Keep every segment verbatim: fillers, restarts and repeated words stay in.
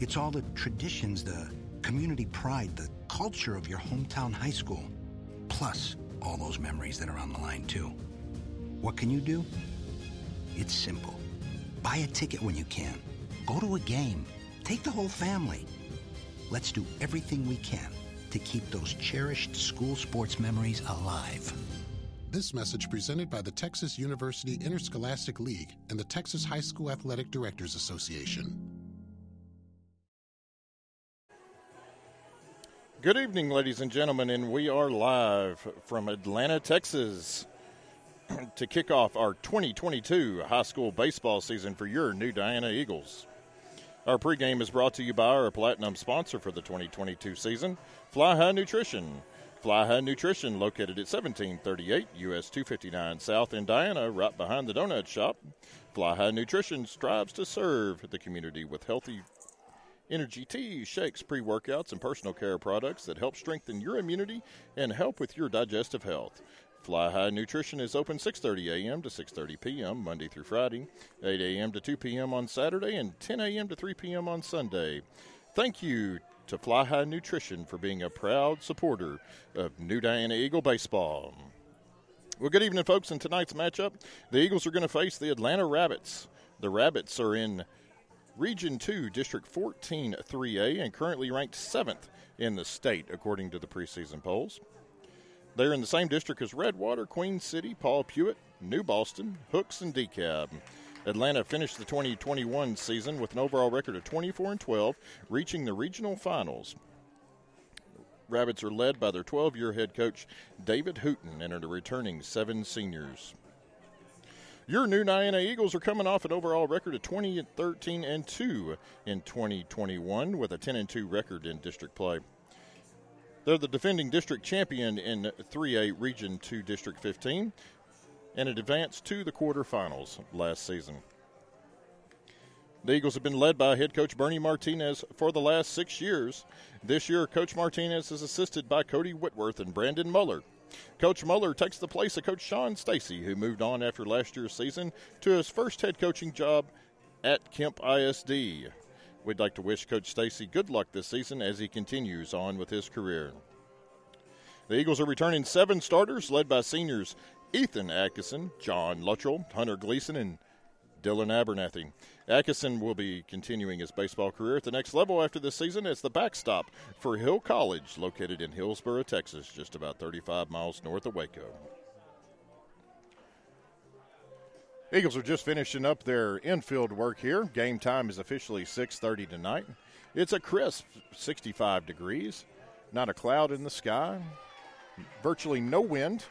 It's all the traditions, the community pride, the culture of your hometown high school, plus all those memories that are on the line, too. What can you do? It's simple. Buy a ticket when you can. Go to a game. Take the whole family. Let's do everything we can to keep those cherished school sports memories alive. This message presented by the Texas University Interscholastic League and the Texas High School Athletic Directors Association. Good evening, ladies and gentlemen, and we are live from Atlanta, Texas, to kick off our twenty twenty-two high school baseball season for your new Diana Eagles. Our pregame is brought to you by our platinum sponsor for the twenty twenty-two season, Fly High Nutrition. Fly High Nutrition, located at seventeen thirty-eight U S two fifty-nine South in Diana, right behind the donut shop. Fly High Nutrition strives to serve the community with healthy energy teas, shakes, pre-workouts, and personal care products that help strengthen your immunity and help with your digestive health. Fly High Nutrition is open six thirty a.m. to six thirty p.m. Monday through Friday, eight a.m. to two p.m. on Saturday, and ten a.m. to three p.m. on Sunday. Thank you to Fly High Nutrition for being a proud supporter of New Diana Eagle baseball. Well, good evening, folks. In tonight's matchup, the Eagles are going to face the Atlanta Rabbits. The Rabbits are in Region two, District fourteen, three A, and currently ranked seventh in the state, according to the preseason polls. They're in the same district as Redwater, Queen City, Paul Pewitt, New Boston, Hooks, and DeKalb. Atlanta finished the twenty twenty-one season with an overall record of twenty-four and twelve, reaching the regional finals. Rabbits are led by their twelve-year head coach, David Hooten, and are returning seven seniors. Your new Diana Eagles are coming off an overall record of twenty and thirteen and two in twenty twenty-one with a ten and two record in district play. They're the defending district champion in three A Region two District fifteen and had advanced to the quarterfinals last season. The Eagles have been led by head coach Bernie Martinez for the last six years. This year, Coach Martinez is assisted by Cody Whitworth and Brandon Muller. Coach Muller takes the place of Coach Sean Stacy, who moved on after last year's season to his first head coaching job at Kemp I S D. We'd like to wish Coach Stacy good luck this season as he continues on with his career. The Eagles are returning seven starters, led by seniors Ethan Atkinson, John Luttrell, Hunter Gleason, and Dylan Abernathy. Atkinson will be continuing his baseball career at the next level after this season as the backstop for Hill College, located in Hillsboro, Texas, just about thirty-five miles north of Waco. Eagles are just finishing up their infield work here. Game time is officially six thirty tonight. It's a crisp sixty-five degrees, not a cloud in the sky, virtually no wind.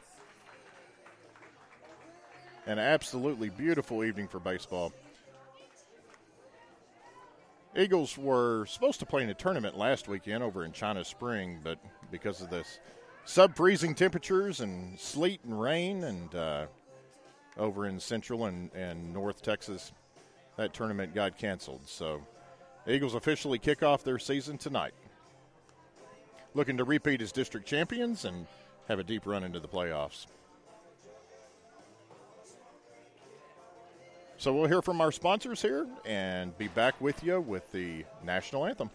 An absolutely beautiful evening for baseball. Eagles were supposed to play in a tournament last weekend over in China Spring, but because of this sub-freezing temperatures and sleet and rain and uh, over in Central and, and North Texas, that tournament got canceled. So Eagles officially kick off their season tonight, looking to repeat as district champions and have a deep run into the playoffs. So we'll hear from our sponsors here and be back with you with the national anthem.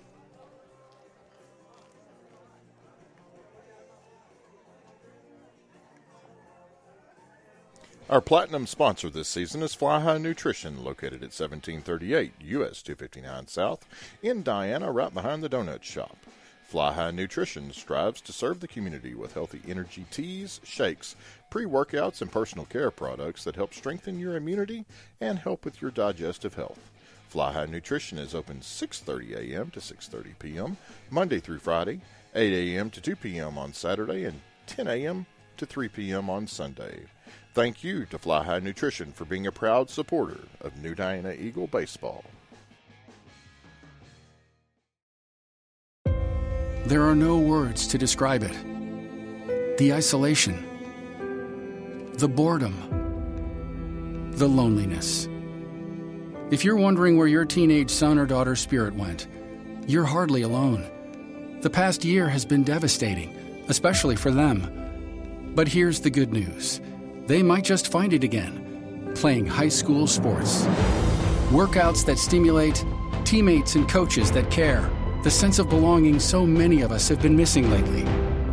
Our platinum sponsor this season is Fly High Nutrition, located at seventeen thirty-eight U S two fifty-nine South in Diana, right behind the donut shop. Fly High Nutrition strives to serve the community with healthy energy teas, shakes, pre-workouts, and personal care products that help strengthen your immunity and help with your digestive health. Fly High Nutrition is open six thirty a.m. to six thirty p.m. Monday through Friday, eight a.m. to two p.m. on Saturday, and ten a.m. to three p.m. on Sunday. Thank you to Fly High Nutrition for being a proud supporter of New Diana Eagle baseball. There are no words to describe it. The isolation, the boredom, the loneliness. If you're wondering where your teenage son or daughter's spirit went, you're hardly alone. The past year has been devastating, especially for them. But here's the good news. They might just find it again, playing high school sports. Workouts that stimulate, teammates and coaches that care, the sense of belonging so many of us have been missing lately.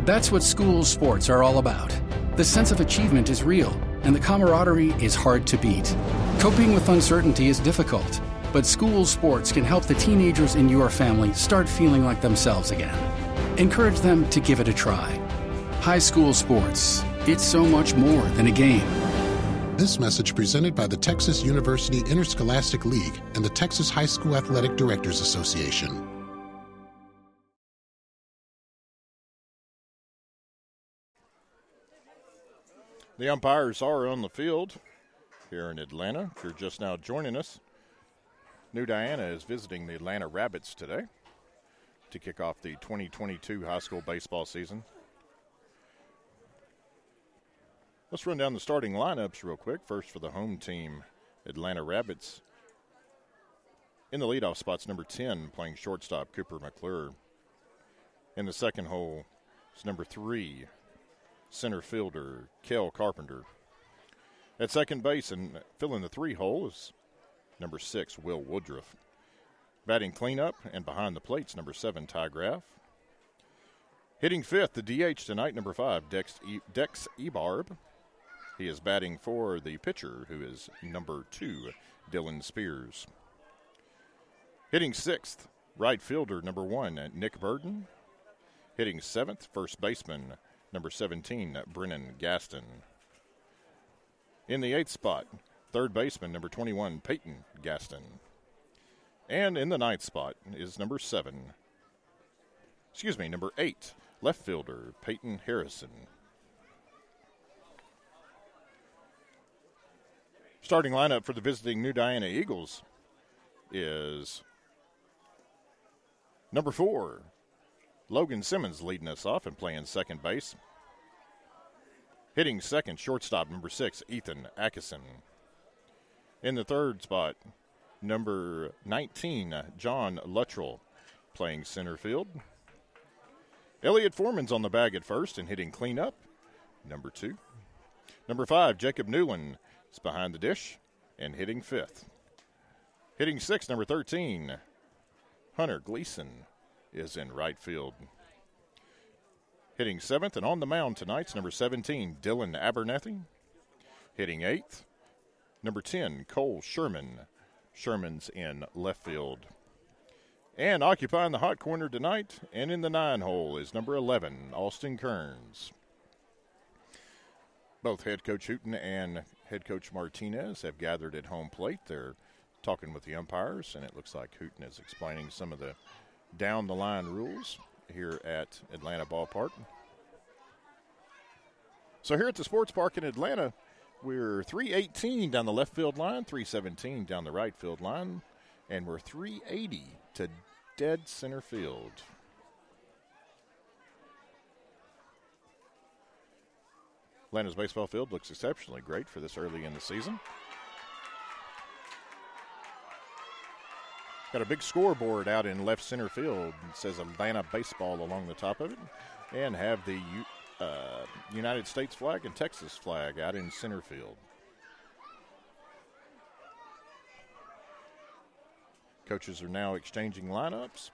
That's what school sports are all about. The sense of achievement is real, and the camaraderie is hard to beat. Coping with uncertainty is difficult, but school sports can help the teenagers in your family start feeling like themselves again. Encourage them to give it a try. High school sports, it's so much more than a game. This message presented by the Texas University Interscholastic League and the Texas High School Athletic Directors Association. The umpires are on the field here in Atlanta. If you're just now joining us, New Diana is visiting the Atlanta Rabbits today to kick off the twenty twenty-two high school baseball season. Let's run down the starting lineups real quick. First for the home team, Atlanta Rabbits. In the leadoff spot's number ten, playing shortstop, Cooper McClure. In the second hole is number three, center fielder, Kel Carpenter. At second base and filling the three hole is number six, Will Woodruff. Batting cleanup and behind the plates, number seven, Ty Graff. Hitting fifth, the D H tonight, number five, Dex, e- Dex Ebarb. He is batting for the pitcher, who is number two, Dylan Spears. Hitting sixth, right fielder, number one, Nick Burden. Hitting seventh, first baseman, number seventeen, Brennan Gaston. In the eighth spot, third baseman, number twenty-one, Peyton Gaston. And in the ninth spot is number seven, excuse me, number eight, left fielder, Peyton Harrison. Starting lineup for the visiting New Diana Eagles is number four, Logan Simmons leading us off and playing second base. Hitting second, shortstop, number six, Ethan Ackison. In the third spot, number nineteen, John Luttrell, playing center field. Elliot Foreman's on the bag at first and hitting cleanup, number two. Number five, Jacob Newland is behind the dish and hitting fifth. Hitting sixth, number thirteen, Hunter Gleason is in right field. Hitting seventh and on the mound tonight's number seventeen, Dylan Abernethy. Hitting eighth, number ten, Cole Sherman. Sherman's in left field. And occupying the hot corner tonight and in the nine hole is number eleven, Austin Kearns. Both head coach Hooten and head coach Martinez have gathered at home plate. They're talking with the umpires, and it looks like Hooten is explaining some of the down-the-line rules here at Atlanta Ballpark. So here at the sports park in Atlanta, we're three eighteen down the left field line, three seventeen down the right field line, and we're three eighty to dead center field. Atlanta's baseball field looks exceptionally great for this early in the season. Got a big scoreboard out in left center field. It says Atlanta Baseball along the top of it, and have the uh, United States flag and Texas flag out in center field. Coaches are now exchanging lineups.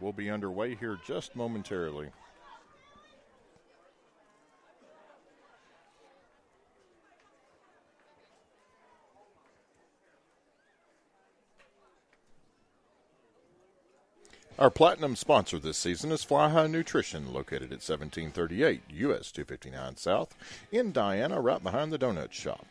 We'll be underway here just momentarily. Our platinum sponsor this season is Fly High Nutrition, located at seventeen thirty-eight U S two fifty-nine South in Diana, right behind the donut shop.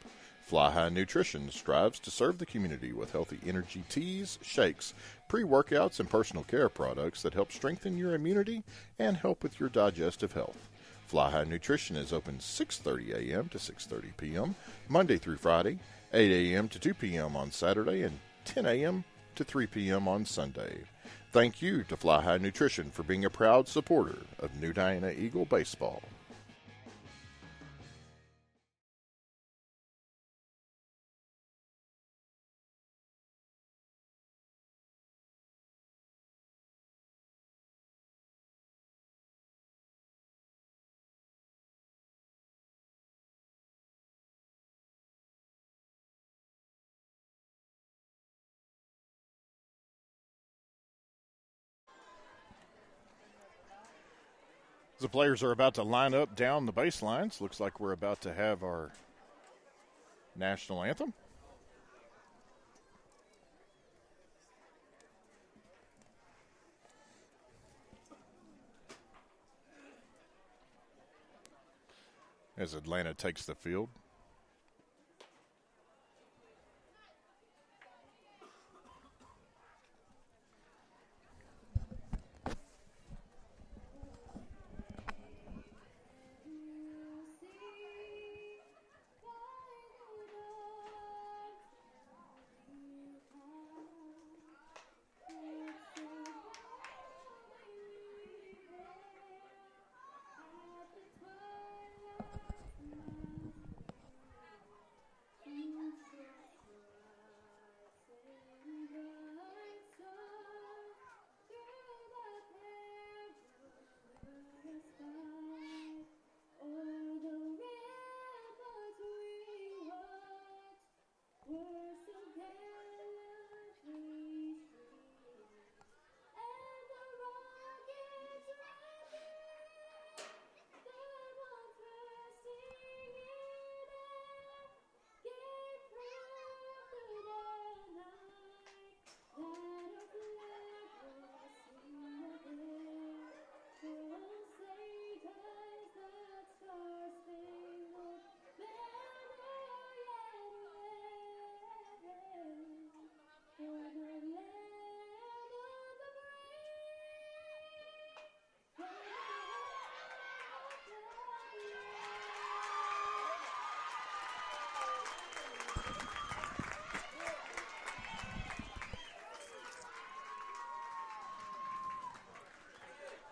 Fly High Nutrition strives to serve the community with healthy energy teas, shakes, pre-workouts, and personal care products that help strengthen your immunity and help with your digestive health. Fly High Nutrition is open six thirty a.m. to six thirty p.m. Monday through Friday, eight a.m. to two p.m. on Saturday, and ten a.m. to three p.m. on Sunday. Thank you to Fly High Nutrition for being a proud supporter of New Diana Eagle Baseball. The players are about to line up down the baselines. Looks like we're about to have our national anthem. As Atlanta takes the field.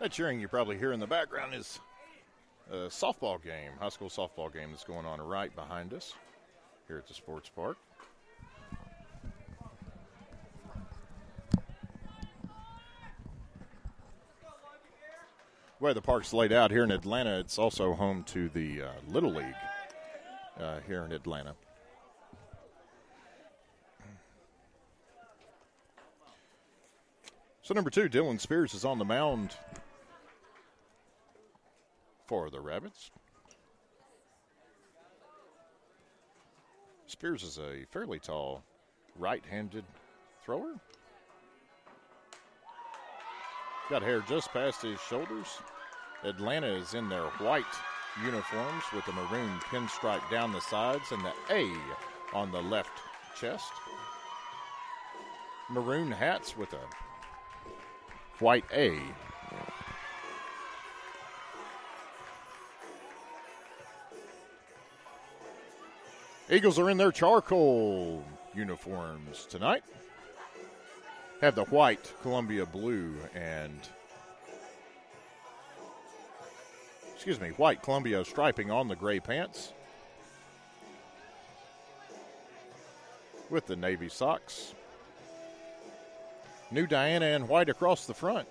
That cheering you probably hear in the background is a softball game, high school softball game that's going on right behind us here at the sports park. Where the park's laid out here in Atlanta, it's also home to the uh, Little League uh, here in Atlanta. So number two, Dylan Spears is on the mound for the Rabbits. Spears is a fairly tall right-handed thrower. Got hair just past his shoulders. Atlanta is in their white uniforms with the maroon pinstripe down the sides and the A on the left chest. Maroon hats with a white A. Eagles are in their charcoal uniforms tonight. Have the white, Columbia blue, and, excuse me, white Columbia striping on the gray pants with the navy socks. New Diana and white across the front.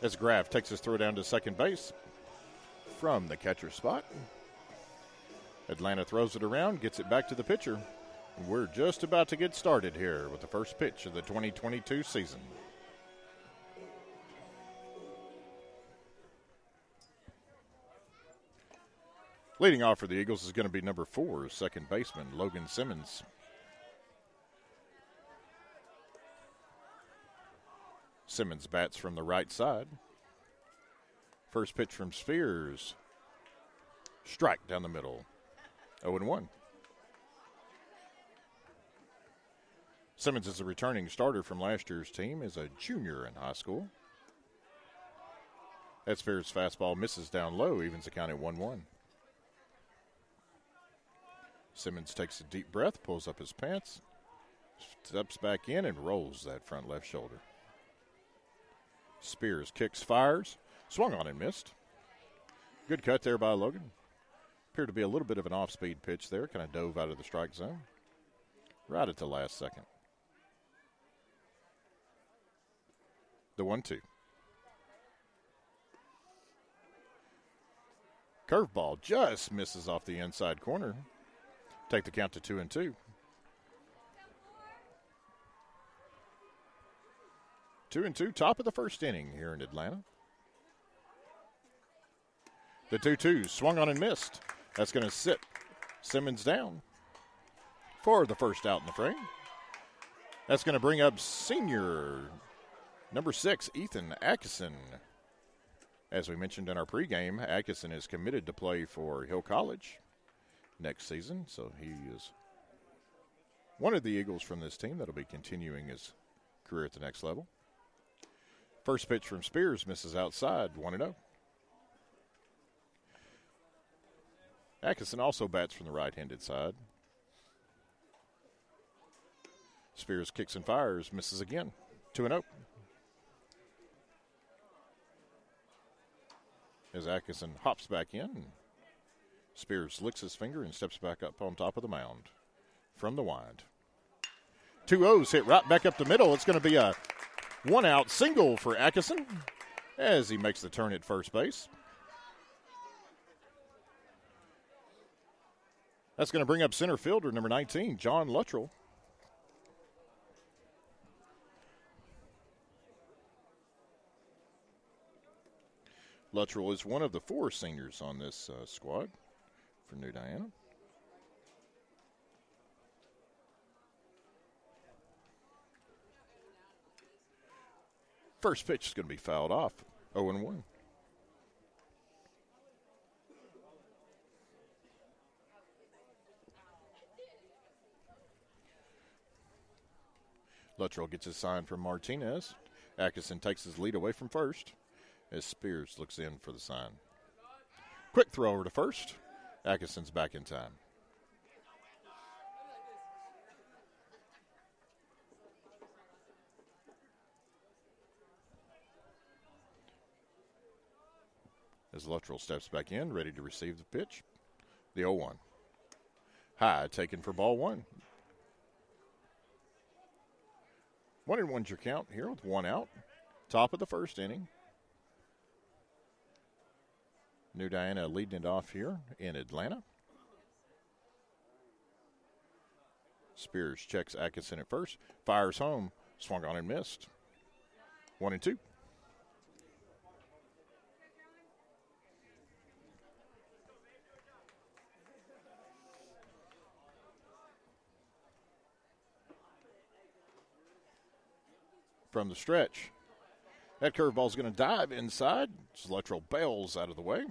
As Graff takes his throw down to second base from the catcher spot. Atlanta throws it around, gets it back to the pitcher. We're just about to get started here with the first pitch of the twenty twenty-two season. Leading off for the Eagles is going to be number four, second baseman Logan Simmons. Simmons bats from the right side. First pitch from Spears. Strike down the middle. oh and one. Simmons is a returning starter from last year's team, is a junior in high school. That's Fair's fastball, misses down low, evens the count at one one. Simmons takes a deep breath, pulls up his pants, steps back in, and rolls that front left shoulder. Spears kicks, fires, swung on and missed. Good cut there by Logan. Appeared to be a little bit of an off-speed pitch there, kind of dove out of the strike zone. Right at the last second. The one two. Curveball just misses off the inside corner. Take the count to two and two. Two and two, top of the first inning here in Atlanta. The two two swung on and missed. That's going to sit Simmons down for the first out in the frame. That's going to bring up senior number six, Ethan Atkinson. As we mentioned in our pregame, Atkinson is committed to play for Hill College next season, so he is one of the Eagles from this team that'll be continuing his career at the next level. First pitch from Spears misses outside, one oh. Atkinson also bats from the right-handed side. Spears kicks and fires, misses again, two oh. As Atkinson hops back in, Spears licks his finger and steps back up on top of the mound from the wind. two oh's hit right back up the middle. It's going to be a one-out single for Atkinson as he makes the turn at first base. That's going to bring up center fielder number nineteen, John Luttrell. Luttrell is one of the four seniors on this uh, squad for New Diana. First pitch is going to be fouled off, oh one. Luttrell gets his sign from Martinez. Atkinson takes his lead away from first as Spears looks in for the sign. Quick throw over to first. Atkinson's back in time. As Luttrell steps back in, ready to receive the pitch. The oh one. High, taken for ball one. One and one's your count here with one out. Top of the first inning. New Diana leading it off here in Atlanta. Spears checks Atkinson at first. Fires home. Swung on and missed. One and two. From the stretch. That curveball's going to dive inside. Luttrell bails out of the way.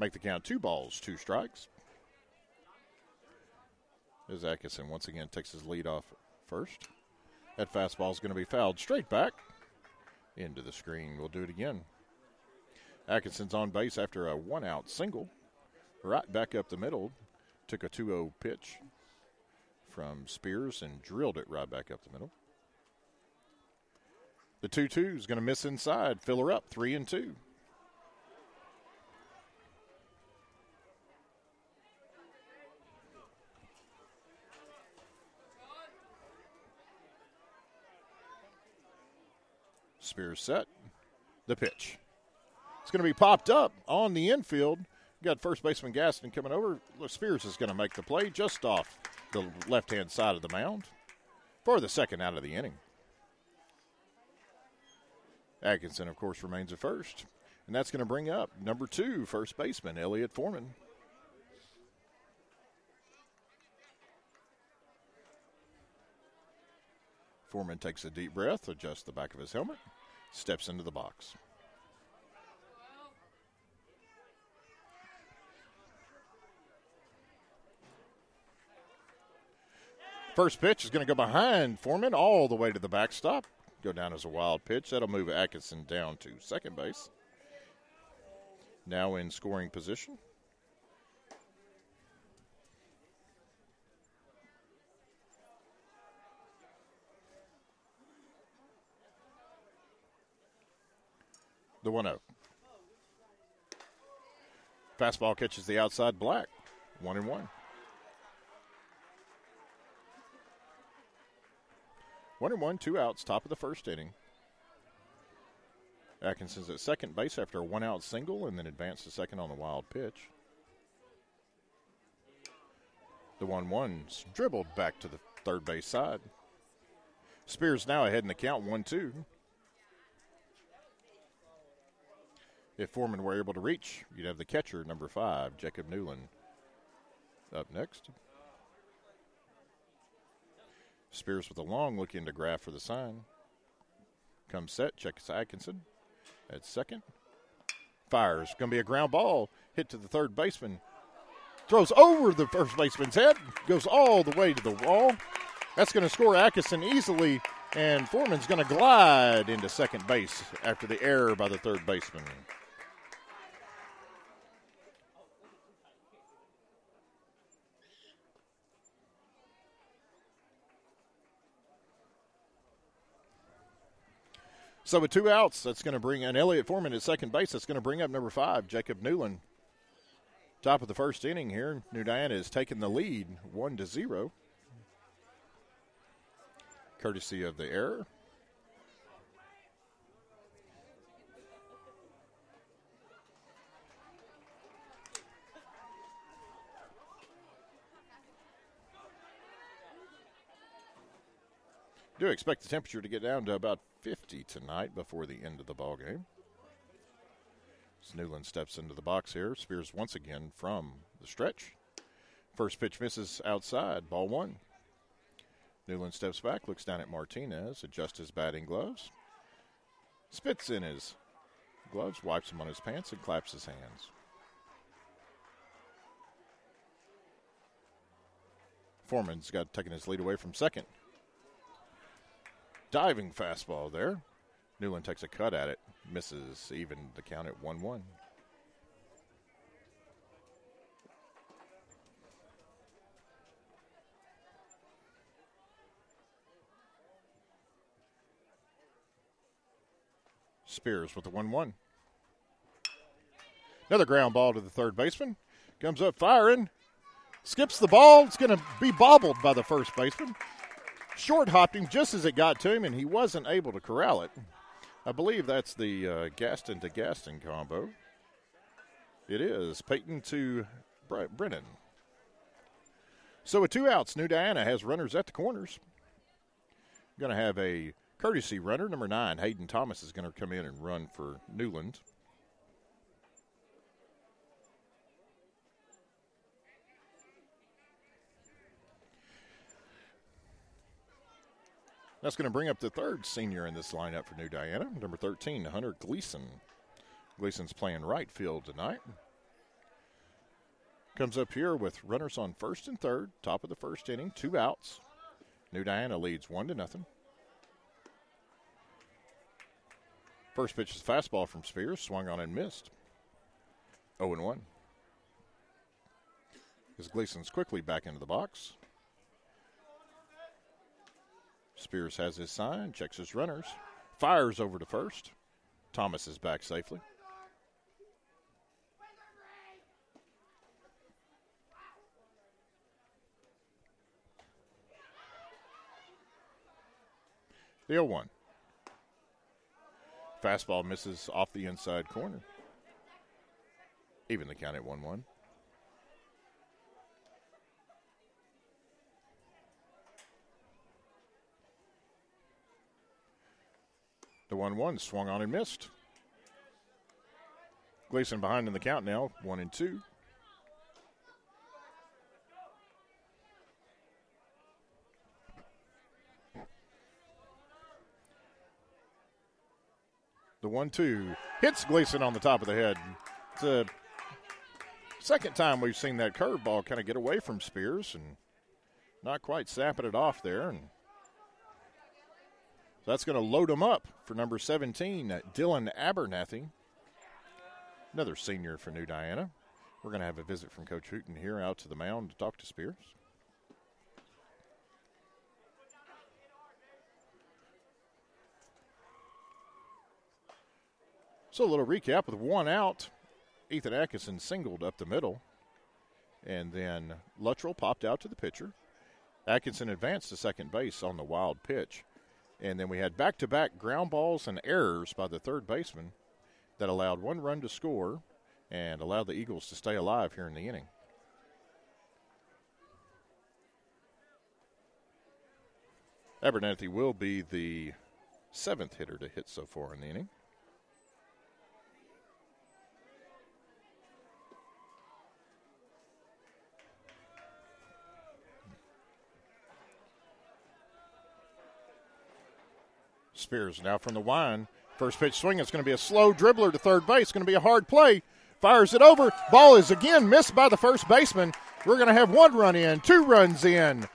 Make the count two balls, two strikes. As Atkinson once again takes his lead off first. That fastball's going to be fouled straight back into the screen. We'll do it again. Atkinson's on base after a one-out single. Right back up the middle. Took a two oh pitch from Spears and drilled it right back up the middle. The two two is going to miss inside. Fill her up, three and two. Spears set. The pitch. It's going to be popped up on the infield. Got first baseman Gaston coming over. Spears is going to make the play just off the left-hand side of the mound for the second out of the inning. Atkinson, of course, remains at first. And that's going to bring up number two, first baseman Elliot Foreman. Foreman takes a deep breath, adjusts the back of his helmet, steps into the box. First pitch is going to go behind Foreman all the way to the backstop. Go down as a wild pitch. That'll move Atkinson down to second base. Now in scoring position. The one oh. Fastball catches the outside black. One and one. One and one, two outs, top of the first inning. Atkinson's at second base after a one-out single and then advanced to second on the wild pitch. The one one's dribbled back to the third base side. Spears now ahead in the count, one two. If Foreman were able to reach, you'd have the catcher, number five, Jacob Newland, up next. Spears with a long look into Graff for the sign. Comes set, checks Atkinson at second. Fires, going to be a ground ball, hit to the third baseman. Throws over the first baseman's head, goes all the way to the wall. That's going to score Atkinson easily, and Foreman's going to glide into second base after the error by the third baseman. So with two outs, that's going to bring an Elliott Foreman at second base. That's going to bring up number five, Jacob Newland. Top of the first inning here. New Diana has taken the lead, one to zero, courtesy of the error. Do expect the temperature to get down to about fifty tonight before the end of the ball game. As Newland steps into the box here, Spears once again from the stretch. First pitch misses outside, ball one. Newland steps back, looks down at Martinez, adjusts his batting gloves, spits in his gloves, wipes them on his pants, and claps his hands. Foreman's got taken his lead away from second. Diving fastball there. Newland takes a cut at it. Misses, even the count at one one. Spears with the one one. Another ground ball to the third baseman. Comes up firing. Skips the ball. It's going to be bobbled by the first baseman. Short hopped him just as it got to him, and he wasn't able to corral it. I believe that's the uh, Gaston to Gaston combo. It is Peyton to Bre- Brennan. So with two outs, New Diana has runners at the corners. Going to have a courtesy runner, number nine. Hayden Thomas is going to come in and run for Newland. That's going to bring up the third senior in this lineup for New Diana, number thirteen, Hunter Gleason. Gleason's playing right field tonight. Comes up here with runners on first and third, top of the first inning, two outs. New Diana leads one to nothing. First pitch is fastball from Spears, swung on and missed. oh and one. As Gleason's quickly back into the box. Spears has his sign, checks his runners, fires over to first. Thomas is back safely. The oh one. Fastball misses off the inside corner. Even the count at one one. The one one swung on and missed. Gleason behind in the count now, one and two. The one two hits Gleason on the top of the head. It's a second time we've seen that curveball kind of get away from Spears, and Not quite sapping it off there. And so that's going to load him up for number seventeen, Dylan Abernathy, another senior for New Diana. We're going to have a visit from Coach Hooten here out to the mound to talk to Spears. So a little recap with one out. Ethan Atkinson singled up the middle. And then Luttrell popped out to the pitcher. Atkinson advanced to second base on the wild pitch. And then we had back-to-back ground balls and errors by the third baseman that allowed one run to score and allowed the Eagles to stay alive here in the inning. Abernathy will be the seventh hitter to hit so far in the inning. Spears now from the wind. First pitch swing. It's going to be a slow dribbler to third base. It's going to be a hard play. Fires it over. Ball is again missed by the first baseman. We're going to have one run in, two runs in.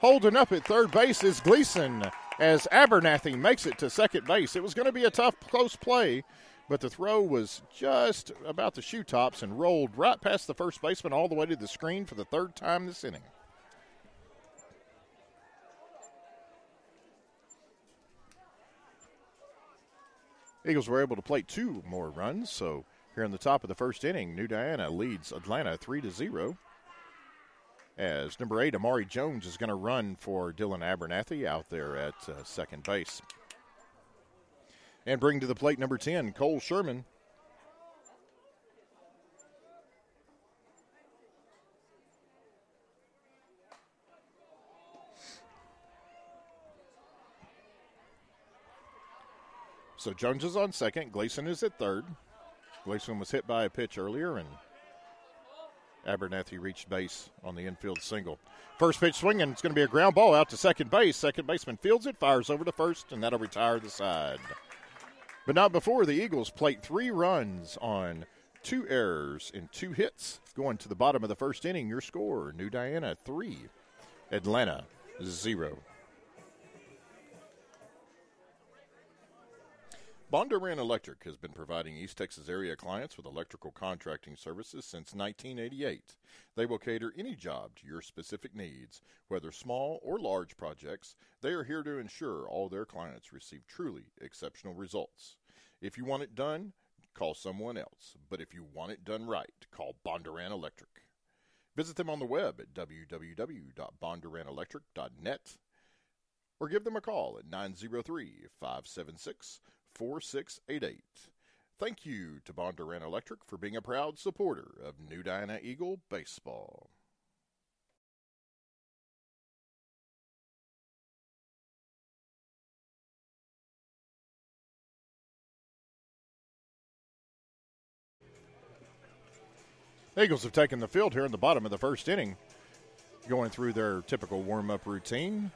Holding up at third base is Gleason as Abernathy makes it to second base. It was going to be a tough, close play, but the throw was just about the shoe tops and rolled right past the first baseman all the way to the screen for the third time this inning. Eagles were able to play two more runs, so here in the top of the first inning, New Diana leads Atlanta three to zero. As number eight, Amari Jones is going to run for Dylan Abernathy out there at uh, second base. And bring to the plate number ten, Cole Sherman. So Jones is on second. Gleason is at third. Gleason was hit by a pitch earlier, and Abernathy reached base on the infield single. First pitch swinging. It's going to be a ground ball out to second base. Second baseman fields it, fires over to first, and that'll retire the side. But not before the Eagles plate three runs on two errors and two hits. Going to the bottom of the first inning, your score, New Diana three, Atlanta zero. Bondurant Electric has been providing East Texas area clients with electrical contracting services since nineteen eighty-eight. They will cater any job to your specific needs, whether small or large projects. They are here to ensure all their clients receive truly exceptional results. If you want it done, call someone else. But if you want it done right, call Bondurant Electric. Visit them on the web at w w w dot bondurant electric dot net or give them a call at nine oh three, five seven six, four six eight eight. Thank you to Bondurant Electric for being a proud supporter of New Diana Eagle Baseball. The Eagles have taken the field here in the bottom of the first inning, going through their typical warm-up routine.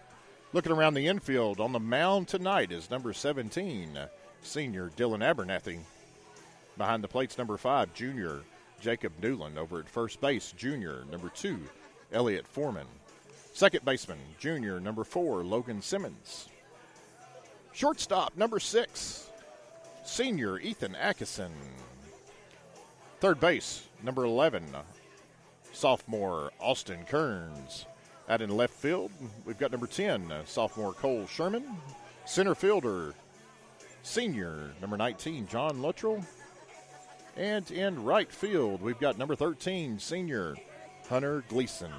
Looking around the infield, on the mound tonight is number seventeen, senior Dylan Abernathy. Behind the plate's number five, junior Jacob Newland. Over at first base, junior number two, Elliot Foreman. Second baseman, junior number four, Logan Simmons. Shortstop, number six, senior Ethan Atkinson. Third base, number eleven, sophomore Austin Kearns. Out in left field, we've got number ten, sophomore Cole Sherman. Center fielder, senior number nineteen, John Luttrell. And in right field, we've got number thirteen, senior Hunter Gleason.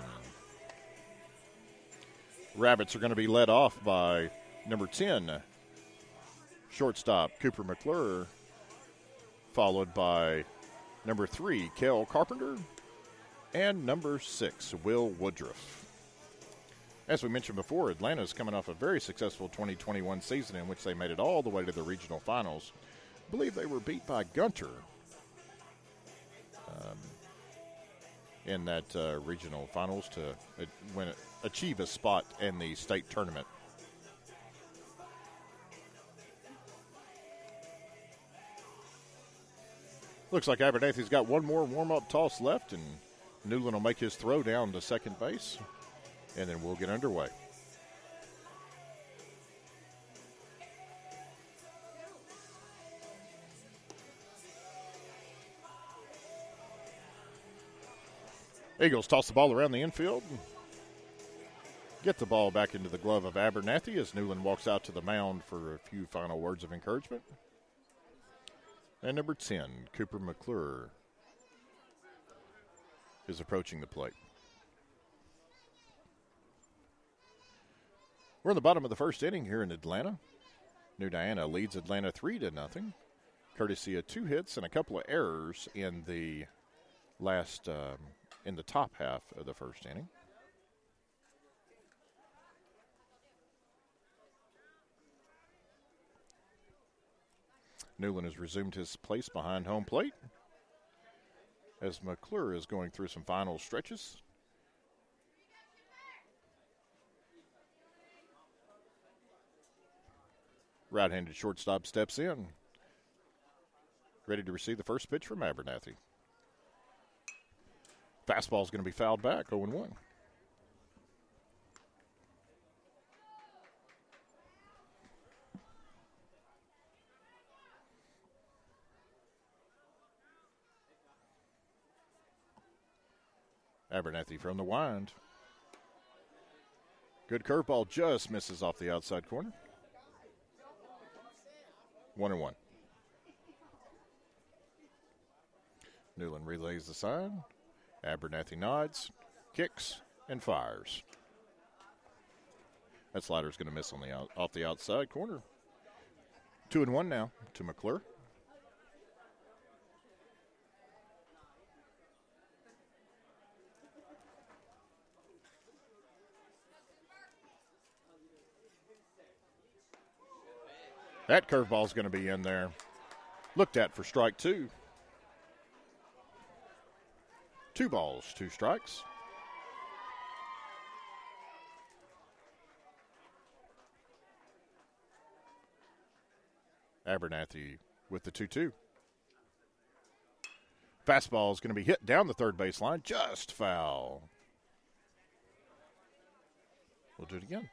Rabbits are going to be led off by number ten, shortstop Cooper McClure, followed by number three, Kel Carpenter, and number six, Will Woodruff. As we mentioned before, Atlanta is coming off a very successful twenty twenty-one season in which they made it all the way to the regional finals. I believe they were beat by Gunter um, in that uh, regional finals to uh, win, achieve a spot in the state tournament. Looks like Abernathy's got one more warm-up toss left, and Newland will make his throw down to second base. and then we'll get underway. Eagles toss the ball around the infield. Get the ball back into the glove of Abernathy as Newland walks out to the mound for a few final words of encouragement. And number ten, Cooper McClure, is approaching the plate. We're in the bottom of the first inning here in Atlanta. New Diana leads Atlanta three to nothing, courtesy of two hits and a couple of errors in the last um, in the top half of the first inning. Newland has resumed his place behind home plate as McClure is going through some final stretches. Right-handed shortstop steps in, ready to receive the first pitch from Abernathy. Fastball is going to be fouled back, oh and one. Abernathy from the wind. Good curveball, just misses off the outside corner. One and one. Newland relays the sign. Abernathy nods, kicks, and fires. That slider is going to miss on the out, off the outside corner. Two and one now to McClure. That curveball's going to be in there. Looked at for strike two. Two balls, two strikes. Abernathy with the two two. Fastball is going to be hit down the third baseline. Just foul. We'll do it again.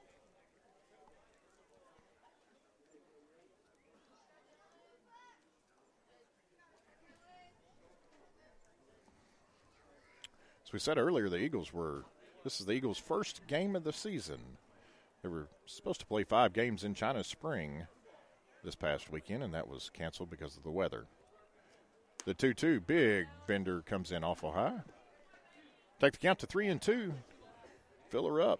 We said earlier the Eagles were, this is the Eagles' first game of the season. They were supposed to play five games in China Spring this past weekend, and that was canceled because of the weather. The two two, big bender comes in awful high. Take the count to three and two. Fill her up.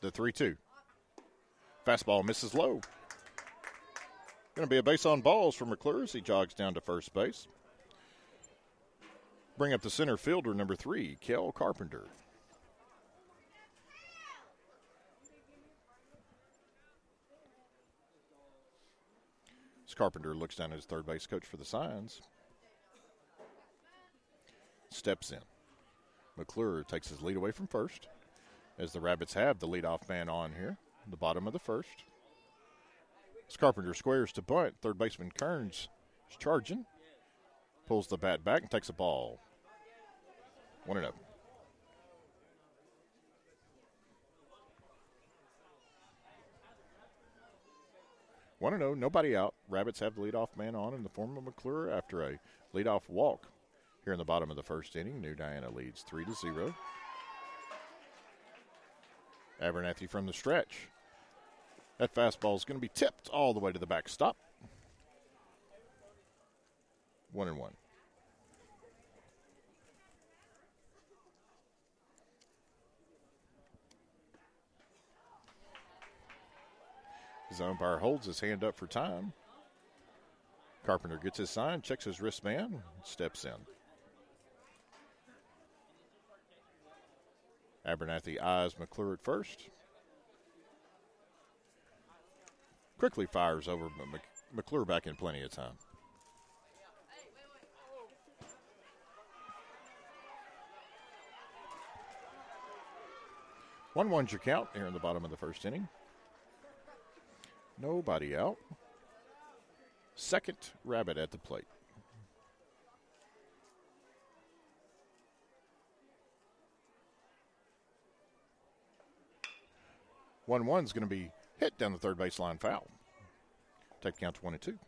The three two. Fastball misses low. Going to be a base on balls for McClure as he jogs down to first base. Bring up the center fielder, number three, Kel Carpenter. As Carpenter looks down at his third base coach for the signs. Steps in. McClure takes his lead away from first as the Rabbits have the leadoff man on here. The bottom of the first. As Carpenter squares to bunt, third baseman Kearns is charging. Pulls the bat back and takes a ball. One and up. One and oh, nobody out. Rabbits have the leadoff man on in the form of McClure after a leadoff walk. Here in the bottom of the first inning, New Diana leads three to zero. Abernathy from the stretch. That fastball is going to be tipped all the way to the backstop. One and one. His umpire holds his hand up for time. Carpenter gets his sign, checks his wristband, steps in. Abernathy eyes McClure at first. Quickly fires over, but Mc- McClure back in plenty of time. one one's your count here in the bottom of the first inning. Nobody out. second rabbit at the plate. one one is going to be hit down the third baseline foul. Take the count to one and two.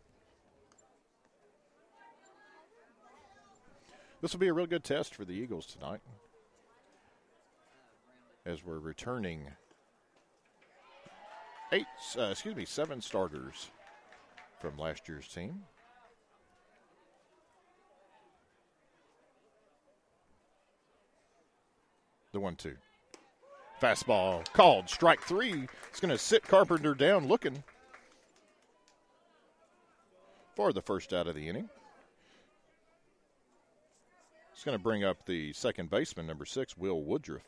This will be a real good test for the Eagles tonight, as we're returning eight, uh, excuse me, seven starters from last year's team. The one two. Fastball called. Strike three. It's going to sit Carpenter down looking for the first out of the inning. It's going to bring up the second baseman, number six, Will Woodruff.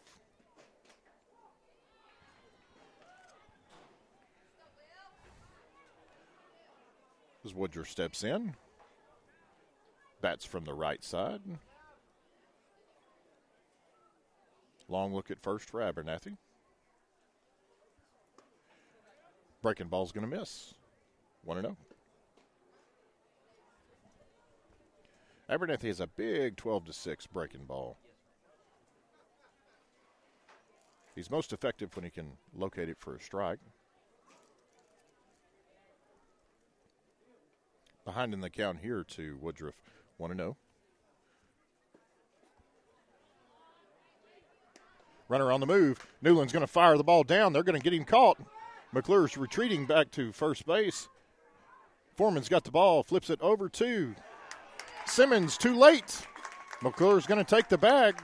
As Woodruff steps in, bats from the right side. Long look at first for Abernathy. Breaking ball's going to miss. one oh. Abernathy has a big twelve to six breaking ball. He's most effective when he can locate it for a strike. Behind in the count here to Woodruff, one oh. Runner on the move. Newland's going to fire the ball down. They're going to get him caught. McClure's retreating back to first base. Foreman's got the ball, flips it over to Simmons. Too late. McClure's going to take the bag.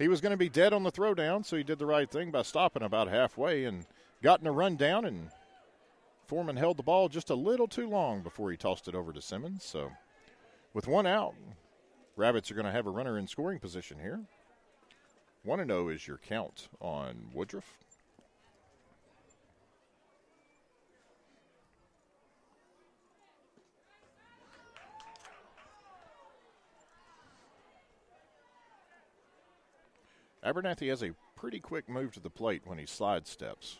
He was going to be dead on the throwdown, so he did the right thing by stopping about halfway and gotten a run down, and Foreman held the ball just a little too long before he tossed it over to Simmons. So with one out, Rabbits are going to have a runner in scoring position here. one oh is your count on Woodruff. Abernathy has a pretty quick move to the plate when he slide steps.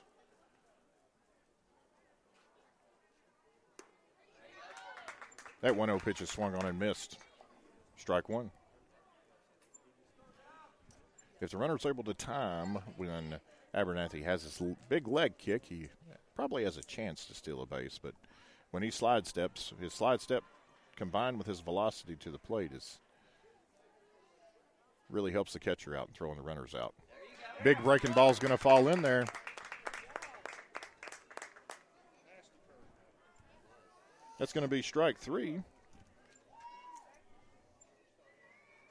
That one oh pitch is swung on and missed. Strike one. If the runner's able to time when Abernathy has his big leg kick, he probably has a chance to steal a base, but when he slide steps, his slide step combined with his velocity to the plate is really helps the catcher out and throwing the runners out. Big breaking ball's going to fall in there. That's going to be strike three.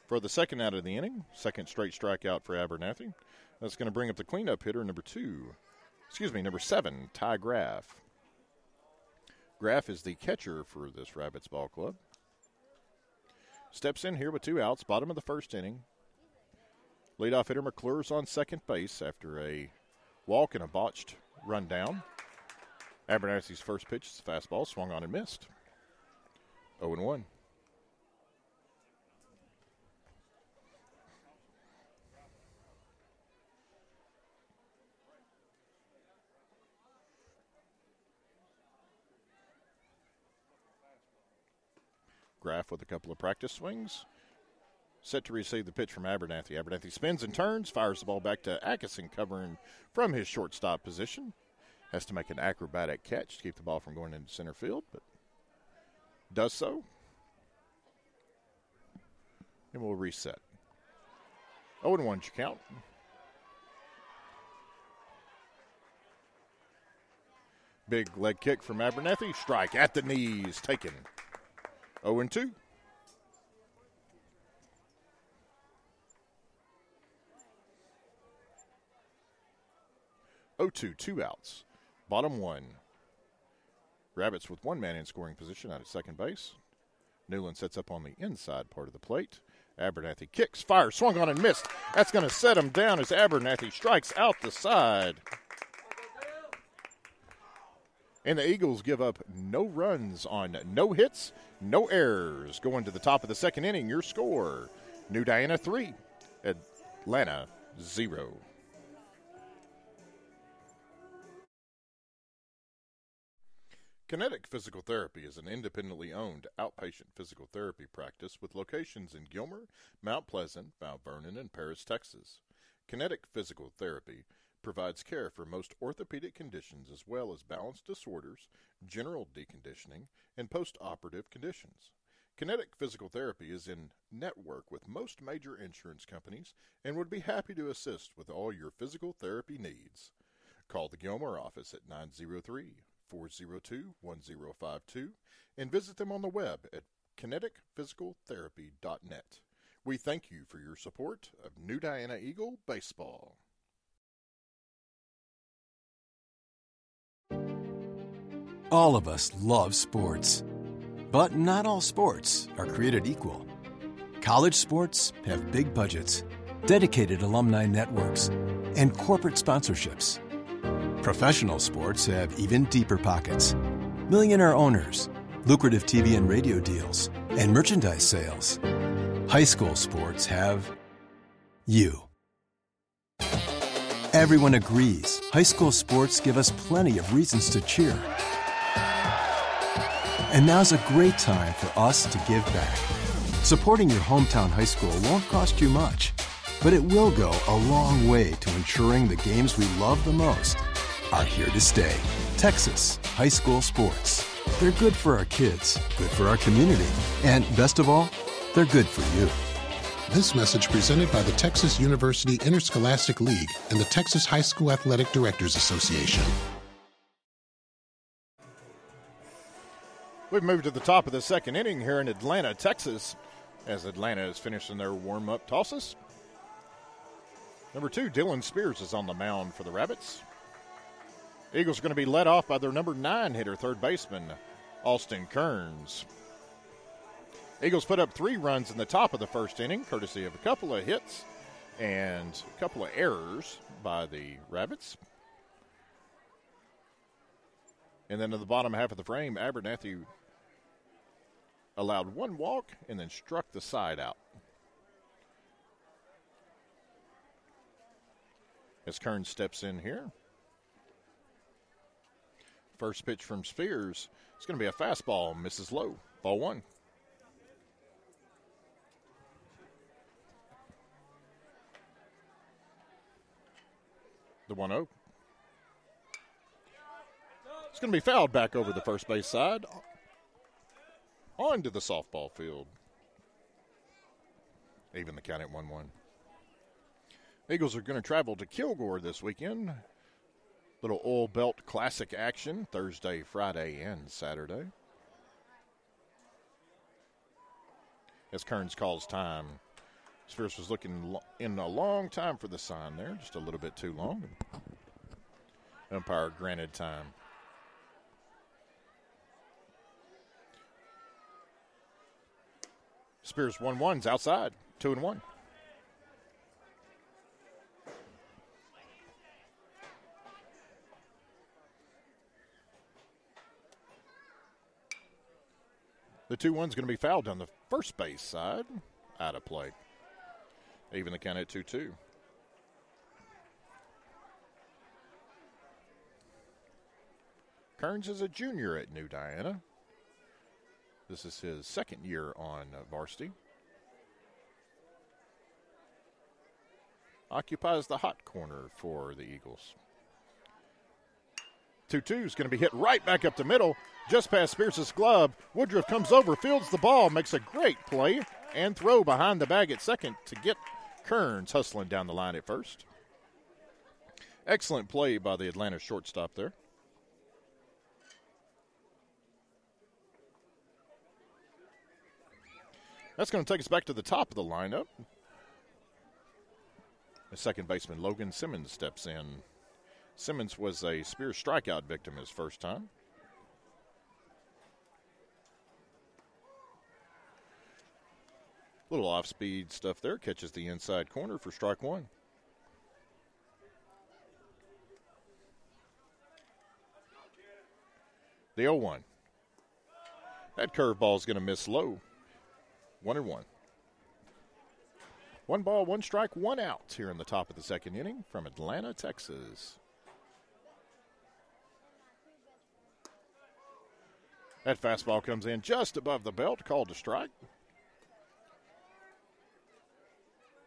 For the second out of the inning, second straight strikeout for Abernathy. That's going to bring up the cleanup hitter, number two, excuse me, number seven, Ty Graff. Graff is the catcher for this Rabbits ball club. Steps in here with two outs, bottom of the first inning. Leadoff hitter McClure's on second base after a walk and a botched run down. Abernathy's first pitch is a fastball, swung on and missed. oh one. Graff with a couple of practice swings. Set to receive the pitch from Abernathy. Abernathy spins and turns, fires the ball back to Atkinson, covering from his shortstop position. Has to make an acrobatic catch to keep the ball from going into center field, but does so. And we'll reset. oh one your count. Big leg kick from Abernathy. Strike at the knees, taken. oh two. oh two, two outs. Bottom one. Rabbits with one man in scoring position out at second base. Newland sets up on the inside part of the plate. Abernathy kicks, fires, swung on and missed. That's going to set him down as Abernathy strikes out the side. And the Eagles give up no runs on no hits, no errors. Going to the top of the second inning, your score, New Diana three, Atlanta zero. Kinetic Physical Therapy is an independently owned outpatient physical therapy practice with locations in Gilmer, Mount Pleasant, Mount Vernon, and Paris, Texas. Kinetic Physical Therapy provides care for most orthopedic conditions as well as balance disorders, general deconditioning, and post-operative conditions. Kinetic Physical Therapy is in network with most major insurance companies and would be happy to assist with all your physical therapy needs. Call the Gilmer office at nine oh three, four oh two, one oh five two and visit them on the web at kinetic physical therapy dot net. We thank you for your support of New Diana Eagle Baseball. All of us love sports, but not all sports are created equal. College sports have big budgets, dedicated alumni networks, and corporate sponsorships. Professional sports have even deeper pockets. Millionaire owners, lucrative T V and radio deals, and merchandise sales. High school sports have you. Everyone agrees high school sports give us plenty of reasons to cheer. And now's a great time for us to give back. Supporting your hometown high school won't cost you much, but it will go a long way to ensuring the games we love the most are here to stay. Texas high school sports. They're good for our kids, good for our community, and best of all, they're good for you. This message presented by the Texas University Interscholastic League and the Texas High School Athletic Directors Association. We've moved to the top of the second inning here in Atlanta, Texas, as Atlanta is finishing their warm-up tosses. Number two, Dylan Spears is on the mound for the Rabbits. Eagles are going to be led off by their number nine hitter, third baseman, Austin Kearns. Eagles put up three runs in the top of the first inning, courtesy of a couple of hits and a couple of errors by the Rabbits. And then in the bottom half of the frame, Abernathy allowed one walk and then struck the side out. As Kearns steps in here. First pitch from Spears. It's going to be a fastball. Misses low. Ball one. The one oh. It's going to be fouled back over the first base side. Onto the softball field. Even the count at one one. Eagles are going to travel to Kilgore this weekend. Little Oil Belt Classic action Thursday, Friday, and Saturday. As Kearns calls time, Spears was looking in a long time for the sign there, just a little bit too long. Umpire granted time. Spears one one's outside, two and one. The two one's going to be fouled on the first base side. Out of play. Even the count at two two. Kearns is a junior at New Diana. This is his second year on varsity. Occupies the hot corner for the Eagles. two two is going to be hit right back up the middle. Just past Spears' glove, Woodruff comes over, fields the ball, makes a great play, and throw behind the bag at second to get Kearns hustling down the line at first. Excellent play by the Atlanta shortstop there. That's going to take us back to the top of the lineup. The second baseman, Logan Simmons, steps in. Simmons was a Spears strikeout victim his first time. Little off-speed stuff there. Catches the inside corner for strike one. The oh one. That curveball is going to miss low. One and one. One ball, one strike, one out here in the top of the second inning from Atlanta, Texas. That fastball comes in just above the belt, called a strike.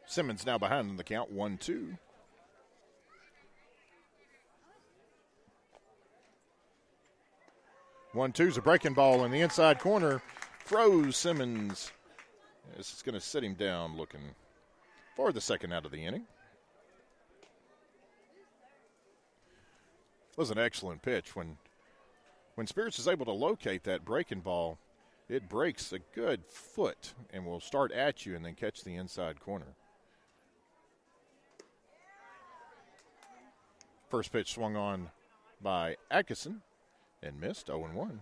Simmons now behind in the count, one two. one two's a breaking ball in the inside corner. Froze Simmons. This is going to sit him down looking for the second out of the inning. It was an excellent pitch. When, when Spears is able to locate that breaking ball, it breaks a good foot and will start at you and then catch the inside corner. First pitch swung on by Atkinson and missed, oh and one.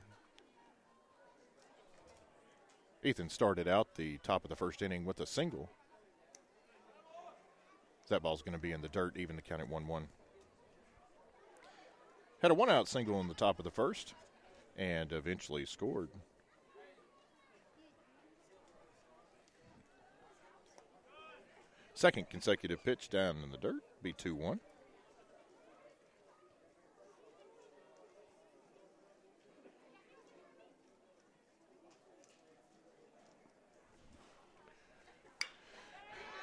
Ethan started out the top of the first inning with a single. That ball's going to be in the dirt, even to count at one one. Had a one-out single in the top of the first and eventually scored. Second consecutive pitch down in the dirt, be two one.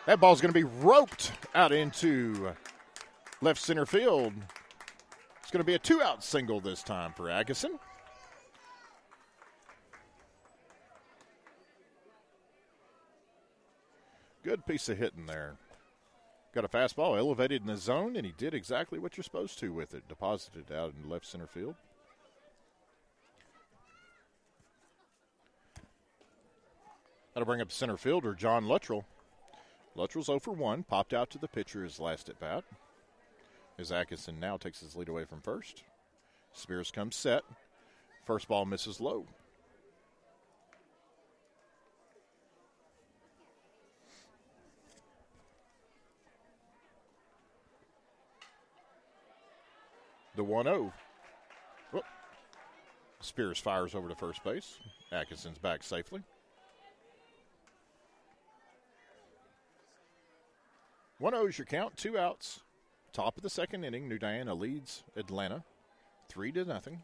That ball's going to be roped out into left center field. It's going to be a two-out single this time for Atkinson. Good piece of hitting there. Got a fastball elevated in the zone, and he did exactly what you're supposed to with it. Deposited out in left center field. That'll bring up center fielder John Luttrell. Luttrell's oh for one, popped out to the pitcher his last at bat. As Atkinson now takes his lead away from first. Spears comes set. First ball misses low. The one oh. Whoop. Spears fires over to first base. Atkinson's back safely. one oh is your count, two outs. Top of the second inning, New Diana leads Atlanta three to nothing.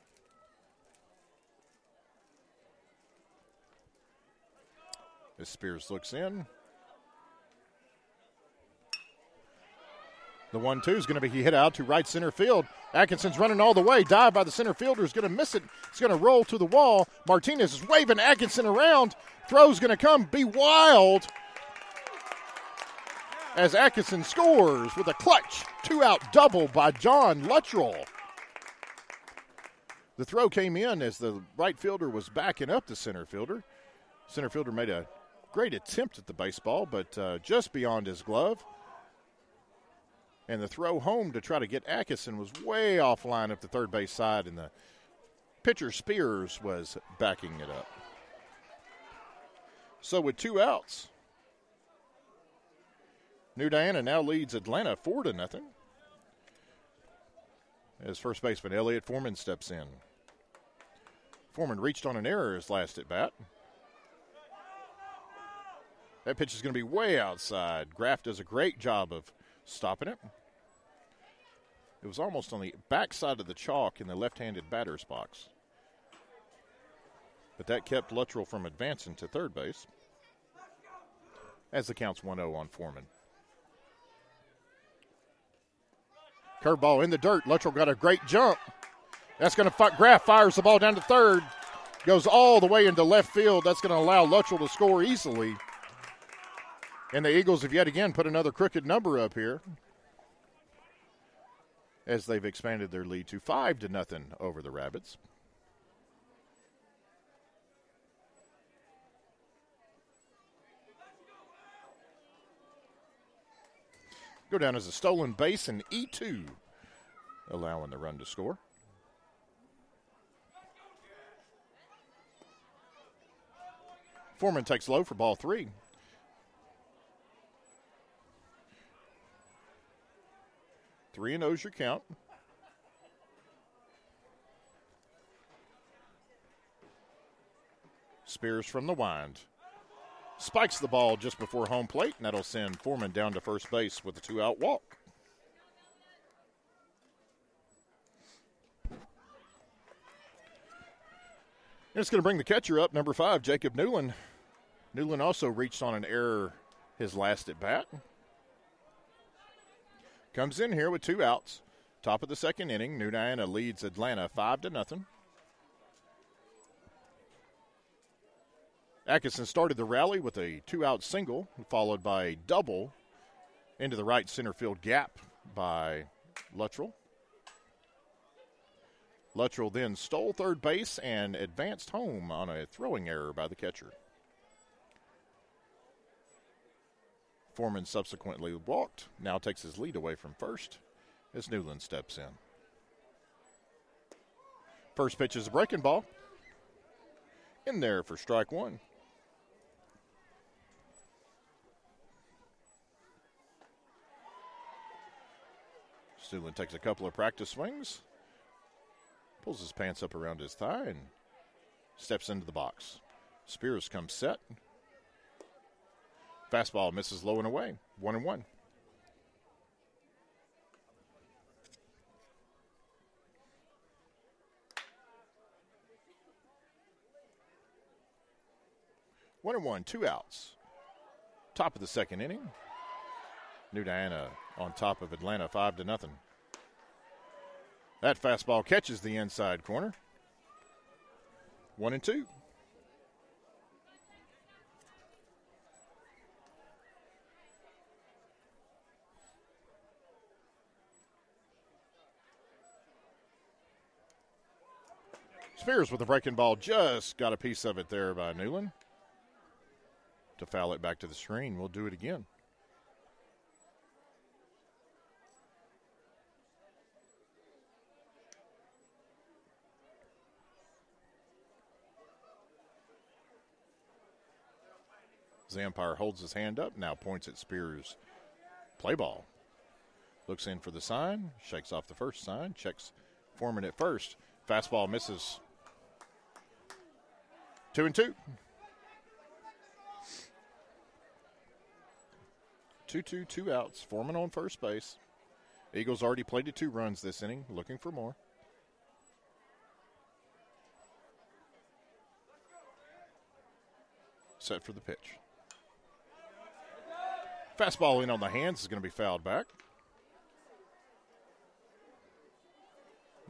As Spears looks in. The one two is going to be hit out to right center field. Atkinson's running all the way. Dive by the center fielder is going to miss it. It's going to roll to the wall. Martinez is waving Atkinson around. Throw's going to come. Be wild. As Atkinson scores with a clutch two-out double by John Luttrell. The throw came in as the right fielder was backing up the center fielder. Center fielder made a great attempt at the baseball, but uh, just beyond his glove. And the throw home to try to get Atkinson was way off line up the third base side, and the pitcher Spears was backing it up. So with two outs, New Diana now leads Atlanta four to nothing. As first baseman Elliott Foreman steps in. Foreman reached on an error his last at bat. That pitch is going to be way outside. Graff does a great job of stopping it. It was almost on the backside of the chalk in the left-handed batter's box. But that kept Luttrell from advancing to third base. As the count's one oh on Foreman. Curveball in the dirt. Luttrell got a great jump. That's going to fight. Graff fires the ball down to third. Goes all the way into left field. That's going to allow Luttrell to score easily. And the Eagles have yet again put another crooked number up here as they've expanded their lead to five to nothing over the Rabbits. Go down as a stolen base and E two, allowing the run to score. Foreman takes low for ball three. Three and O's your count. Spears from the wind. Spikes the ball just before home plate, and that'll send Foreman down to first base with a two-out walk. It It's going to bring the catcher up, number five, Jacob Newland. Newland also reached on an error his last at bat. Comes in here with two outs. Top of the second inning, New Diana leads Atlanta five to nothing. Atkinson started the rally with a two-out single, followed by a double into the right center field gap by Luttrell. Luttrell then stole third base and advanced home on a throwing error by the catcher. Foreman subsequently walked, now takes his lead away from first as Newland steps in. First pitch is a breaking ball. In there for strike one. Newland takes a couple of practice swings, pulls his pants up around his thigh, and steps into the box. Spears comes set. Fastball misses low and away. One and one. One and one, two outs. Top of the second inning. New Diana on top of Atlanta, five to nothing. That fastball catches the inside corner. One and two. Spears with the breaking ball, just got a piece of it there by Newland. To foul it back to the screen. We'll do it again. Zampire holds his hand up, now points at Spears. Play ball. Looks in for the sign, shakes off the first sign, checks Foreman at first. Fastball misses. Two and two. Two, two, two outs. Foreman on first base. Eagles already played to two runs this inning, looking for more. Set for the pitch. Fastball in on the hands is going to be fouled back.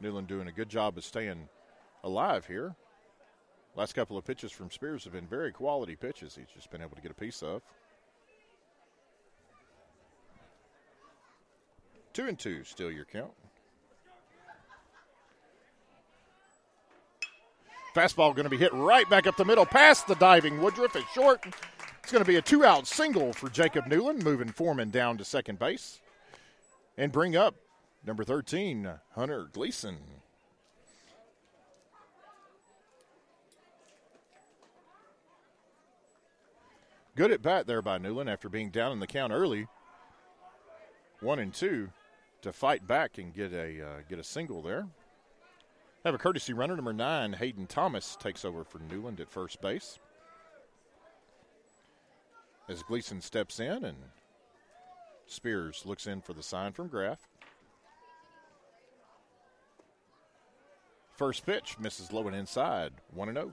Newland doing a good job of staying alive here. Last couple of pitches from Spears have been very quality pitches. He's just been able to get a piece of. Two and two, still your count. Fastball going to be hit right back up the middle, past the diving Woodruff. It's short. It's going to be a two-out single for Jacob Newland, moving Foreman down to second base. And bring up number thirteen, Hunter Gleason. Good at bat there by Newland after being down in the count early. One and two. To fight back and get a uh, get a single there. Have a courtesy runner, number nine, Hayden Thomas takes over for Newland at first base. As Gleason steps in and Spears looks in for the sign from Graff. First pitch misses low and inside, one and oh.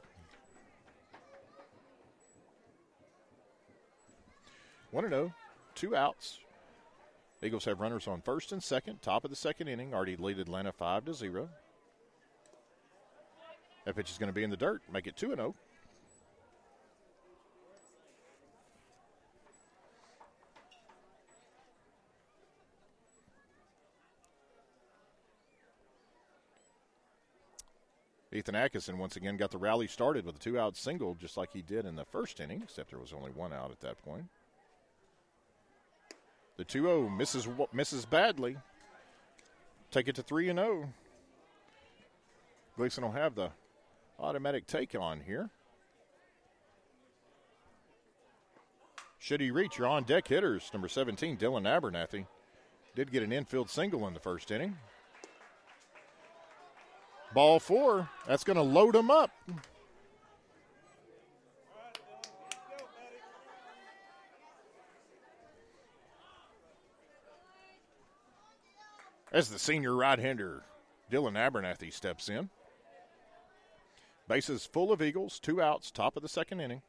One and oh, two outs. Eagles have runners on first and second, top of the second inning, already lead Atlanta five to zero. That pitch is going to be in the dirt, make it two and oh. Ethan Atkinson once again got the rally started with a two-out single, just like he did in the first inning, except there was only one out at that point. The two oh misses, misses badly. Take it to three and oh. Gleason will have the automatic take on here. Should he reach your on-deck hitters, number seventeen, Dylan Abernathy. Did get an infield single in the first inning. Ball four. That's going to load him up. As the senior right-hander, Dylan Abernathy steps in. Bases full of Eagles, two outs, top of the second inning.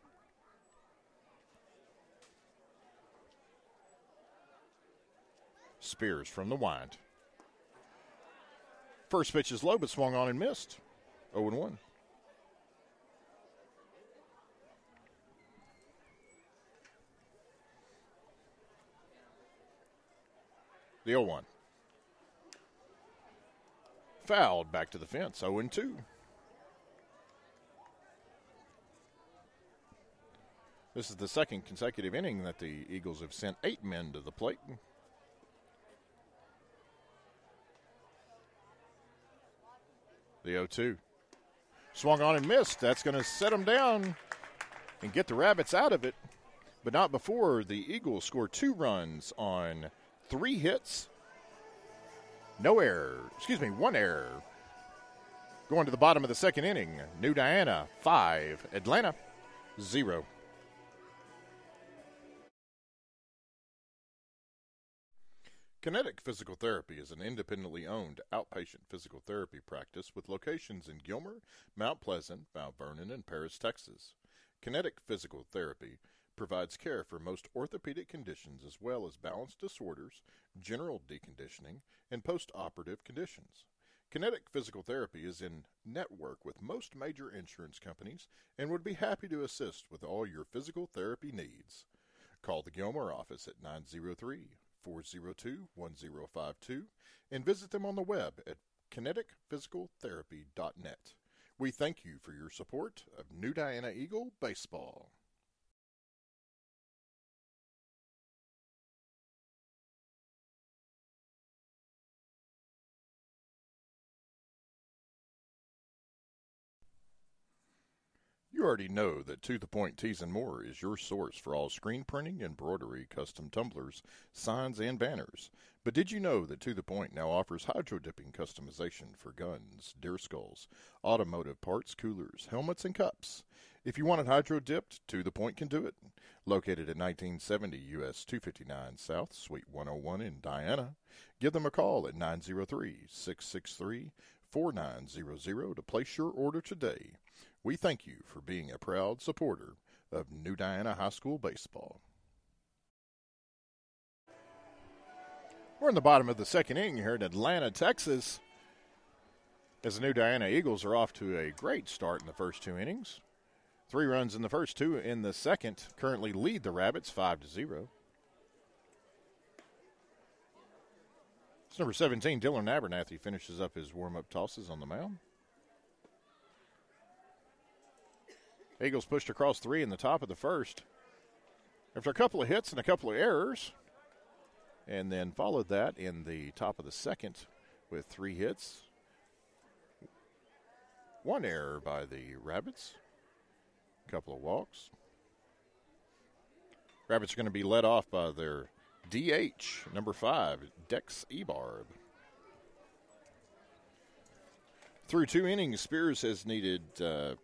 Spears from the wind. First pitch is low, but swung on and missed. oh and one. The oh one. Fouled back to the fence, oh and two. This is the second consecutive inning that the Eagles have sent eight men to the plate. The oh two. Swung on and missed. That's going to set them down and get the Rabbits out of it, but not before the Eagles score two runs on three hits. No error. Excuse me, one error. Going to the bottom of the second inning. New Diana, five. Atlanta, zero. Kinetic Physical Therapy is an independently owned outpatient physical therapy practice with locations in Gilmer, Mount Pleasant, Mount Vernon, and Paris, Texas. Kinetic Physical Therapy provides care for most orthopedic conditions as well as balance disorders, general deconditioning, and post-operative conditions. Kinetic Physical Therapy is in network with most major insurance companies and would be happy to assist with all your physical therapy needs. Call the Gilmer office at nine oh three, four oh two, one oh five two and visit them on the web at kinetic physical therapy dot net. We thank you for your support of New Diana Eagle Baseball. You already know that To The Point Tees and More is your source for all screen printing, embroidery, custom tumblers, signs, and banners. But did you know that To The Point now offers hydro dipping customization for guns, deer skulls, automotive parts, coolers, helmets, and cups? If you want it hydro dipped, To The Point can do it. Located at nineteen seventy U S two fifty-nine South, Suite one oh one in Diana, give them a call at nine oh three, six six three, four nine zero zero to place your order today. We thank you for being a proud supporter of New Diana High School Baseball. We're in the bottom of the second inning here in Atlanta, Texas, as the New Diana Eagles are off to a great start in the first two innings. Three runs in the first, two in the second. Currently lead the Rabbits five to zero. It's number seventeen, Dylan Abernathy, finishes up his warm-up tosses on the mound. Eagles pushed across three in the top of the first. After a couple of hits and a couple of errors, and then followed that in the top of the second with three hits. One error by the Rabbits. A couple of walks. Rabbits are going to be led off by their D H, number five, Dex Ebarb. Through two innings, Spears has needed uh,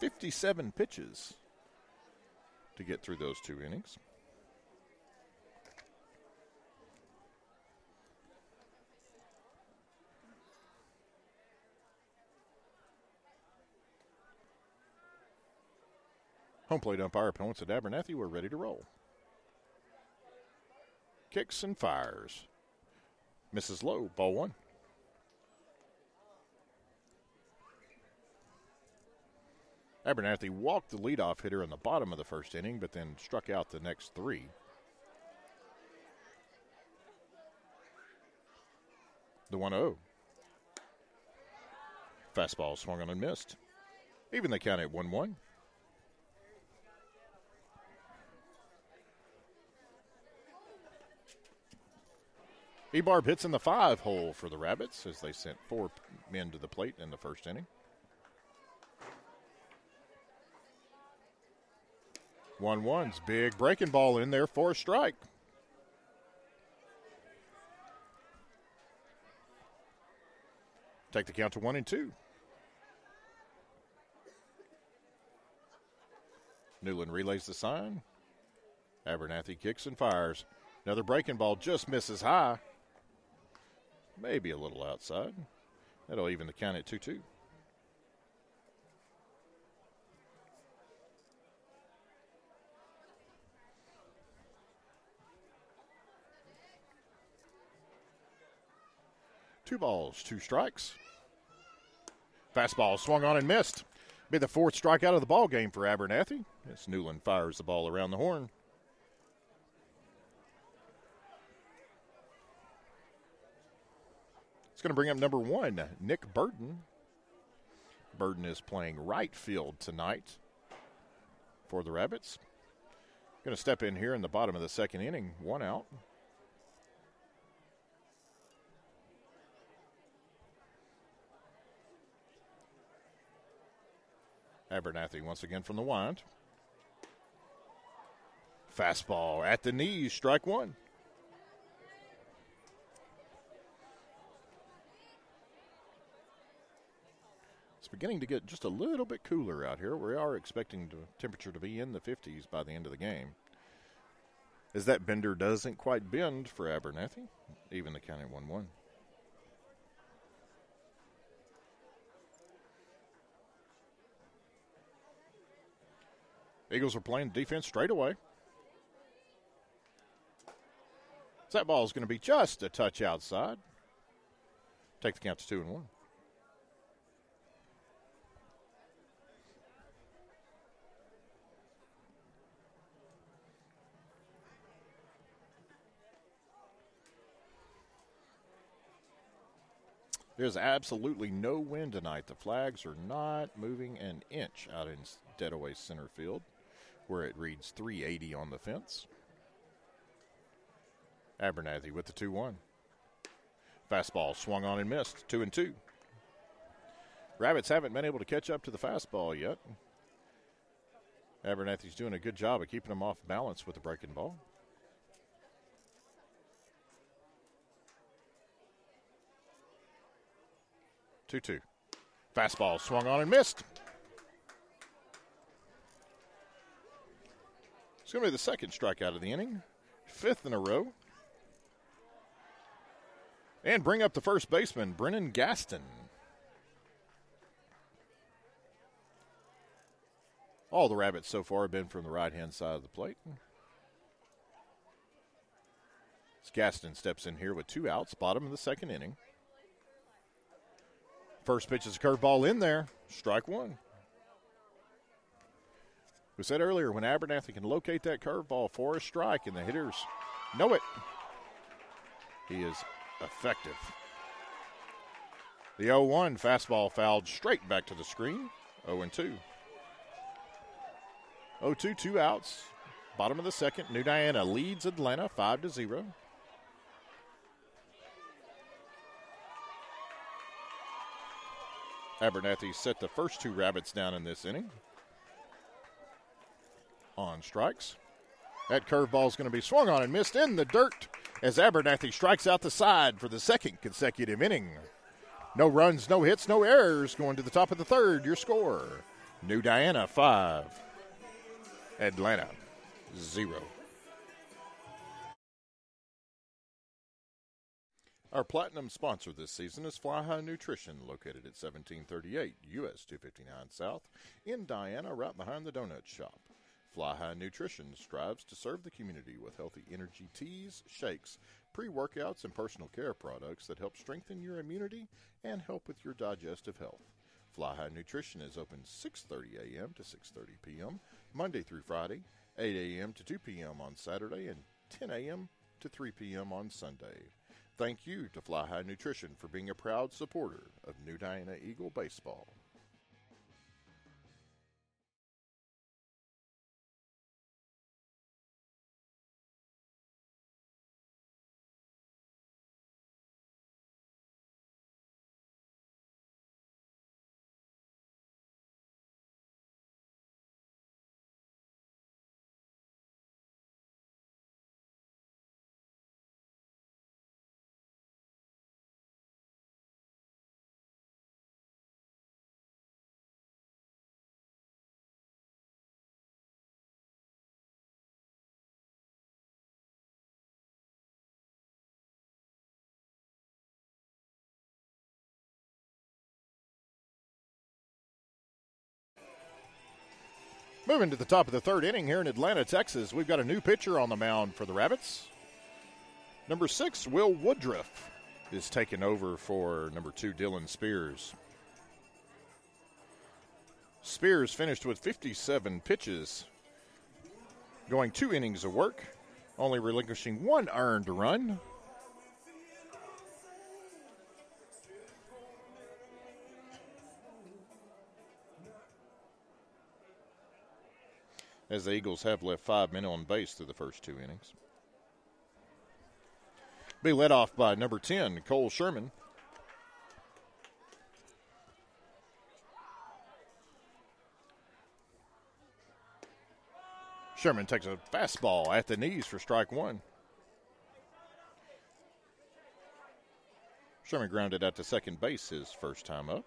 fifty-seven pitches to get through those two innings. Home plate umpire opponents at Abernathy were ready to roll. Kicks and fires. Misses low, ball one. Abernathy walked the leadoff hitter in the bottom of the first inning, but then struck out the next three. The one oh. Fastball swung on and missed. Even the count at one one. Ebarb hits in the five hole for the Rabbits as they sent four men to the plate in the first inning. one one's big breaking ball in there for a strike. Take the count to one and two. Newland relays the sign. Abernathy kicks and fires. Another breaking ball, just misses high. Maybe a little outside. That'll even the count at two two. Two balls, two strikes. Fastball swung on and missed. Be the fourth strikeout of the ball game for Abernathy as Newland fires the ball around the horn. It's going to bring up number one, Nick Burden. Burden is playing right field tonight for the Rabbits. Going to step in here in the bottom of the second inning, one out. Abernathy once again from the wind. Fastball at the knees, strike one. It's beginning to get just a little bit cooler out here. We are expecting the temperature to be in the fifties by the end of the game. As that bender doesn't quite bend for Abernathy, even the count at one one. Eagles are playing defense straight away. So that ball is going to be just a touch outside. Take the count to two and one. There's absolutely no wind tonight. The flags are not moving an inch out in Deadaway center field, where it reads three eighty on the fence. Abernathy with the two one. Fastball swung on and missed, two and two. Rabbits haven't been able to catch up to the fastball yet. Abernathy's doing a good job of keeping them off balance with the breaking ball. two two. Fastball swung on and missed. It's going to be the second strikeout of the inning, fifth in a row. And bring up the first baseman, Brennan Gaston. All the Rabbits so far have been from the right-hand side of the plate. As Gaston steps in here with two outs, bottom of the second inning. First pitch is a curveball in there, strike one. We said earlier, when Abernathy can locate that curveball for a strike, and the hitters know it, he is effective. The oh one fastball fouled straight back to the screen, oh two. oh two, two outs, bottom of the second. New Diana leads Atlanta five to zero. Abernathy set the first two Rabbits down in this inning on strikes. That curveball is going to be swung on and missed in the dirt as Abernathy strikes out the side for the second consecutive inning. No runs, no hits, no errors. Going to the top of the third, your score, New Diana five, Atlanta zero. Our platinum sponsor this season is Fly High Nutrition, located at seventeen thirty-eight U S two fifty-nine South in Diana, right behind the donut shop. Fly High Nutrition strives to serve the community with healthy energy teas, shakes, pre-workouts, and personal care products that help strengthen your immunity and help with your digestive health. Fly High Nutrition is open six thirty a.m. to six thirty p.m. Monday through Friday, eight a.m. to two p.m. on Saturday, and ten a.m. to three p.m. on Sunday. Thank you to Fly High Nutrition for being a proud supporter of New Diana Eagle Baseball. Moving to the top of the third inning here in Atlanta, Texas, we've got a new pitcher on the mound for the Rabbits. Number six, Will Woodruff. is taking over for number two, Dylan Spears. Spears finished with fifty-seven pitches, going two innings of work, only relinquishing one earned run. As the Eagles have left five men on base through the first two innings. Be led off by number ten, Cole Sherman. Sherman takes a fastball at the knees for strike one. Sherman grounded out to second base his first time up.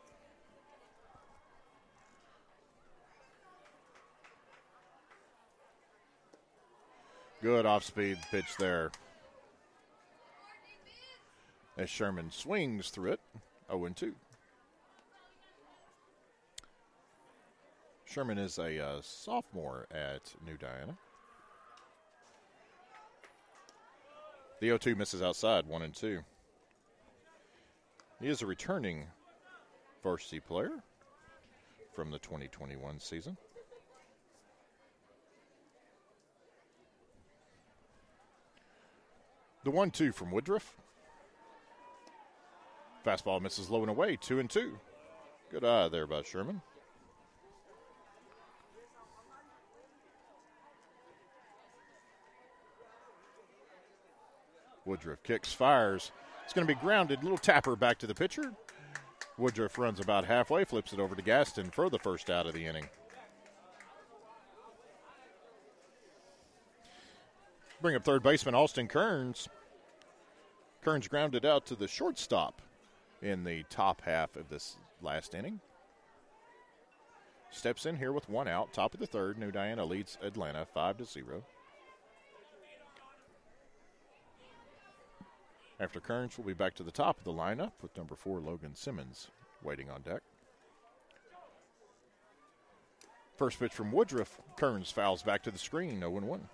Good off-speed pitch there. As Sherman swings through it, oh and two. Sherman is a uh, sophomore at New Diana. The oh two misses outside, one and two. He is a returning varsity player from the twenty twenty-one season. The one two from Woodruff. Fastball misses low and away, two and two. Good eye there by Sherman. Woodruff kicks, fires. It's going to be grounded. Little tapper back to the pitcher. Woodruff runs about halfway, flips it over to Gaston for the first out of the inning. Bring up third baseman Austin Kearns. Kearns grounded out to the shortstop in the top half of this last inning. Steps in here with one out. Top of the third, New Diana leads Atlanta five to zero. After Kearns, we'll be back to the top of the lineup with number four, Logan Simmons, waiting on deck. First pitch from Woodruff. Kearns fouls back to the screen, oh and one.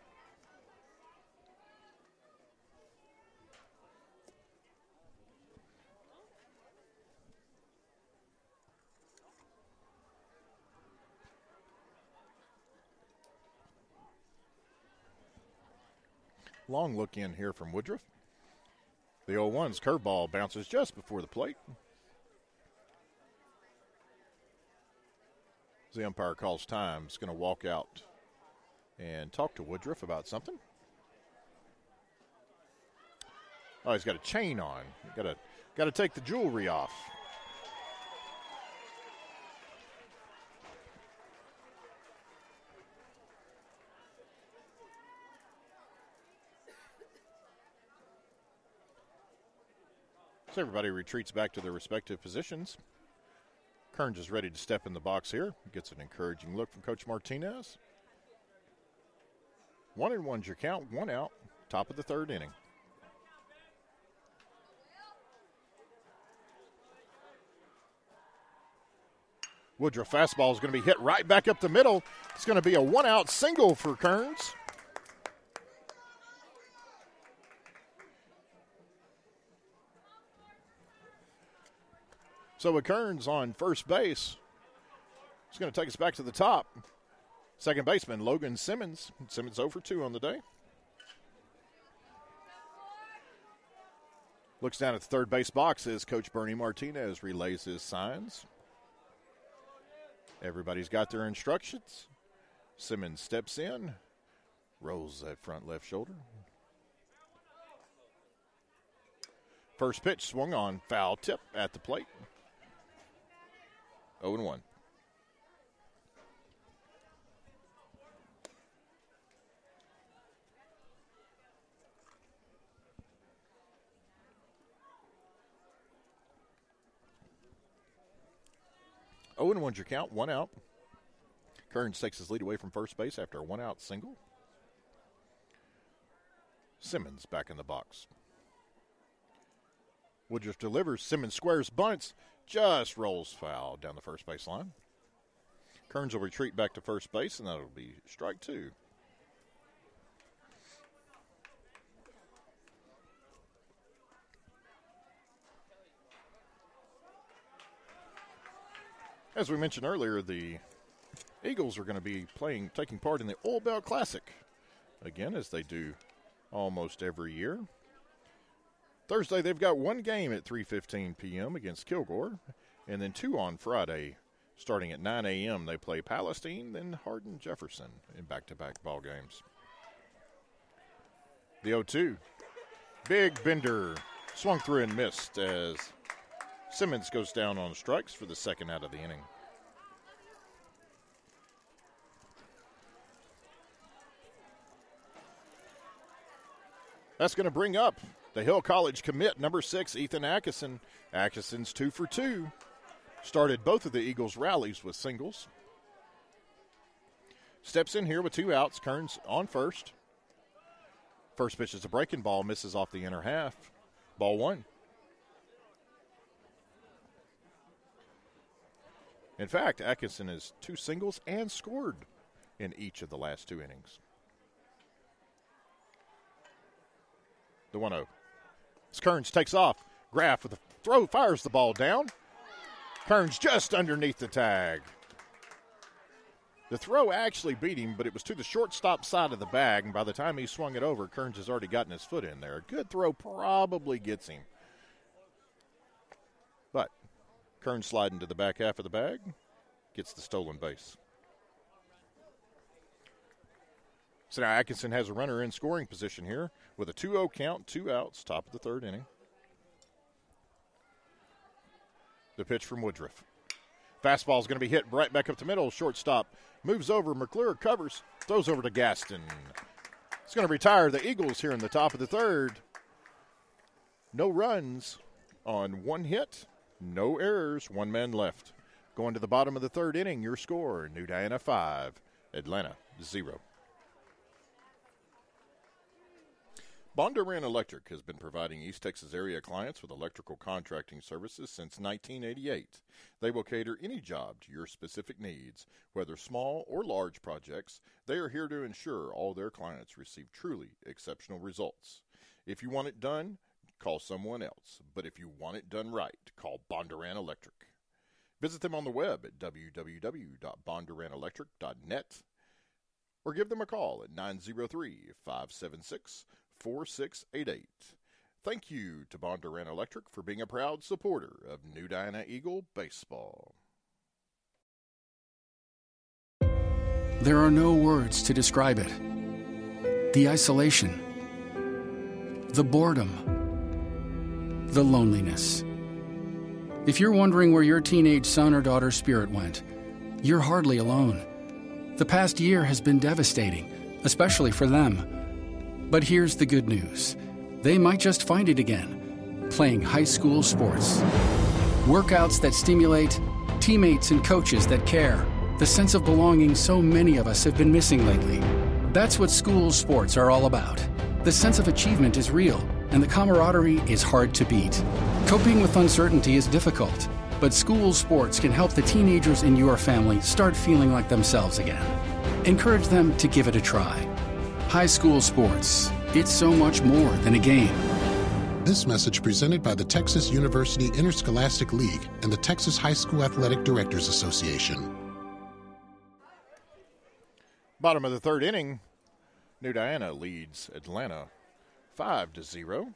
Long look in here from Woodruff. The oh one's curveball bounces just before the plate. The umpire calls time. He's going to walk out and talk to Woodruff about something. Oh, he's got a chain on. Got to, got to take the jewelry off. So everybody retreats back to their respective positions. Kearns is ready to step in the box here. Gets an encouraging look from Coach Martinez. One and one's your count, one out, top of the third inning. Woodruff fastball is going to be hit right back up the middle. It's going to be a one-out single for Kearns. So with Kearns on first base, it's going to take us back to the top. Second baseman, Logan Simmons. Simmons oh for two on the day. Looks down at the third base box as Coach Bernie Martinez relays his signs. Everybody's got their instructions. Simmons steps in, rolls that front left shoulder. First pitch swung on, foul tip at the plate. oh and one. oh and one's your count, one out. Kearns takes his lead away from first base after a one-out single. Simmons back in the box. Woodruff delivers. Simmons squares, bunts, just rolls foul down the first baseline. Kearns will retreat back to first base, and that'll be strike two. As we mentioned earlier, the Eagles are going to be playing, taking part in the Oil Belt Classic, again, as they do almost every year. Thursday, they've got one game at three fifteen p.m. against Kilgore, and then two on Friday. Starting at nine a.m., they play Palestine, then Hardin-Jefferson in back-to-back ball games. The oh two. Big bender swung through and missed as Simmons goes down on strikes for the second out of the inning. That's going to bring up the Hill College commit, number six, Ethan Atkinson. Atkinson's two for two. Started both of the Eagles' rallies with singles. Steps in here with two outs. Kearns on first. First pitch is a breaking ball. Misses off the inner half. Ball one. In fact, Atkinson has two singles and scored in each of the last two innings. The one oh. Kearns takes off. Graff with a throw, fires the ball down. Kearns just underneath the tag. The throw actually beat him, but it was to the shortstop side of the bag, and by the time he swung it over, Kearns has already gotten his foot in there. A good throw probably gets him. But Kearns sliding to the back half of the bag, gets the stolen base. So now Atkinson has a runner in scoring position here with a two oh count, two outs, top of the third inning. The pitch from Woodruff. Fastball is going to be hit right back up the middle. Shortstop moves over. McClure covers, throws over to Gaston. It's going to retire the Eagles here in the top of the third. No runs on one hit, no errors, one man left. Going to the bottom of the third inning, your score, New Diana five, Atlanta zero. Bondurant Electric has been providing East Texas area clients with electrical contracting services since nineteen eighty-eight. They will cater any job to your specific needs, whether small or large projects. They are here to ensure all their clients receive truly exceptional results. If you want it done, call someone else. But if you want it done right, call Bondurant Electric. Visit them on the web at w w w dot bondurant electric dot net or give them a call at nine oh three, five seven six, four six eight eight. Thank you to Bondurant Electric for being a proud supporter of New Diana Eagle Baseball. There are no words to describe it. The isolation, the boredom, the loneliness. If you're wondering where your teenage son or daughter's spirit went, you're hardly alone. The past year has been devastating, especially for them. But here's the good news. They might just find it again, playing high school sports. Workouts that stimulate, teammates and coaches that care, the sense of belonging so many of us have been missing lately. That's what school sports are all about. The sense of achievement is real, and the camaraderie is hard to beat. Coping with uncertainty is difficult, but school sports can help the teenagers in your family start feeling like themselves again. Encourage them to give it a try. High school sports, it's so much more than a game. This message presented by the Texas University Interscholastic League and the Texas High School Athletic Directors Association. Bottom of the third inning, New Diana leads Atlanta five to zero.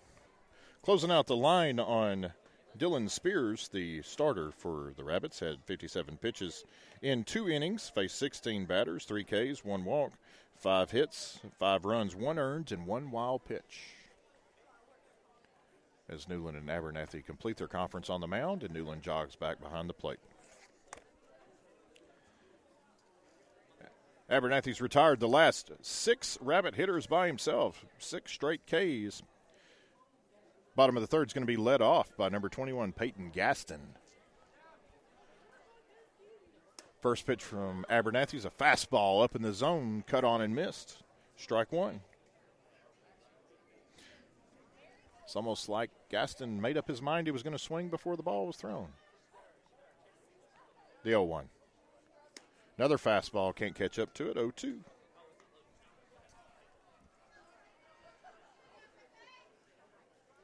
Closing out the line on Dylan Spears, the starter for the Rabbits, had fifty-seven pitches in two innings, faced sixteen batters, three Ks, one walk, five hits, five runs, one earned, and one wild pitch. As Newland and Abernathy complete their conference on the mound, and Newland jogs back behind the plate. Abernathy's retired the last six Rabbit hitters by himself, six straight Ks. Bottom of the third is going to be led off by number twenty-one, Peyton Gaston. First pitch from Abernathy's a fastball up in the zone, cut on and missed. Strike one. It's almost like Gaston made up his mind he was going to swing before the ball was thrown. The oh one. Another fastball, can't catch up to it, oh two.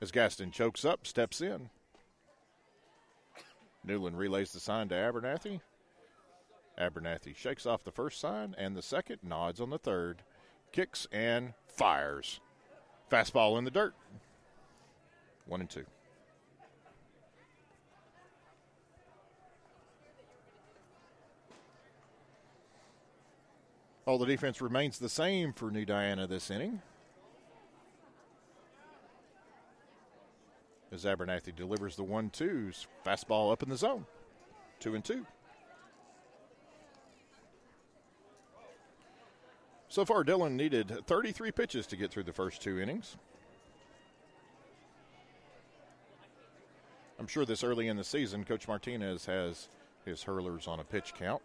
As Gaston chokes up, steps in. Newland relays the sign to Abernathy. Abernathy shakes off the first sign and the second, nods on the third, kicks and fires. Fastball in the dirt. One and two. All the defense remains the same for New Diana this inning. As Abernathy delivers the one-twos, fastball up in the zone. Two and two. So far, Dillon needed thirty-three pitches to get through the first two innings. I'm sure this early in the season, Coach Martinez has his hurlers on a pitch count.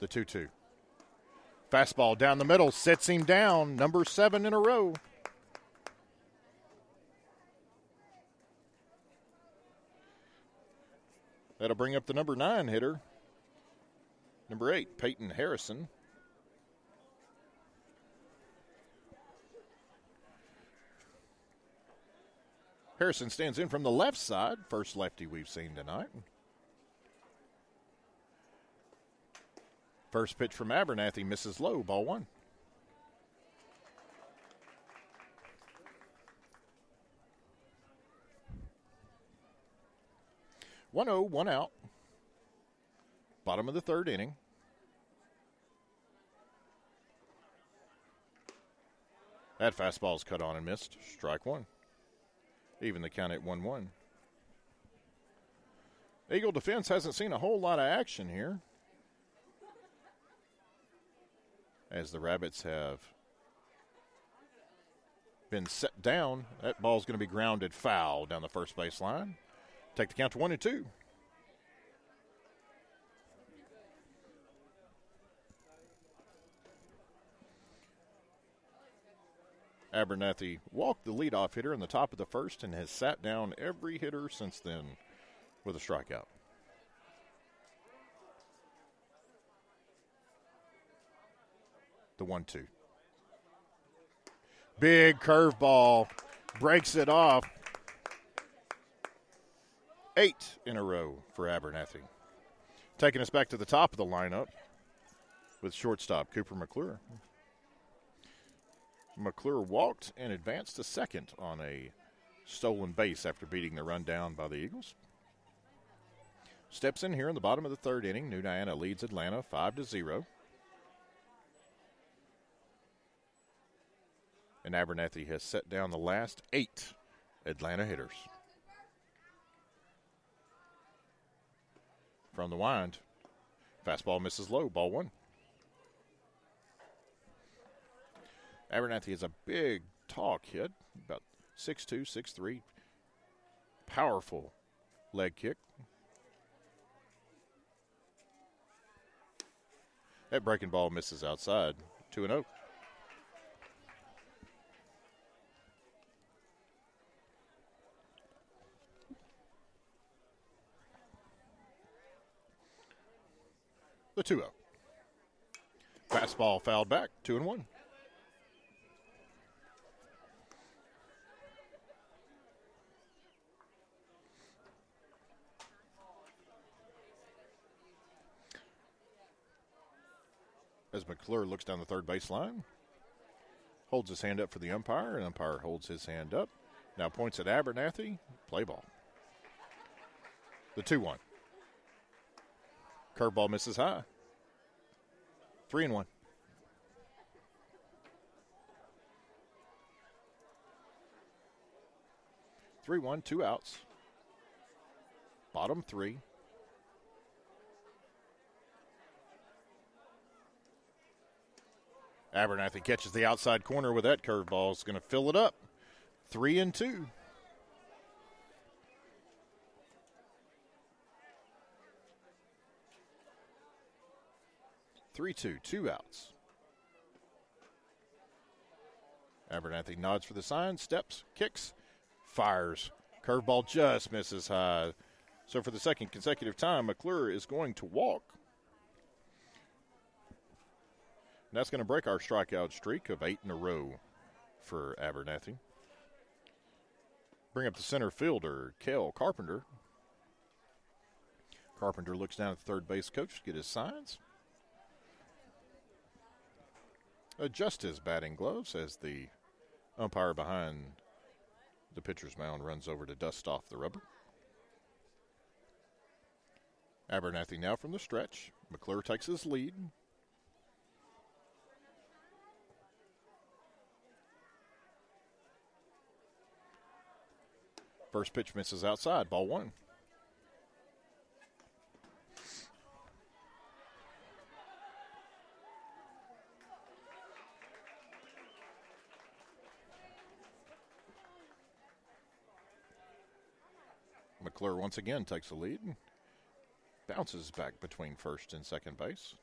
The two-two. Fastball down the middle, sets him down, number seven in a row. That'll bring up the number nine hitter, number eight, Peyton Harrison. Harrison stands in from the left side, first lefty we've seen tonight. First pitch from Abernathy misses low, ball one. one oh, one out. Bottom of the third inning. That fastball's cut on and missed. Strike one. Even the count at one one. Eagle defense hasn't seen a whole lot of action here, as the Rabbits have been set down. That ball's going to be grounded foul down the first baseline. Take the count to one and two. Abernathy walked the leadoff hitter in the top of the first and has sat down every hitter since then with a strikeout. The one two. Big curveball. Breaks it off. Eight in a row for Abernathy. Taking us back to the top of the lineup with shortstop Cooper McClure. McClure walked and advanced to second on a stolen base after beating the run down by the Eagles. Steps in here in the bottom of the third inning. New Diana leads Atlanta five to zero. And Abernathy has set down the last eight Atlanta hitters. From the wind, fastball misses low, ball one. Abernathy is a big, tall kid, about six two, six three, powerful leg kick. That breaking ball misses outside, two oh. The two oh. Fastball fouled back, two and one. As McClure looks down the third baseline, holds his hand up for the umpire, and umpire holds his hand up. Now points at Abernathy, play ball. The two one. Curveball misses high. Three and one. Three, one, two outs. Bottom three. Abernathy catches the outside corner with that curveball. It's going to fill it up. Three and two. three two, two outs. Abernathy nods for the sign, steps, kicks, fires. Curveball just misses high. So for the second consecutive time, McClure is going to walk. And that's going to break our strikeout streak of eight in a row for Abernathy. Bring up the center fielder, Cale Carpenter. Carpenter looks down at the third base coach to get his signs. Adjust his batting gloves as the umpire behind the pitcher's mound runs over to dust off the rubber. Abernathy now from the stretch. McClure takes his lead. First pitch misses outside. Ball one. McClure once again takes the lead. Bounces back between first and second base.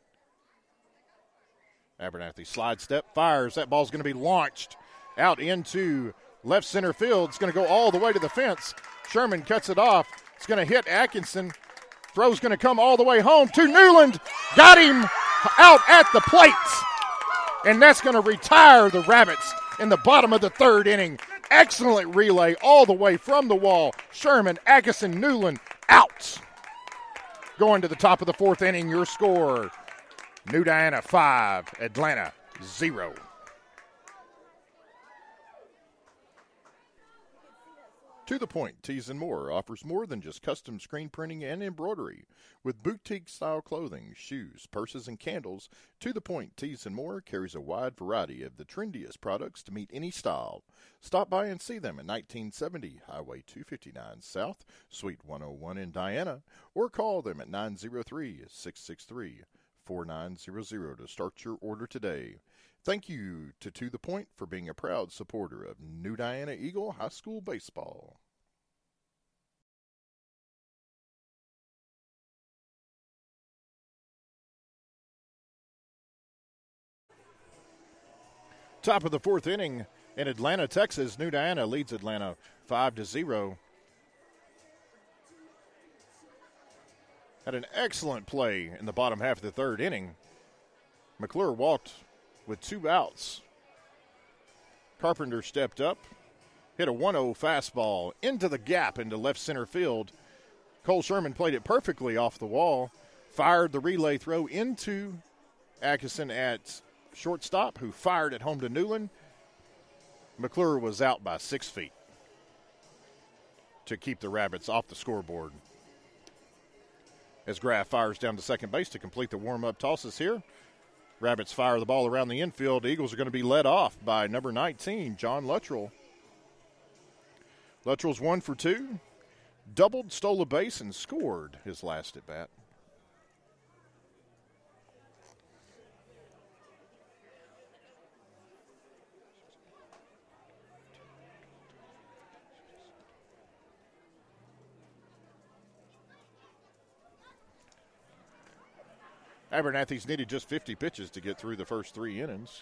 Abernathy slide step, fires. That ball's going to be launched out into left center field. It's going to go all the way to the fence. Sherman cuts it off. It's going to hit Atkinson. Throw's going to come all the way home to Newland. Got him out at the plate. And that's going to retire the Rabbits in the bottom of the third inning. Excellent relay all the way from the wall. Sherman, Atkinson, Newland out. Going to the top of the fourth inning, your score, New Diana five, Atlanta zero. To the Point Tees and More offers more than just custom screen printing and embroidery. With boutique-style clothing, shoes, purses, and candles, To the Point Tees and More carries a wide variety of the trendiest products to meet any style. Stop by and see them at nineteen seventy Highway two fifty-nine South, Suite one oh one in Diana, or call them at nine oh three, six six three, four nine zero zero to start your order today. Thank you to To The Point for being a proud supporter of New Diana Eagle High School Baseball. Top of the fourth inning in Atlanta, Texas. New Diana leads Atlanta five to zero. Had an excellent play in the bottom half of the third inning. McClure walked with two outs. Carpenter stepped up, hit a one oh fastball into the gap into left center field. Cole Sherman played it perfectly off the wall, fired the relay throw into Atkinson at shortstop, who fired it home to Newland. McClure was out by six feet to keep the Rabbits off the scoreboard. As Graff fires down to second base to complete the warm-up tosses here, Rabbits fire the ball around the infield. The Eagles are going to be led off by number nineteen, John Luttrell. Luttrell's one for two, doubled, stole a base, and scored his last at bat. Abernathy's needed just fifty pitches to get through the first three innings.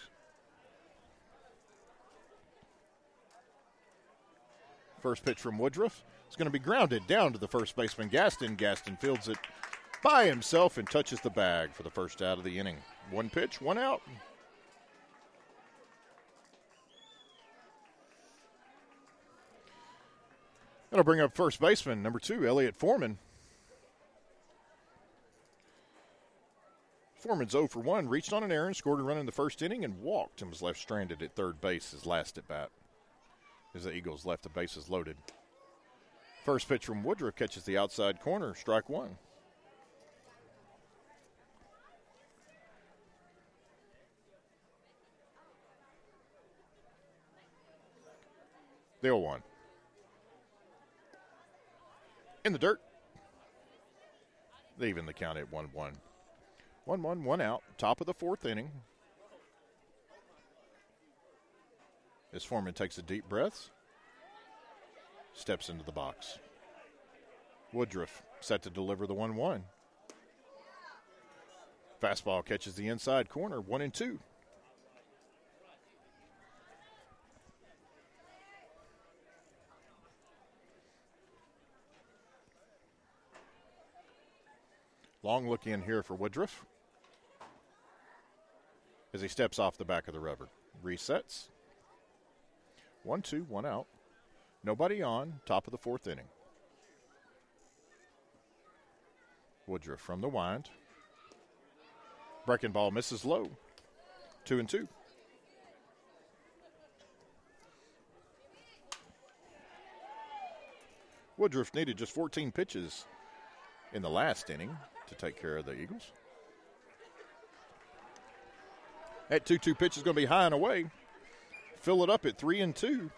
First pitch from Woodruff. It's going to be grounded down to the first baseman, Gaston. Gaston fields it by himself and touches the bag for the first out of the inning. One pitch, one out. That'll bring up first baseman, number two, Elliot Foreman. Foreman's oh for one, reached on an errand, scored a run in the first inning, and walked and was left stranded at third base his last at bat. As the Eagles left the bases loaded. First pitch from Woodruff catches the outside corner, strike one. The oh one. In the dirt. They even the count at one one. One, one, one out, top of the fourth inning. As Foreman takes a deep breath, steps into the box. Woodruff set to deliver the one one. Fastball catches the inside corner, one and two. Long look in here for Woodruff. As he steps off the back of the rubber. Resets. One, two, one out. Nobody on. Top of the fourth inning. Woodruff from the wind. Breaking ball misses low. Two and two. Woodruff needed just fourteen pitches in the last inning to take care of the Eagles. That two two pitch is going to be high and away. Fill it up at three and two.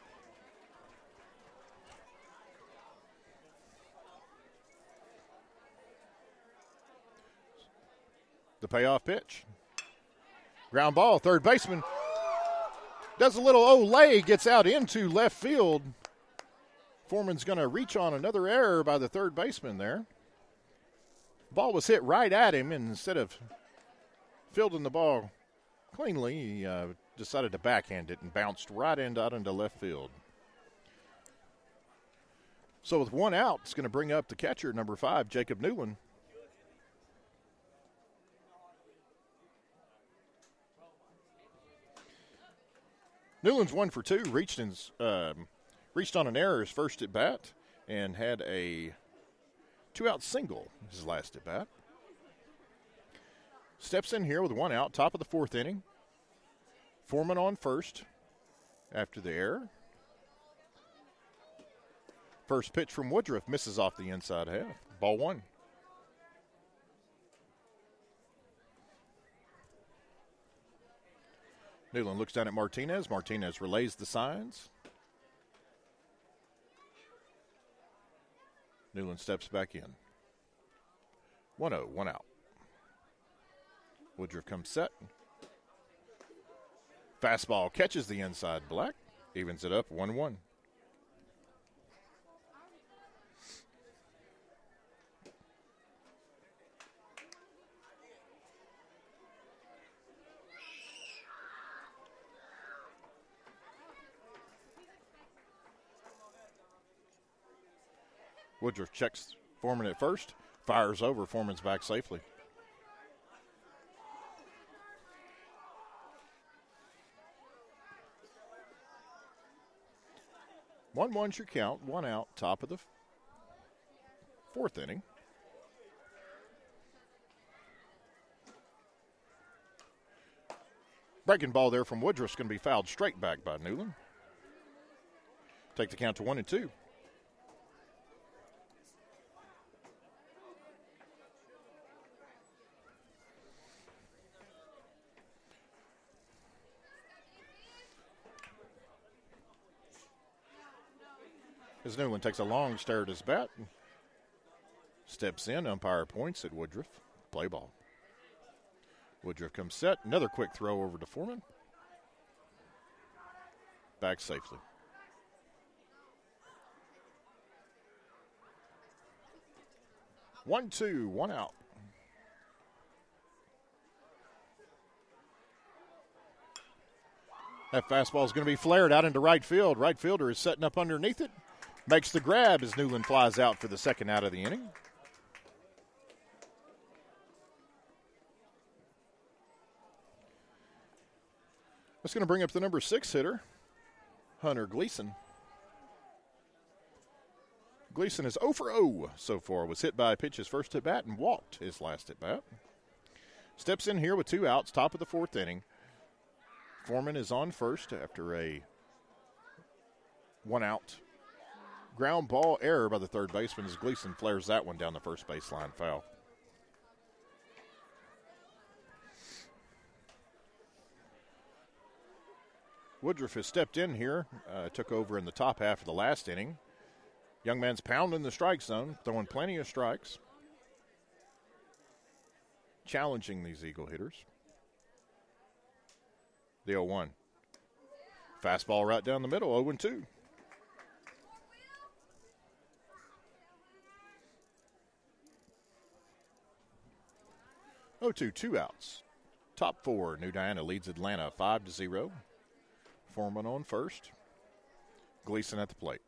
The payoff pitch. Ground ball, third baseman. Does a little olay, gets out into left field. Foreman's going to reach on another error by the third baseman there. Ball was hit right at him, and instead of fielding the ball cleanly, he uh, decided to backhand it and bounced right end out into left field. So with one out, it's going to bring up the catcher, number five, Jacob Newland. Newland's one for two, reached, in, um, reached on an error his first at bat and had a two-out single his last at bat. Steps in here with one out, top of the fourth inning. Foreman on first after the error. First pitch from Woodruff misses off the inside half. Ball one. Newland looks down at Martinez. Martinez relays the signs. Newland steps back in. one oh, one out. Woodruff comes set. Fastball catches the inside black. Evens it up one one. Woodruff checks Foreman at first, fires over, Foreman's back safely. one one's your count, one out, top of the fourth inning. Breaking ball there from Woodruff's going to be fouled straight back by Newland. Take the count to one and two. As Newland takes a long stare at his bat, steps in, umpire points at Woodruff, play ball. Woodruff comes set, another quick throw over to Foreman. Back safely. One, two, one out. That fastball is going to be flared out into right field. Right fielder is setting up underneath it. Makes the grab as Newland flies out for the second out of the inning. That's going to bring up the number six hitter, Hunter Gleason. Gleason is oh for oh so far. Was hit by a pitch his first at bat and walked his last at bat. Steps in here with two outs, top of the fourth inning. Foreman is on first after a one out. Ground ball error by the third baseman as Gleason flares that one down the first baseline foul. Woodruff has stepped in here, uh, took over in the top half of the last inning. Young man's pounding the strike zone, throwing plenty of strikes. Challenging these Eagle hitters. The oh one. Fastball right down the middle, oh two. oh two, two outs. Top four, New Diana leads Atlanta five to zero. Foreman on first. Gleason at the plate.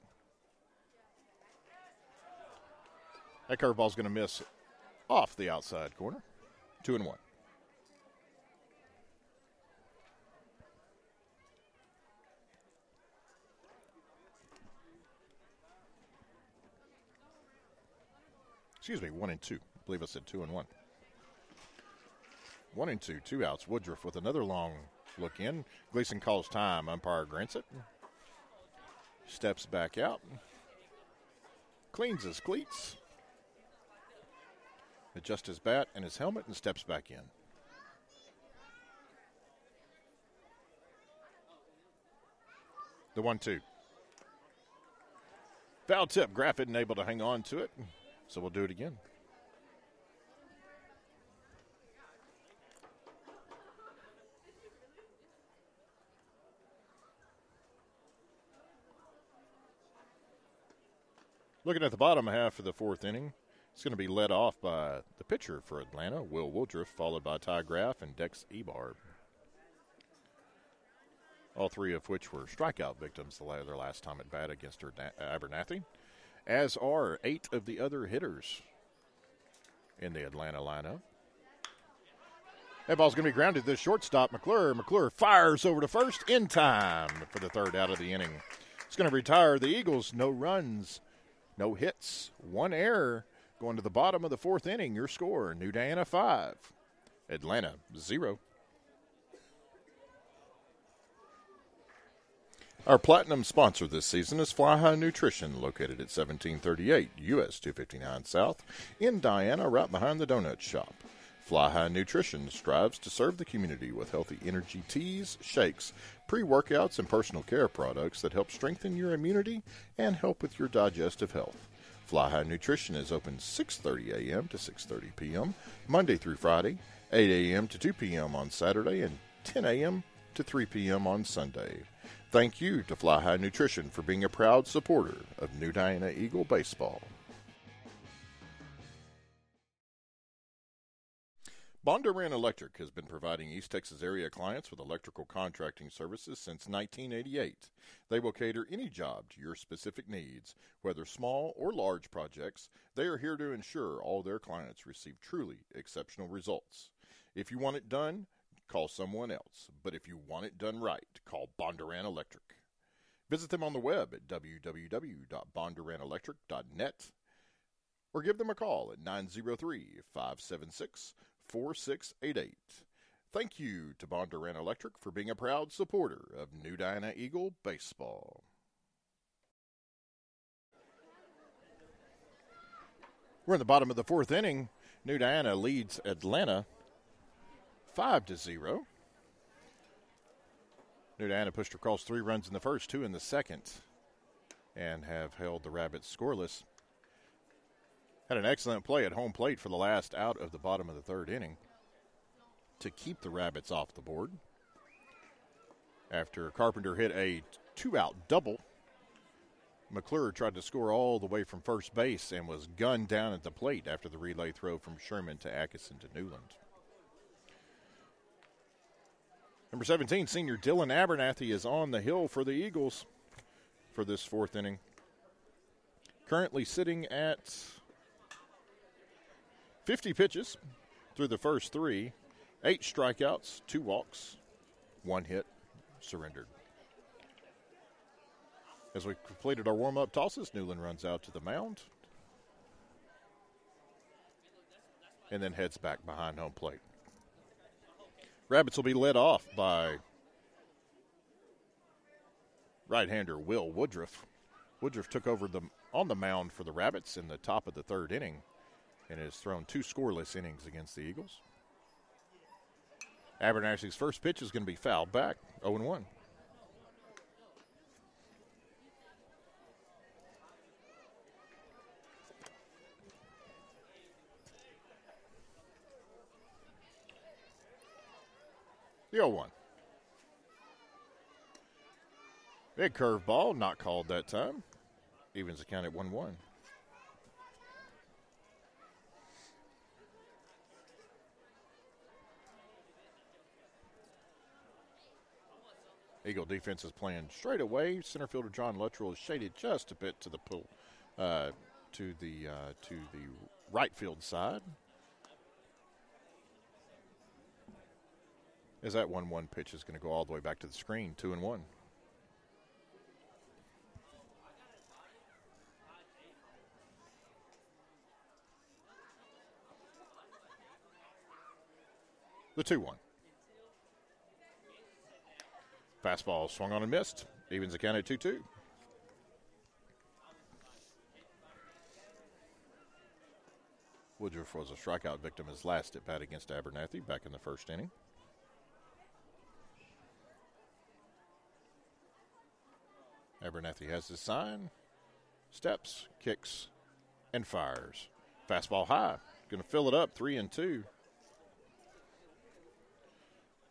That curveball's going to miss off the outside corner. Two and one. Excuse me, one and two. leave us at two and one. One and two, two outs. Woodruff with another long look in. Gleason calls time. Umpire grants it. Steps back out. Cleans his cleats. Adjusts his bat and his helmet and steps back in. The one two. Foul tip. Graff isn't able to hang on to it, so we'll do it again. Looking at the bottom half of the fourth inning, it's going to be led off by the pitcher for Atlanta, Will Woodruff, followed by Ty Graff and Dex Ebarb. All three of which were strikeout victims their last time at bat against Abernathy, as are eight of the other hitters in the Atlanta lineup. That ball's going to be grounded to the shortstop, McClure. McClure fires over to first in time for the third out of the inning. It's going to retire the Eagles. No runs, no hits, one error. Going to the bottom of the fourth inning, your score, New Diana five, Atlanta zero. Our platinum sponsor this season is Fly High Nutrition, located at seventeen thirty-eight U S two fifty-nine South in Diana, right behind the donut shop. Fly High Nutrition strives to serve the community with healthy energy teas, shakes, pre-workouts, and personal care products that help strengthen your immunity and help with your digestive health. Fly High Nutrition is open six thirty a.m. to six thirty p.m. Monday through Friday, eight a.m. to two p.m. on Saturday, and ten a.m. to three p.m. on Sunday. Thank you to Fly High Nutrition for being a proud supporter of New Diana Eagle Baseball. Bondurant Electric has been providing East Texas area clients with electrical contracting services since nineteen eighty-eight. They will cater any job to your specific needs, whether small or large projects. They are here to ensure all their clients receive truly exceptional results. If you want it done, call someone else, but if you want it done right, call Bondurant Electric. Visit them on the web at w w w dot bondurant electric dot net or give them a call at nine oh three, five seven six, four six eight eight. Thank you to Bondurant Electric for being a proud supporter of New Diana Eagle Baseball. We're in the bottom of the fourth inning. New Diana leads Atlanta Five to zero. New Diana pushed across three runs in the first, two in the second, and have held the Rabbits scoreless. Had an excellent play at home plate for the last out of the bottom of the third inning to keep the Rabbits off the board. After Carpenter hit a two-out double, McClure tried to score all the way from first base and was gunned down at the plate after the relay throw from Sherman to Atkinson to Newland. Number seventeen, senior Dylan Abernathy is on the hill for the Eagles for this fourth inning. Currently sitting at fifty pitches through the first three, eight strikeouts, two walks, one hit, surrendered. As we completed our warm-up tosses, Newland runs out to the mound and then heads back behind home plate. Rabbits will be led off by right-hander Will Woodruff. Woodruff took over the, on the mound for the Rabbits in the top of the third inning and has thrown two scoreless innings against the Eagles. Abernathy's first pitch is going to be fouled back, oh and one. The oh one. Big curveball, not called that time. Evens the count at one one. Eagle defense is playing straight away. Center fielder John Luttrell is shaded just a bit to the pull, uh, to the uh, to the right field side. As that one one pitch is going to go all the way back to the screen, two and one. the two one. Fastball swung on and missed. Evens the count at two two. Woodruff was a strikeout victim his last at bat against Abernathy back in the first inning. Abernathy has his sign, steps, kicks, and fires. Fastball high. Going to fill it up, three and two.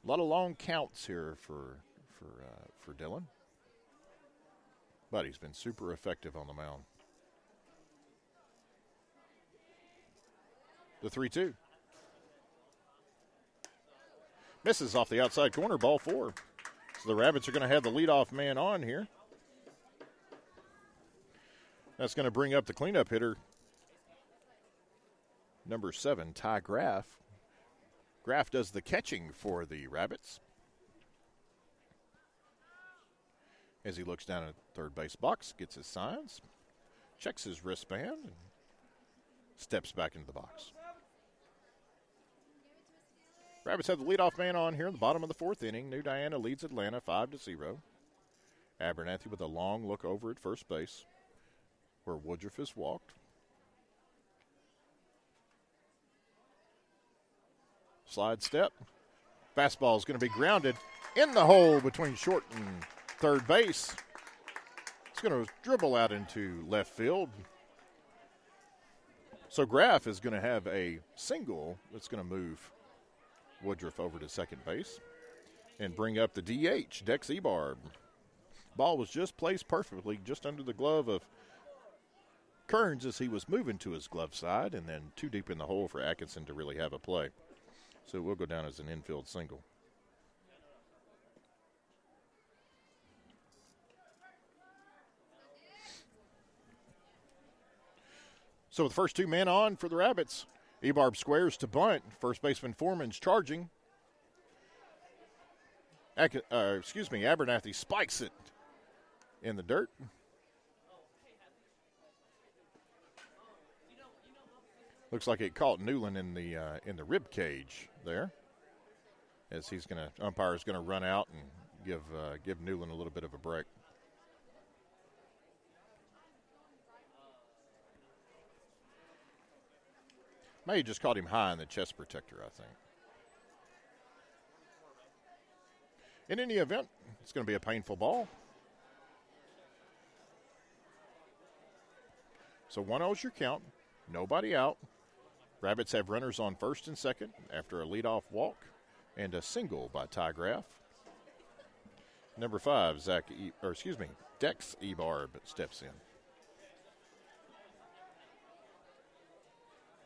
A lot of long counts here for for uh, for Dillon. But he's been super effective on the mound. The three two. Misses off the outside corner, ball four. So the Rabbits are going to have the leadoff man on here. That's going to bring up the cleanup hitter, number seven, Ty Graff. Graff does the catching for the Rabbits as he looks down at the third base box, gets his signs, checks his wristband, and steps back into the box. Rabbits have the leadoff man on here in the bottom of the fourth inning. New Diana leads Atlanta five to zero. Abernathy with a long look over at first base, where Woodruff is walked. Slide step. Fastball is going to be grounded in the hole between short and third base. It's going to dribble out into left field. So Graff is going to have a single that's going to move Woodruff over to second base and bring up the D H, Dex Ebarb. Ball was just placed perfectly just under the glove of Kearns as he was moving to his glove side, and then too deep in the hole for Atkinson to really have a play. So it will go down as an infield single. So with the first two men on for the Rabbits, Ebarb squares to bunt. First baseman Foreman's charging. Ac- uh, excuse me, Abernathy spikes it in the dirt. Looks like it caught Newland in the uh, in the rib cage there, as he's going to umpire is going to run out and give uh, give Newland a little bit of a break. May just caught him high in the chest protector, I think. In any event, it's going to be a painful ball. So one oh your count, nobody out. Rabbits have runners on first and second after a leadoff walk and a single by Ty Graff. Number five, Zach, e, or excuse me, Dex Ebarb steps in.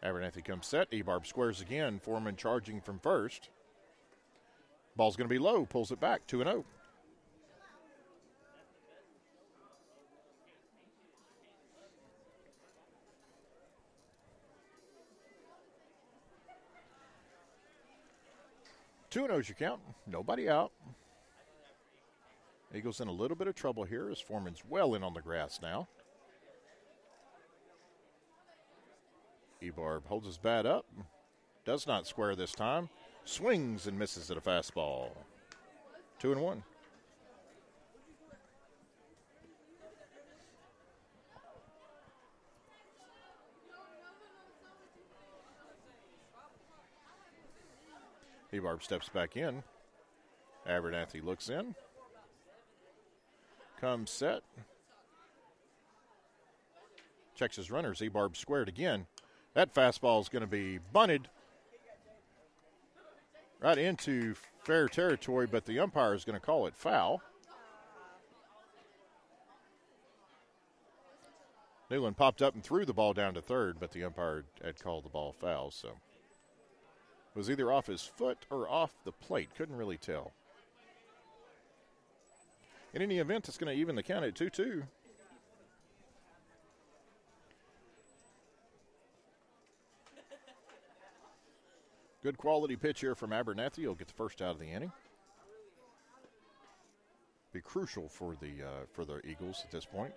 Abernathy comes set. Ebarb squares again. Foreman charging from first. Ball's going to be low. Pulls it back. two oh. two oh your count, nobody out. Eagles in a little bit of trouble here as Foreman's well in on the grass now. Ebarb holds his bat up, does not square this time, swings and misses at a fastball. Two and one. Ebarb steps back in. Abernathy looks in. Comes set. Checks his runners. Ebarb squared again. That fastball is going to be bunted right into fair territory, but the umpire is going to call it foul. Newland popped up and threw the ball down to third, but the umpire had called the ball foul, so was either off his foot or off the plate. Couldn't really tell. In any event, it's going to even the count at two two. Good quality pitch here from Abernathy. He'll get the first out of the inning. Be crucial for the, uh, for the Eagles at this point.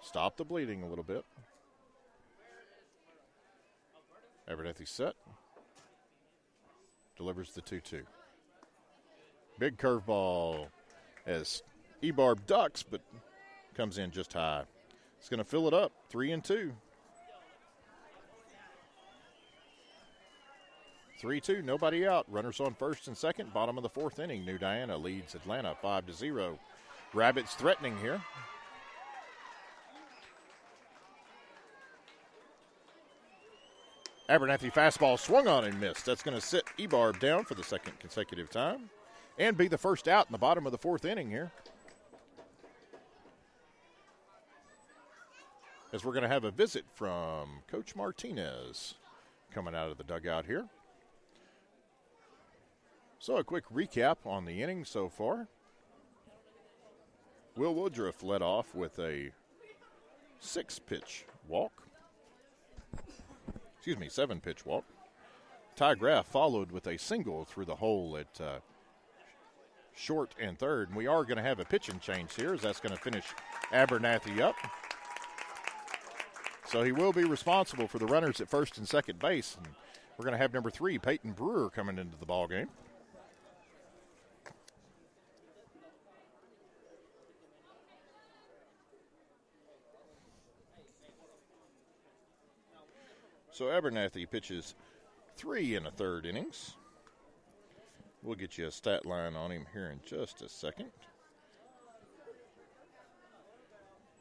Stop the bleeding a little bit. Abernathy set. delivers the two two. Big curveball as Ebarb ducks, but comes in just high. It's going to fill it up, three and two. three two, nobody out. Runners on first and second, bottom of the fourth inning. New Diana leads Atlanta five to zero. Rabbits threatening here. Abernathy fastball swung on and missed. That's going to sit Ebarb down for the second consecutive time and be the first out in the bottom of the fourth inning here. As we're going to have a visit from Coach Martinez coming out of the dugout here. So a quick recap on the inning so far. Will Woodruff led off with a six-pitch walk. Excuse me, seven-pitch walk. Ty Graff followed with a single through the hole at uh, short and third. And we are going to have a pitching change here as that's going to finish Abernathy up. So he will be responsible for the runners at first and second base. And we're going to have number three, Peyton Brewer, coming into the ballgame. So Abernathy pitches three and a third innings. We'll get you a stat line on him here in just a second.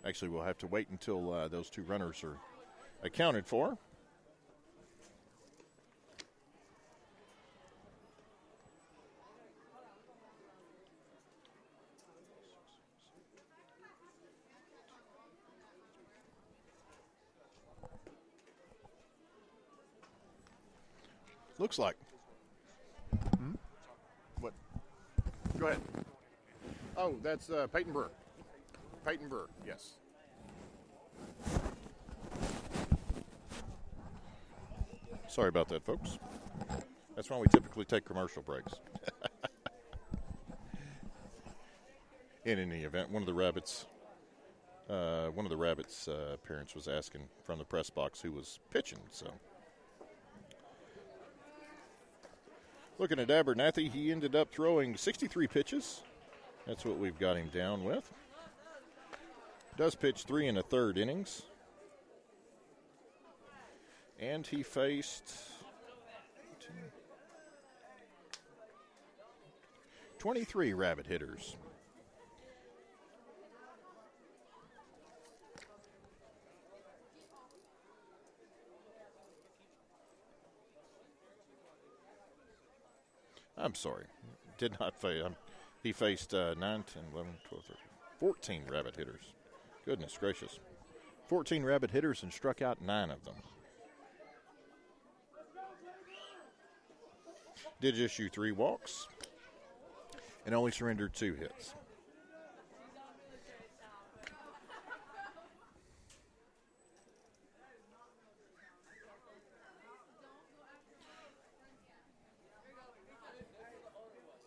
Actually, we'll have to wait until uh, those two runners are accounted for. Looks like. Hmm? What? Go ahead. Oh, that's uh, Peyton Brewer. Peyton Brewer, yes. Sorry about that, folks. That's why we typically take commercial breaks. In any event, one of the rabbits, uh, one of the rabbits' uh, parents was asking from the press box who was pitching. So, looking at Abernathy, he ended up throwing sixty-three pitches. That's what we've got him down with. Does pitch three and a third innings. And he faced twenty-three rabbit hitters. I'm sorry, did not face. Um, he faced uh, nine, ten, eleven, twelve, thirteen, fourteen rabbit hitters. Goodness gracious. fourteen rabbit hitters and struck out nine of them. Did issue three walks and only surrendered two hits.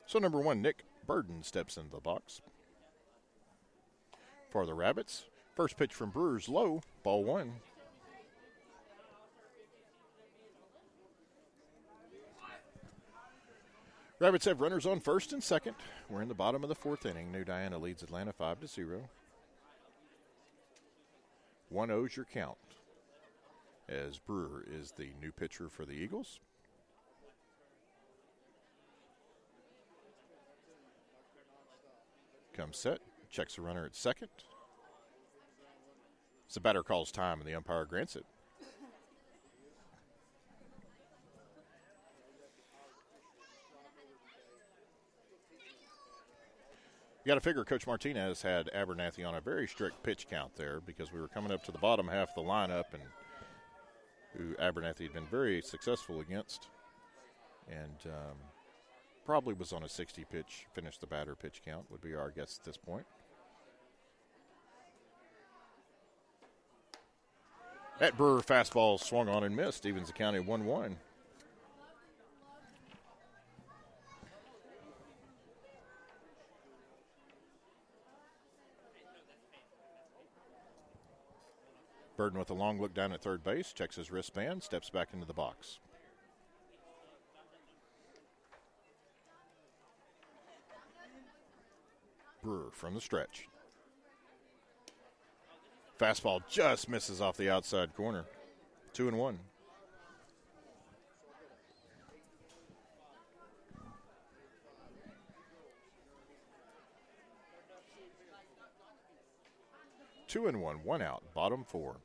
So number one, Nick Burden steps into the box for the Rabbits. First pitch from Brewers low, ball one. Rabbits have runners on first and second. We're in the bottom of the fourth inning. New Diana leads Atlanta five to zero. one oh is your count as Brewer is the new pitcher for the Eagles. Come set. Checks the runner at second. The batter calls time and the umpire grants it. You got to figure Coach Martinez had Abernathy on a very strict pitch count there because we were coming up to the bottom half of the lineup and who Abernathy had been very successful against, and um, probably was on a sixty-pitch, finish the batter pitch count would be our guess at this point. That Brewer fastball swung on and missed. Evens the count at one one. Burden with a long look down at third base, checks his wristband, steps back into the box. Brewer from the stretch. Fastball just misses off the outside corner. Two and one. Two and one, one out, bottom four.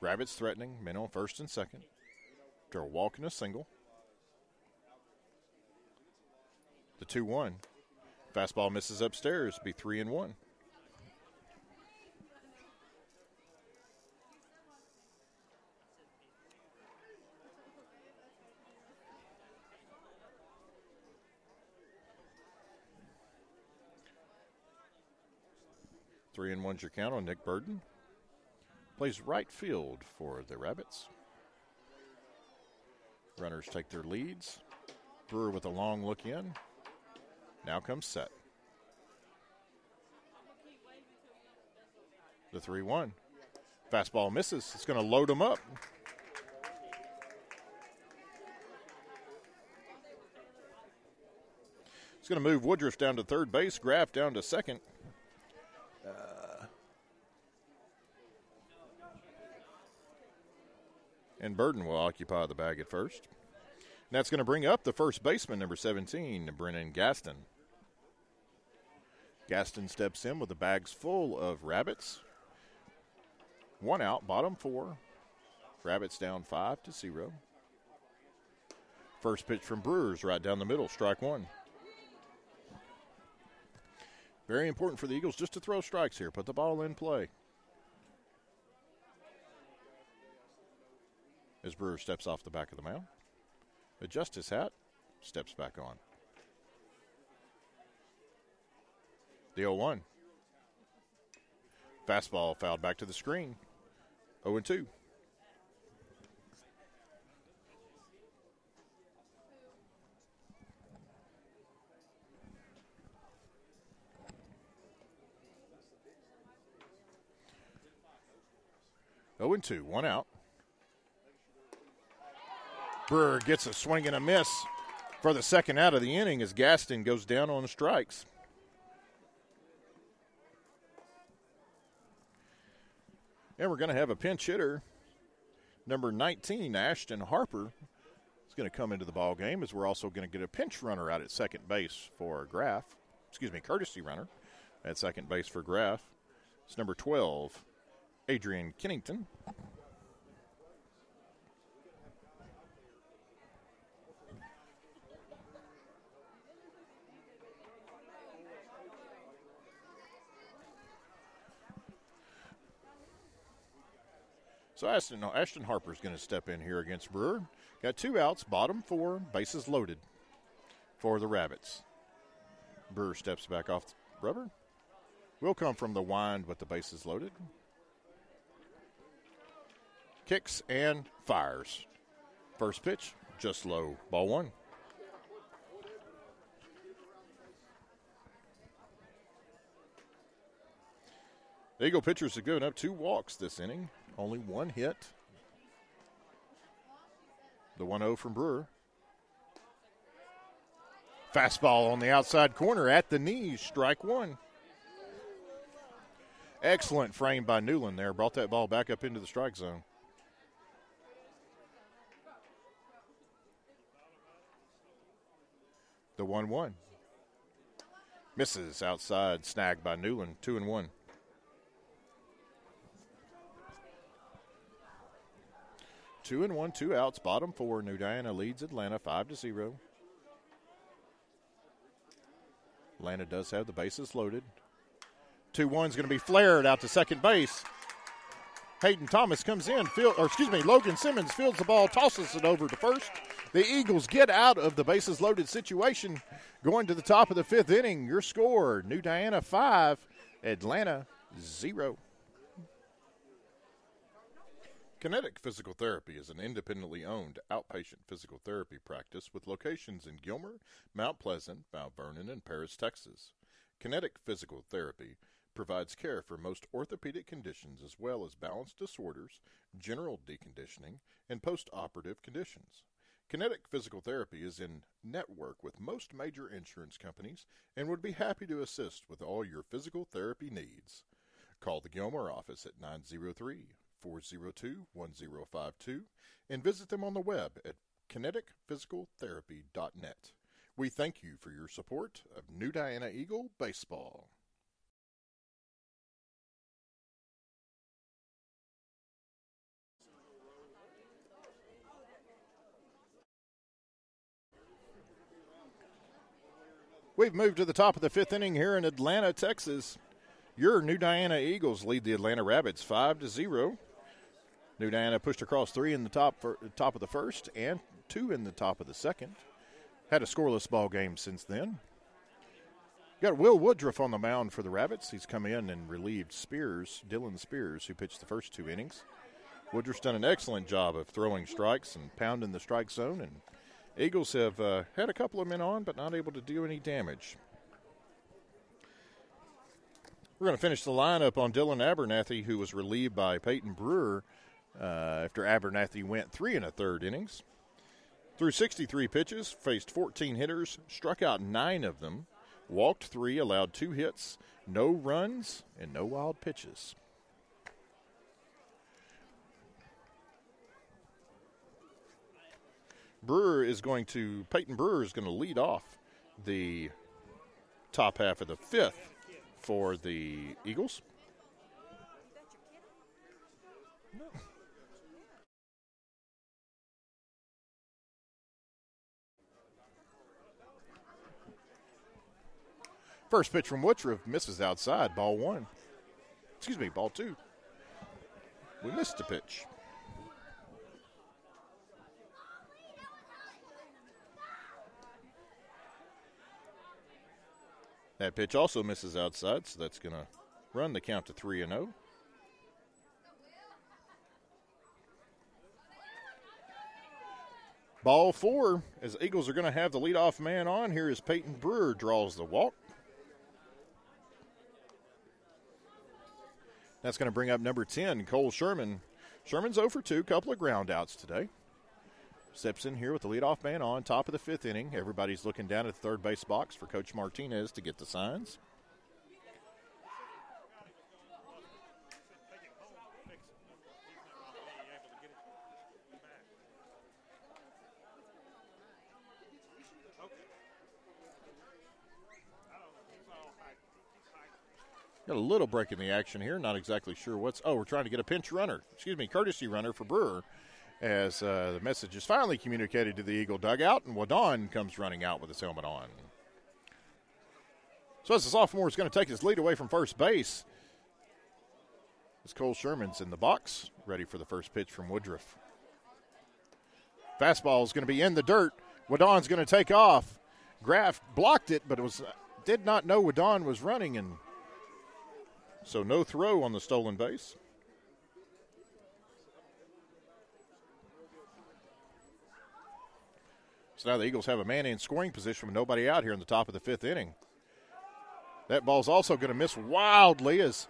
Rabbits threatening, men on first and second. After a walk and a single. The two one. Fastball misses upstairs, be three and one. Three and one's your count on Nick Burden. Plays right field for the Rabbits. Runners take their leads. Brewer with a long look in. Now comes set. The three one. Fastball misses. It's going to load them up. It's going to move Woodruff down to third base. Graff down to second. And Burden will occupy the bag at first. And that's going to bring up the first baseman, number seventeen, Brennan Gaston. Gaston steps in with the bags full of Rabbits. One out, bottom four. Rabbits down five to zero. First pitch from Brewers right down the middle, strike one. Very important for the Eagles just to throw strikes here, put the ball in play. As Brewer steps off the back of the mound, adjusts his hat, steps back on. The oh one. Fastball fouled back to the screen. oh two. oh two, one out. Brewer gets a swing and a miss for the second out of the inning as Gaston goes down on strikes. And we're going to have a pinch hitter. Number nineteen, Ashton Harper, is going to come into the ball game as we're also going to get a pinch runner out at second base for Graff. Excuse me, courtesy runner at second base for Graff. It's number twelve, Adrian Kennington. So Ashton, Ashton Harper is going to step in here against Brewer. Got two outs, bottom four, bases loaded for the Rabbits. Brewer steps back off the rubber. Will come from the wind with the bases loaded. Kicks and fires. First pitch, just low, ball one. The Eagle pitchers have given up two walks this inning. Only one hit. The one oh from Brewer. Fastball on the outside corner at the knees. Strike one. Excellent frame by Newland there. Brought that ball back up into the strike zone. The one one. Misses outside. Snagged by Newland. Two and one. Two and one, two outs, bottom four. New Diana leads Atlanta five to zero. Atlanta does have the bases loaded. two one is going to be flared out to second base. Hayden Thomas comes in, field, or excuse me, Logan Simmons fields the ball, tosses it over to first. The Eagles get out of the bases loaded situation. Going to the top of the fifth inning, your score, New Diana five, Atlanta zero. Kinetic Physical Therapy is an independently owned outpatient physical therapy practice with locations in Gilmer, Mount Pleasant, Mount Vernon, and Paris, Texas. Kinetic Physical Therapy provides care for most orthopedic conditions as well as balance disorders, general deconditioning, and post-operative conditions. Kinetic Physical Therapy is in network with most major insurance companies and would be happy to assist with all your physical therapy needs. Call the Gilmore office at nine oh three, four oh two, one oh five two and visit them on the web at kinetic physical therapy dot net. We thank you for your support of New Diana Eagle Baseball. We've moved to the top of the fifth inning here in Atlanta, Texas. Your New Diana Eagles lead the Atlanta Rabbits five to zero. New Diana pushed across three in the top for, top of the first and two in the top of the second. Had a scoreless ball game since then. Got Will Woodruff on the mound for the Rabbits. He's come in and relieved Spears, Dylan Spears, who pitched the first two innings. Woodruff's done an excellent job of throwing strikes and pounding the strike zone, and Eagles have uh, had a couple of men on, but not able to do any damage. We're going to finish the lineup on Dylan Abernathy, who was relieved by Peyton Brewer uh, after Abernathy went three and a third innings. Threw sixty-three pitches, faced fourteen hitters, struck out nine of them, walked three, allowed two hits, no runs, and no wild pitches. Brewer is going to, Peyton Brewer is going to lead off the top half of the fifth for the Eagles. No. First pitch from Woodruff misses outside, ball one. Excuse me, ball two. We missed the pitch. That pitch also misses outside, so that's going to run the count to three and oh. Ball four, as the Eagles are going to have the leadoff man on here as Peyton Brewer draws the walk. That's going to bring up number ten, Cole Sherman. Sherman's oh for two, couple of ground outs today. Steps in here with the leadoff man on, top of the fifth inning. Everybody's looking down at the third base box for Coach Martinez to get the signs. Got a little break in the action here. Not exactly sure what's... Oh, we're trying to get a pinch runner. Excuse me, courtesy runner for Brewer. As uh, the message is finally communicated to the Eagle dugout, and Wadon comes running out with his helmet on. So as the sophomore is going to take his lead away from first base, as Cole Sherman's in the box, ready for the first pitch from Woodruff. Fastball is going to be in the dirt. Wadon's going to take off. Graff blocked it, but it was uh, did not know Wadon was running, and so no throw on the stolen base. So now the Eagles have a man in scoring position with nobody out here in the top of the fifth inning. That ball's also going to miss wildly as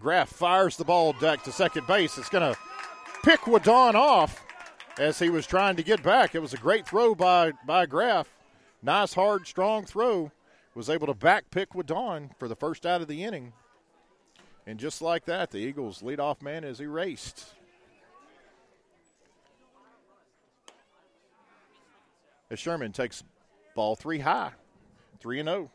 Graff fires the ball back to second base. It's going to pick Wadon off as he was trying to get back. It was a great throw by, by Graff. Nice, hard, strong throw. Was able to back pick Wadon for the first out of the inning. And just like that, the Eagles' leadoff man is erased. As Sherman takes ball three high, three and oh.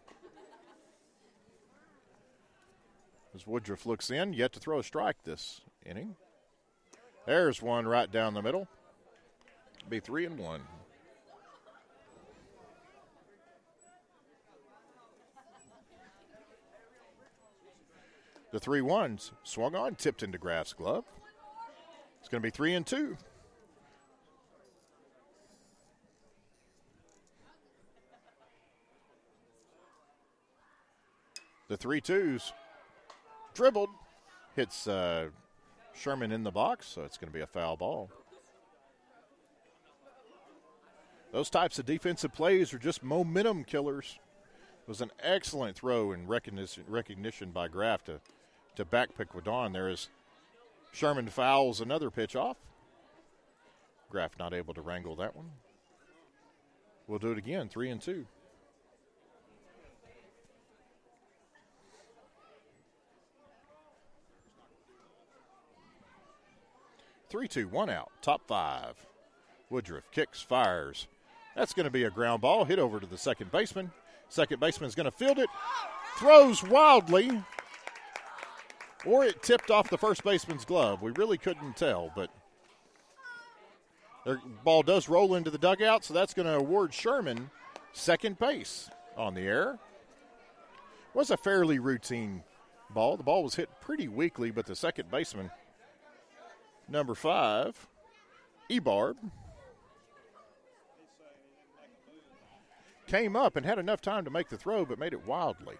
As Woodruff looks in, yet to throw a strike this inning. There's one right down the middle. Be three and one. The three ones swung on, tipped into Graff's glove. It's going to be three and two. The three twos dribbled, hits uh, Sherman in the box, so it's going to be a foul ball. Those types of defensive plays are just momentum killers. It was an excellent throw and recognition, recognition by Graff to, to backpick Wadon. There is Sherman fouls another pitch off. Graff not able to wrangle that one. We'll do it again, three and two. Three, two, one out, top five. Woodruff kicks, fires. That's going to be a ground ball, hit over to the second baseman. Second baseman's going to field it, throws wildly, or it tipped off the first baseman's glove. We really couldn't tell, but their ball does roll into the dugout, so that's going to award Sherman second base on the error. Was a fairly routine ball. The ball was hit pretty weakly, but the second baseman, number five, Ebarb, came up and had enough time to make the throw, but made it wildly.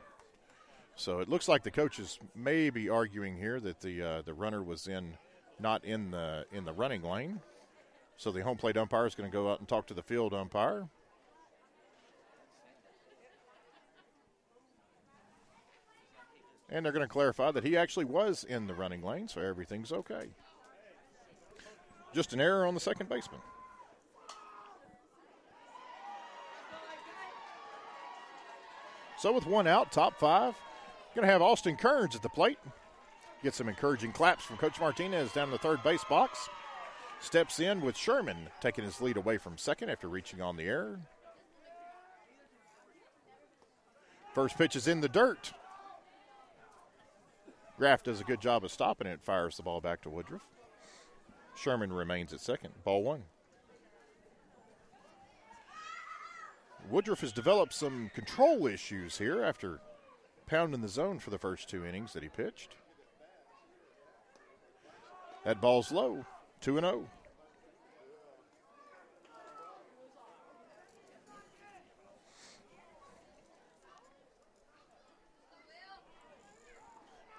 So it looks like the coaches may be arguing here that the uh, the runner was in not in the in the running lane. So the home plate umpire is going to go out and talk to the field umpire. And they're going to clarify that he actually was in the running lane, so everything's okay. Just an error on the second baseman. So with one out, top five, going to have Austin Kearns at the plate. Get some encouraging claps from Coach Martinez down in the third base box. Steps in with Sherman taking his lead away from second after reaching on the error. First pitch is in the dirt. Graff does a good job of stopping it, fires the ball back to Woodruff. Sherman remains at second, ball one. Woodruff has developed some control issues here after pounding the zone for the first two innings that he pitched. That ball's low, two and oh.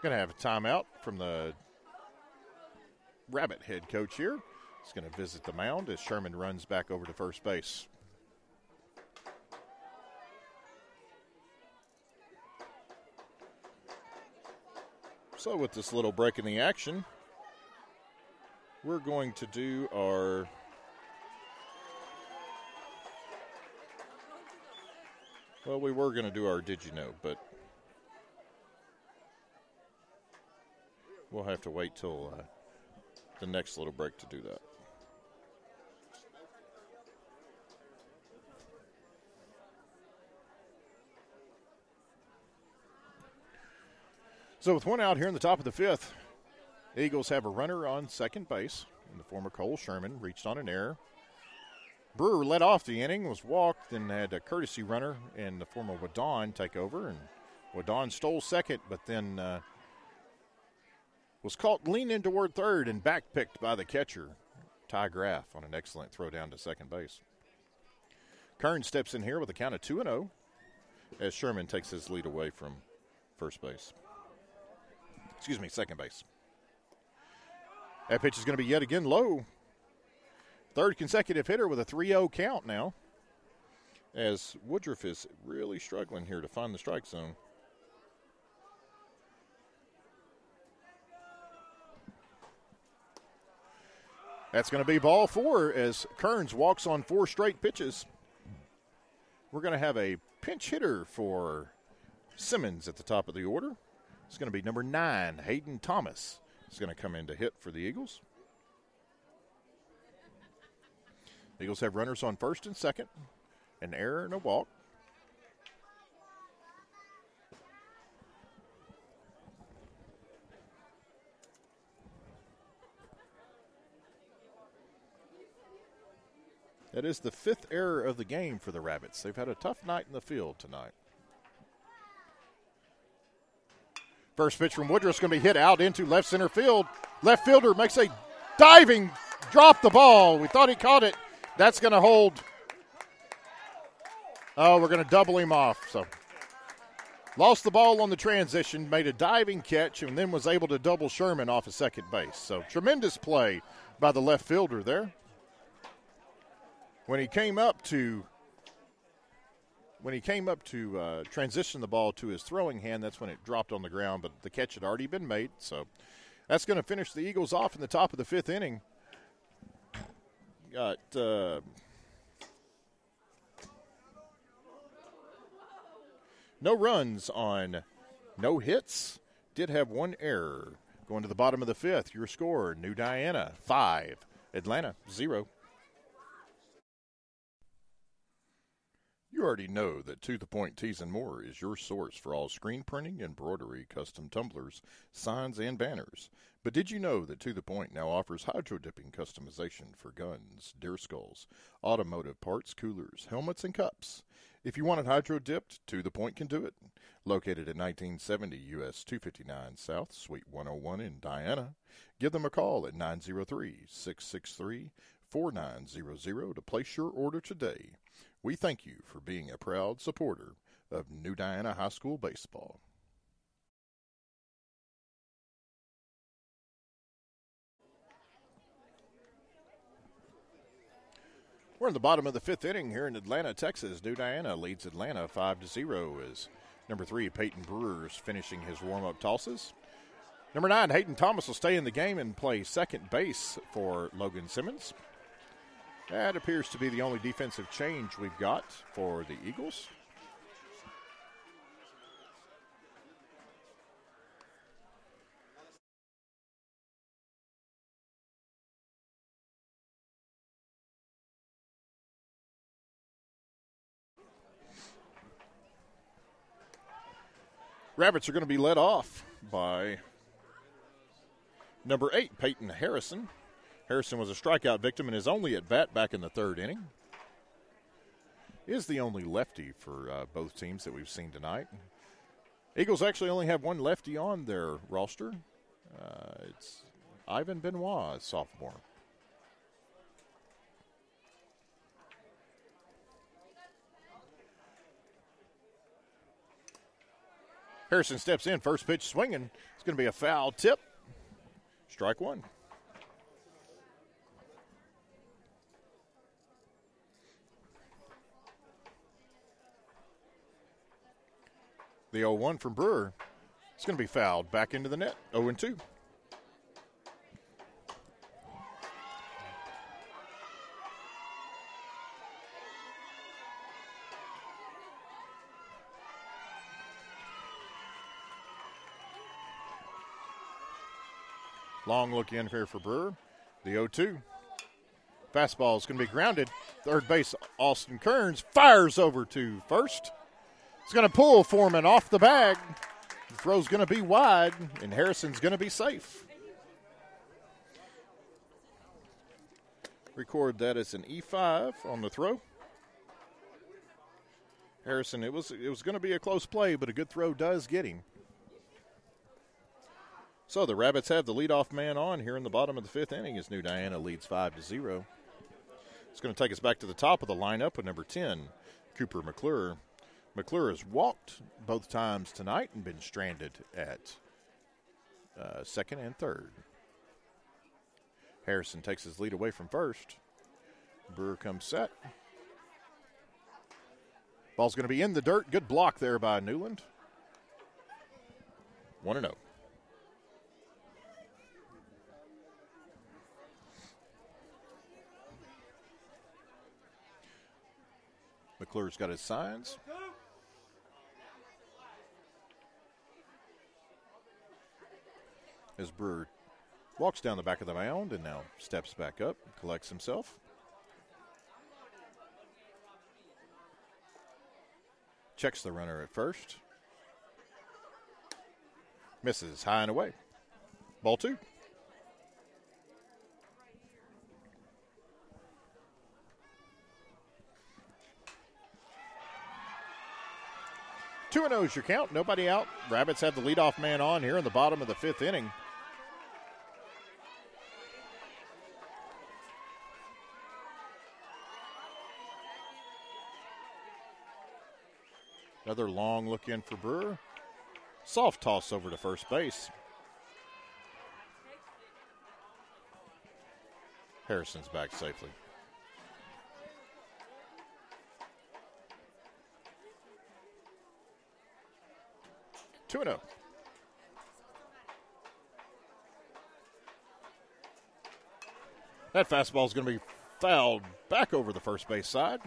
Going to have a timeout from the Rabbit head coach here. He's going to visit the mound as Sherman runs back over to first base. So with this little break in the action, we're going to do our well, we were going to do our Did You Know, but we'll have to wait till uh, the next little break to do that. So with one out here in the top of the fifth, the Eagles have a runner on second base in the form of Cole Sherman, reached on an error. Brewer led off the inning, was walked, then had a courtesy runner in the form of Wadon take over, and Wadon stole second, but then uh, was caught leaning toward third and backpicked by the catcher, Ty Graff, on an excellent throw down to second base. Kern steps in here with a count of two and oh as Sherman takes his lead away from first base. Excuse me, second base. That pitch is going to be yet again low. Third consecutive hitter with a three oh count now, as Woodruff is really struggling here to find the strike zone. That's going to be ball four as Kearns walks on four straight pitches. We're going to have a pinch hitter for Simmons at the top of the order. It's going to be number nine, Hayden Thomas. He's going to come in to hit for the Eagles. The Eagles have runners on first and second, an error and a walk. That is the fifth error of the game for the Rabbits. They've had a tough night in the field tonight. First pitch from Woodruff is going to be hit out into left center field. Left fielder makes a diving drop the ball. We thought he caught it. That's going to hold. Oh, we're going to double him off. So lost the ball on the transition, made a diving catch, and then was able to double Sherman off of second base. So tremendous play by the left fielder there. When he came up to When he came up to uh, transition the ball to his throwing hand, that's when it dropped on the ground, but the catch had already been made. So that's going to finish the Eagles off in the top of the fifth inning. Got uh, No runs on no hits. Did have one error. Going to the bottom of the fifth, your score, New Diana, five. Atlanta, zero. You already know that To The Point Tees and More is your source for all screen printing, embroidery, custom tumblers, signs, and banners. But did you know that To The Point now offers hydro-dipping customization for guns, deer skulls, automotive parts, coolers, helmets, and cups? If you want it hydro-dipped, To The Point can do it. Located at nineteen seventy U S two fifty-nine South, Suite one oh one in Diana, give them a call at nine oh three, six six three, four nine zero zero to place your order today. We thank you for being a proud supporter of New Diana High School Baseball. We're in the bottom of the fifth inning here in Atlanta, Texas. New Diana leads Atlanta five to zero as number three, Peyton Brewer, is finishing his warm-up tosses. Number nine, Hayden Thomas will stay in the game and play second base for Logan Simmons. That appears to be the only defensive change we've got for the Eagles. Rabbits are going to be led off by number eight, Peyton Harrison. Harrison was a strikeout victim and is only at bat back in the third inning. Is the only lefty for uh, both teams that we've seen tonight. Eagles actually only have one lefty on their roster. Uh, it's Ivan Benoit, sophomore. Harrison steps in, first pitch swinging. It's going to be a foul tip. Strike one. The oh one from Brewer. It's going to be fouled back into the net. oh and two. Long look in here for Brewer. The oh two. Fastball is going to be grounded. Third base, Austin Kearns fires over to first. It's going to pull Foreman off the bag. The throw's going to be wide, and Harrison's going to be safe. Record that as an E five on the throw. Harrison, it was it was going to be a close play, but a good throw does get him. So the Rabbits have the leadoff man on here in the bottom of the fifth inning as New Diana leads five to zero. It's going to take us back to the top of the lineup with number ten, Cooper McClure. McClure has walked both times tonight and been stranded at uh, second and third. Harrison takes his lead away from first. Brewer comes set. Ball's going to be in the dirt. Good block there by Newland. one and oh. McClure's got his signs. As Brewer walks down the back of the mound and now steps back up, collects himself. Checks the runner at first. Misses high and away. Ball two. two and oh is your count. Nobody out. Rabbits have the leadoff man on here in the bottom of the fifth inning. Another long look in for Brewer. Soft toss over to first base. Harrison's back safely. two and oh. That fastball is going to be fouled back over the first base side.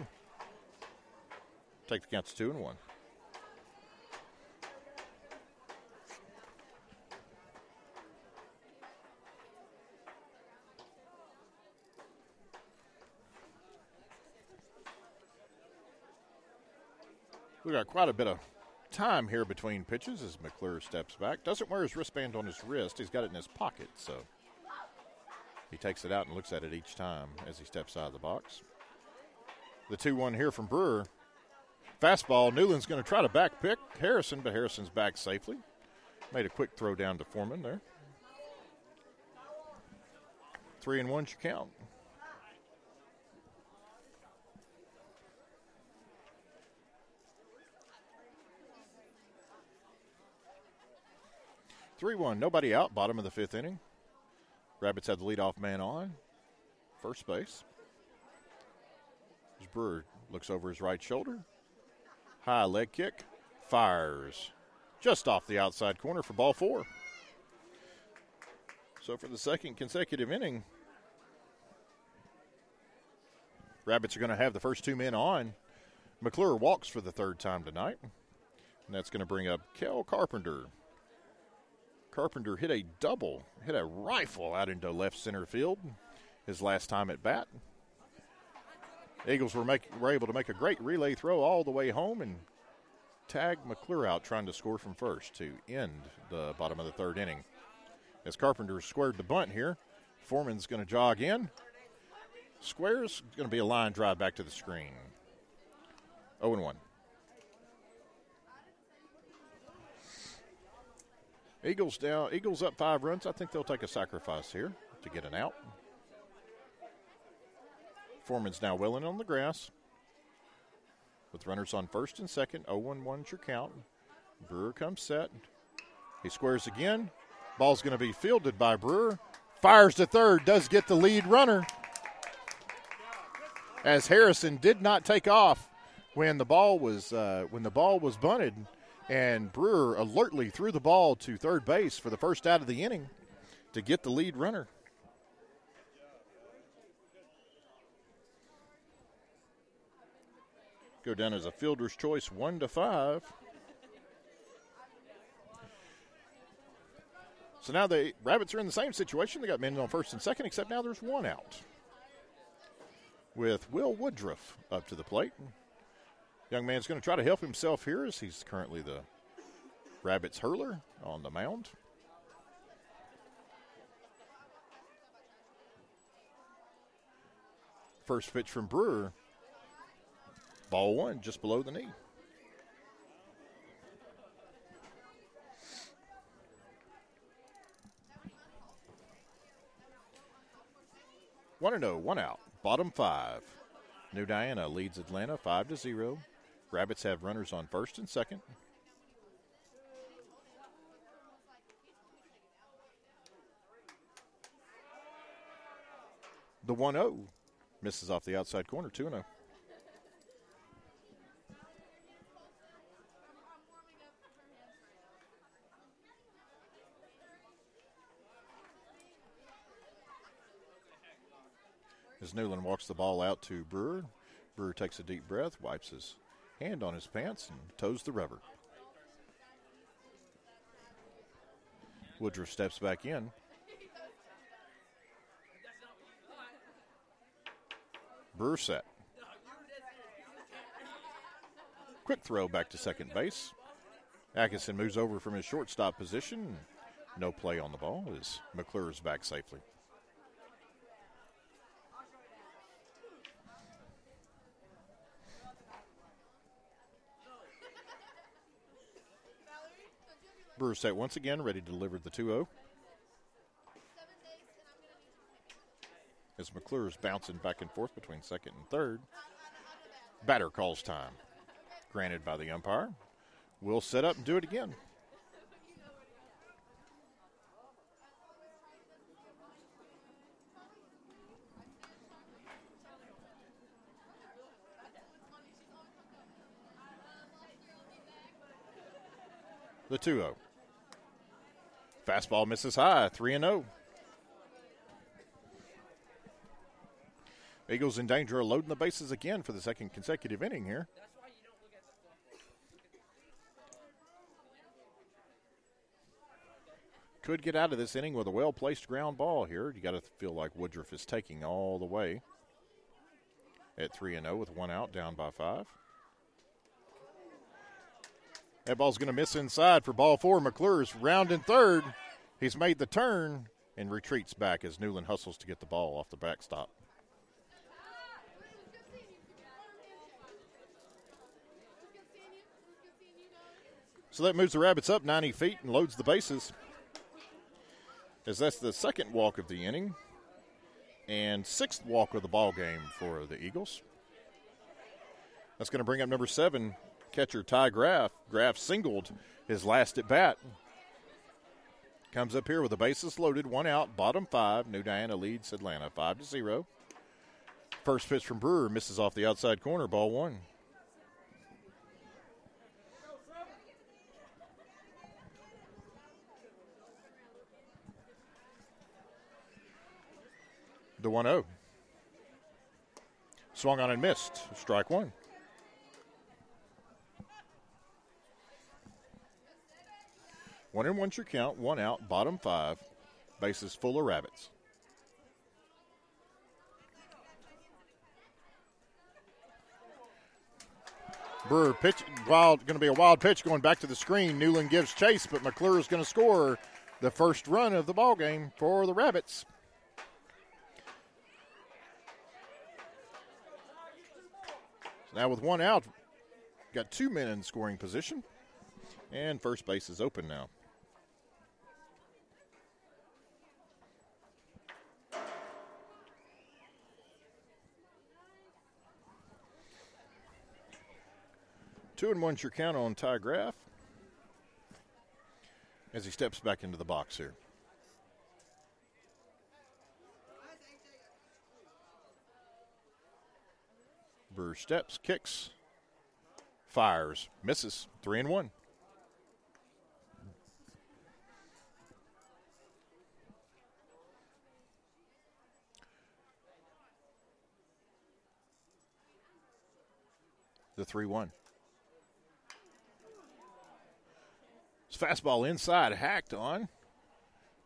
Take the count to two and one. We've got quite a bit of time here between pitches as McClure steps back. Doesn't wear his wristband on his wrist. He's got it in his pocket, so he takes it out and looks at it each time as he steps out of the box. The two one here from Brewer. Fastball. Newland's going to try to back pick Harrison, but Harrison's back safely. Made a quick throw down to Foreman there. Three and one's your count. three one, nobody out, bottom of the fifth inning. Rabbits have the leadoff man on first base. As Brewer looks over his right shoulder. High leg kick, fires just off the outside corner for ball four. So for the second consecutive inning, Rabbits are going to have the first two men on. McClure walks for the third time tonight, and that's going to bring up Kel Carpenter. Carpenter hit a double, hit a rifle out into left center field his last time at bat. Eagles were, make, were able to make a great relay throw all the way home and tag McClure out trying to score from first to end the bottom of the third inning. As Carpenter squared the bunt here, Foreman's going to jog in. Squares, going to be a line drive back to the screen. oh and one. Eagles down. Eagles up five runs. I think they'll take a sacrifice here to get an out. Foreman's now willing on the grass. With runners on first and second, oh one one's your count. Brewer comes set. He squares again. Ball's going to be fielded by Brewer. Fires to third, does get the lead runner. As Harrison did not take off when the ball was uh, when the ball was bunted. And Brewer alertly threw the ball to third base for the first out of the inning to get the lead runner. Go down as a fielder's choice, one to five. So now the Rabbits are in the same situation. They got men on first and second, except now there's one out. With Will Woodruff up to the plate. Young man's going to try to help himself here as he's currently the Rabbits hurler on the mound. First pitch from Brewer. Ball one, just below the knee. one and oh, one out, bottom five. New Diana leads Atlanta five to zero. Rabbits have runners on first and second. The one oh misses off the outside corner, two and oh. As Newland walks the ball out to Brewer, Brewer takes a deep breath, wipes his hand on his pants, and toes the rubber. Woodruff steps back in. Brewer set. Quick throw back to second base. Atkinson moves over from his shortstop position. No play on the ball as McClure's back safely. Brewer set once again, ready to deliver the two oh. As McClure is bouncing back and forth between second and third. Batter calls time. Granted by the umpire. We'll set up and do it again. The two oh. Fastball misses high, three and oh. Eagles in danger of loading the bases again for the second consecutive inning here. Could get out of this inning with a well-placed ground ball here. You got to feel like Woodruff is taking all the way at three and oh with one out, down by five. That ball's going to miss inside for ball four. McClure's rounding third. He's made the turn and retreats back as Newland hustles to get the ball off the backstop. So that moves the Rabbits up ninety feet and loads the bases, as that's the second walk of the inning and sixth walk of the ball game for the Eagles. That's going to bring up number seven, catcher Ty Graff. Graff singled his last at bat. Comes up here with the bases loaded, one out, bottom five. New Diana leads Atlanta five to zero. First pitch from Brewer misses off the outside corner, ball one. The one oh. Swung on and missed. Strike one. One and one's your count. One out. Bottom five. Bases full of Rabbits. Brewer pitch. Wild. Going to be a wild pitch going back to the screen. Newland gives chase, but McClure is going to score the first run of the ball game for the Rabbits. Now with one out, got two men in scoring position, and first base is open now. Two and one's your count on Ty Graff as he steps back into the box here. Brewer steps, kicks, fires, misses, three and one. The three one. It's fastball inside, hacked on,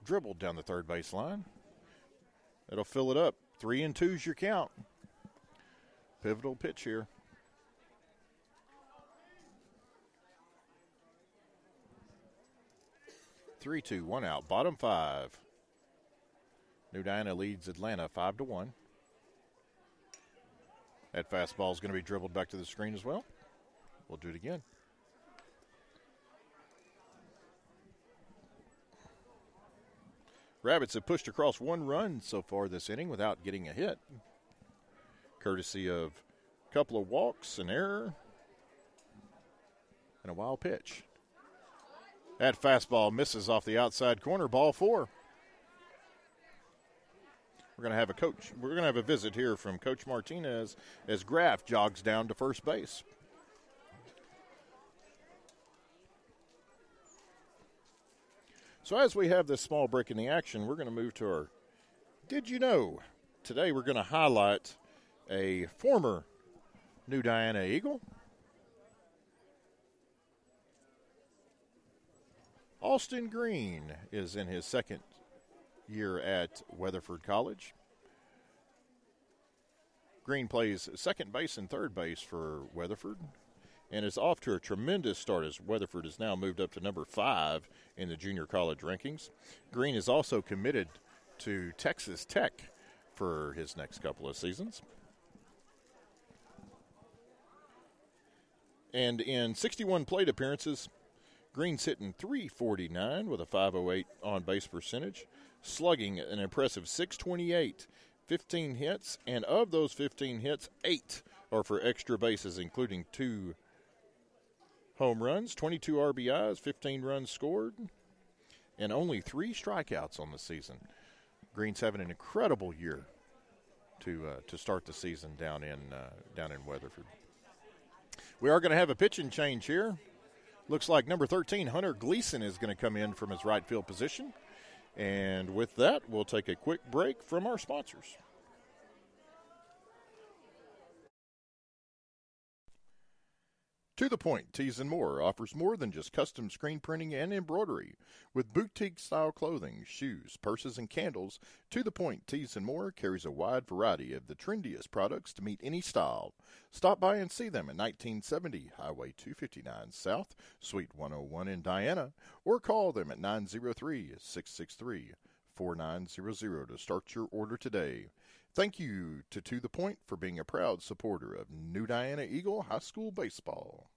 dribbled down the third baseline. It'll fill it up. Three and two's your count. Pivotal pitch here. three two, one out, bottom five. New Diana leads Atlanta five to one. That fastball is going to be dribbled back to the screen as well. We'll do it again. Rabbits have pushed across one run so far this inning without getting a hit, courtesy of a couple of walks, an error, and a wild pitch. That fastball misses off the outside corner, ball four. We're going to have a coach. We're going to have a visit here from Coach Martinez as Graff jogs down to first base. So as we have this small break in the action, we're going to move to our Did You Know? Today we're going to highlight a former New Diana Eagle, Austin Green, is in his second year at Weatherford College. Green plays second base and third base for Weatherford and is off to a tremendous start as Weatherford has now moved up to number five in the junior college rankings. Green is also committed to Texas Tech for his next couple of seasons. And in sixty-one plate appearances, Green's hitting three forty-nine with a five oh eight on-base percentage, slugging an impressive six twenty-eight, fifteen hits, and of those fifteen hits, eight are for extra bases, including two home runs, twenty-two R B Is, fifteen runs scored, and only three strikeouts on the season. Green's having an incredible year to uh, to start the season down in uh, down in Weatherford. We are going to have a pitching change here. Looks like number thirteen, Hunter Gleason, is going to come in from his right field position. And with that, we'll take a quick break from our sponsors. To The Point Tees and More offers more than just custom screen printing and embroidery. With boutique-style clothing, shoes, purses, and candles, To The Point Tees and More carries a wide variety of the trendiest products to meet any style. Stop by and see them at nineteen seventy Highway two fifty-nine South, Suite one oh one in Diana, or call them at nine oh three, six six three, four nine zero zero to start your order today. Thank you to To The Point for being a proud supporter of New Diana Eagle High School Baseball.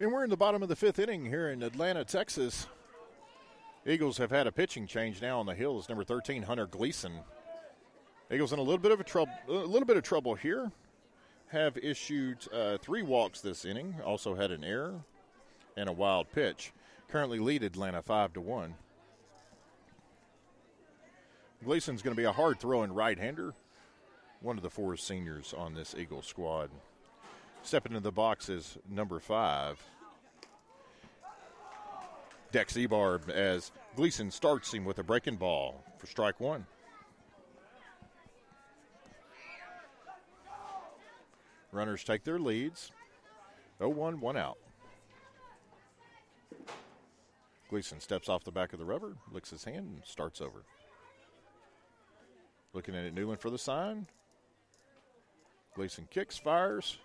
And we're in the bottom of the fifth inning here in Atlanta, Texas. Eagles have had a pitching change now on the hill. It's number thirteen, Hunter Gleason. Eagles in a little bit of a trouble. A little bit of trouble here. Have issued uh, three walks this inning. Also had an error and a wild pitch. Currently lead Atlanta five to one. Gleason's going to be a hard throwing right-hander. One of the four seniors on this Eagles squad. Stepping into the box is number five, Dex Ebarb, as Gleason starts him with a breaking ball for strike one. Runners take their leads. oh one, one out. Gleason steps off the back of the rubber, licks his hand, and starts over. Looking at Newland for the sign. Gleason kicks, fires.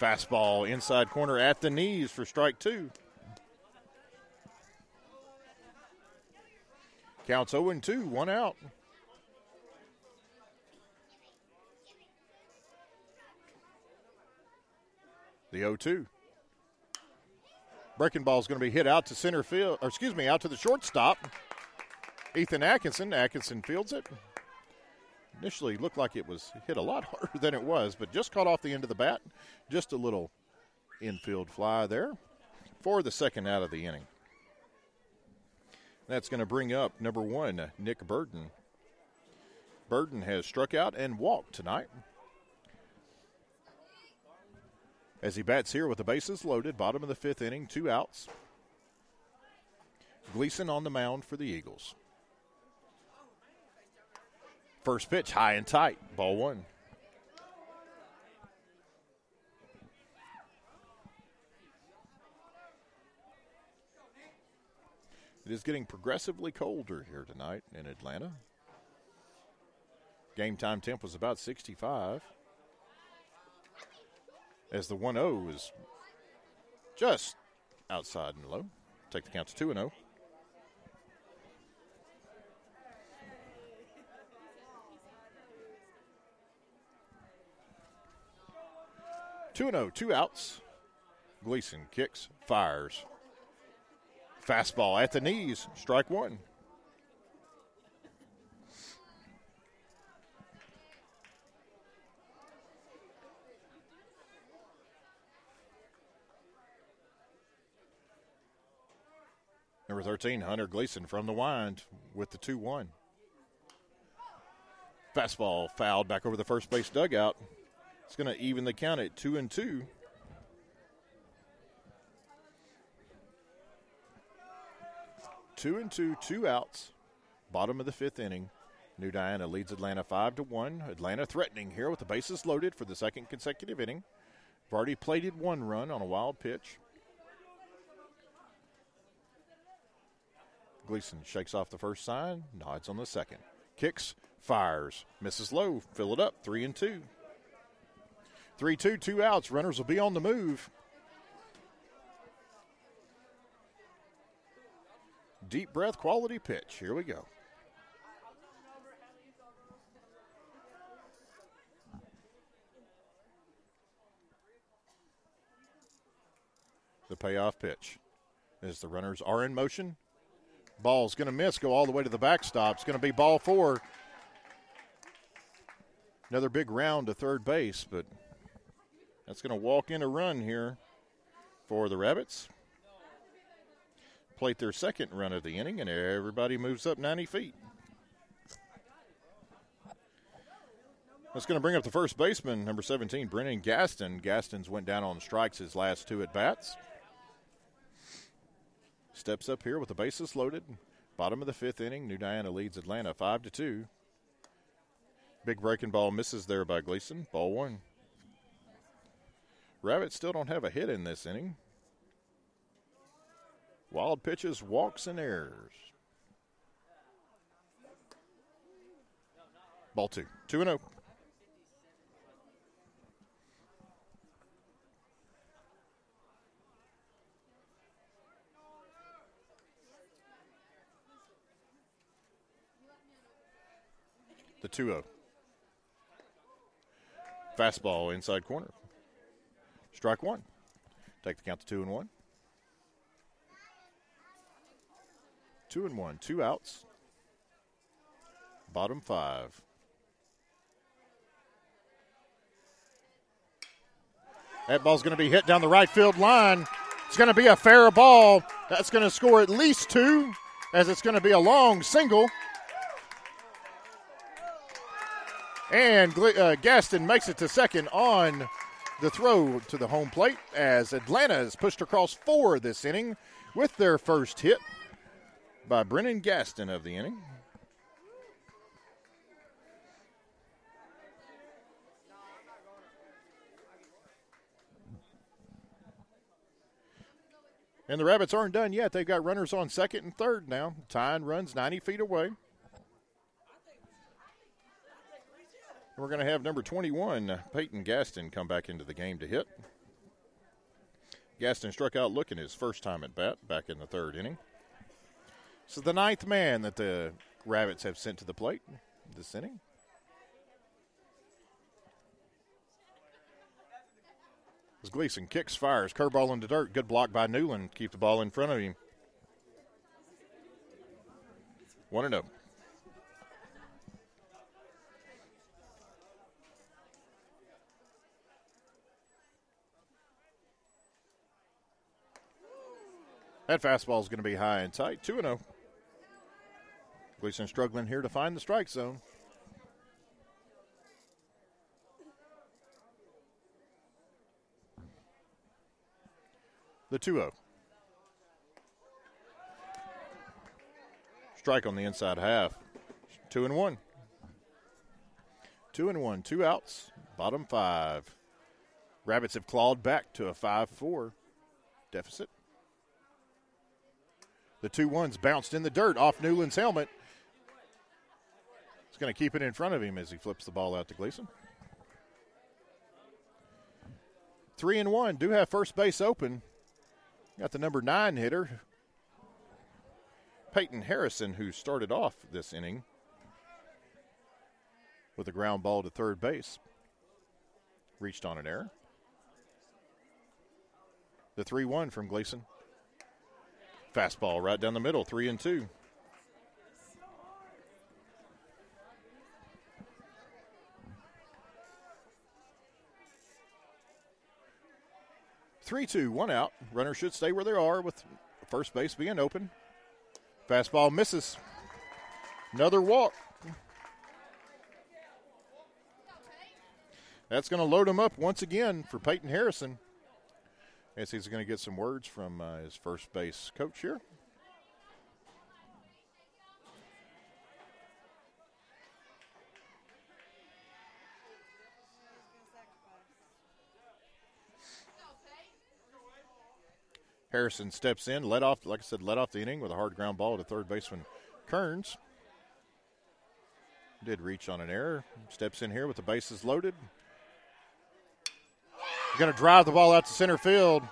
Fastball inside corner at the knees for strike two. Counts oh and two, one out. The oh two. Breaking ball is going to be hit out to center field, or excuse me, out to the shortstop. Ethan Atkinson. Atkinson fields it. Initially looked like it was hit a lot harder than it was, but just caught off the end of the bat. Just a little infield fly there for the second out of the inning. That's going to bring up number one, Nick Burden. Burden has struck out and walked tonight. As he bats here with the bases loaded, bottom of the fifth inning, two outs. Gleason on the mound for the Eagles. First pitch, high and tight, ball one. It is getting progressively colder here tonight in Atlanta. Game time temp was about sixty-five. As the one oh is just outside and low. Take the count to two and oh. two and oh, two outs. Gleason kicks, fires. Fastball at the knees, strike one. Number thirteen, Hunter Gleason from the wind with the two one. Fastball fouled back over the first base dugout. It's going to even the count at two and two. Two and two, two outs. Bottom of the fifth inning. New Diana leads Atlanta five to one. Atlanta threatening here with the bases loaded for the second consecutive inning. Vardy plated one run on a wild pitch. Gleason shakes off the first sign, nods on the second. Kicks, fires, misses low, fill it up, three and two. Three, two, two outs. Runners will be on the move. Deep breath, quality pitch. Here we go. The payoff pitch. As the runners are in motion, ball's going to miss, go all the way to the backstop. It's going to be ball four. Another big round to third base, but that's going to walk in a run here for the Rabbits. Plate their second run of the inning, and everybody moves up ninety feet. That's going to bring up the first baseman, number seventeen, Brennan Gaston. Gaston's went down on strikes his last two at-bats. Steps up here with the bases loaded. Bottom of the fifth inning, New Diana leads Atlanta five to two. Big breaking ball misses there by Gleason. Ball one. Rabbits still don't have a hit in this inning. Wild pitches, walks, and errors. Ball two. Two and oh. The two oh. Fastball inside corner. Strike one. Take the count to two and one. Two and one. Two outs. Bottom five. That ball's going to be hit down the right field line. It's going to be a fair ball. That's going to score at least two, as it's going to be a long single. And uh, Gaston makes it to second on the throw to the home plate, as Atlanta is pushed across four this inning with their first hit by Brennan Gaston of the inning. And the Rabbits aren't done yet. They've got runners on second and third now. Tying runs ninety feet away. We're going to have number twenty-one, Peyton Gaston, come back into the game to hit. Gaston struck out looking his first time at bat back in the third inning. So the ninth man that the Rabbits have sent to the plate this inning. As Gleason kicks, fires, curveball into dirt. Good block by Newland. Keep the ball in front of him. one oh. That fastball is going to be high and tight. two oh. Gleason struggling here to find the strike zone. The two oh. Strike on the inside half. two and one. two and one. Two outs. Bottom five. Rabbits have clawed back to a five four deficit. The two ones bounced in the dirt off Newland's helmet. It's going to keep it in front of him as he flips the ball out to Gleason. Three and one. Do have first base open. Got the number nine hitter, Peyton Harrison, who started off this inning with a ground ball to third base. Reached on an error. The three one from Gleason. Fastball right down the middle, three and two. Three, two, one out. Runners should stay where they are with first base being open. Fastball misses. Another walk. That's going to load him up once again for Peyton Harrison. Guess he's going to get some words from uh, his first base coach here. Harrison steps in, led off, like I said, led off the inning with a hard ground ball to third baseman Kearns. Did reach on an error. Steps in here with the bases loaded. He's going to drive the ball out to center field.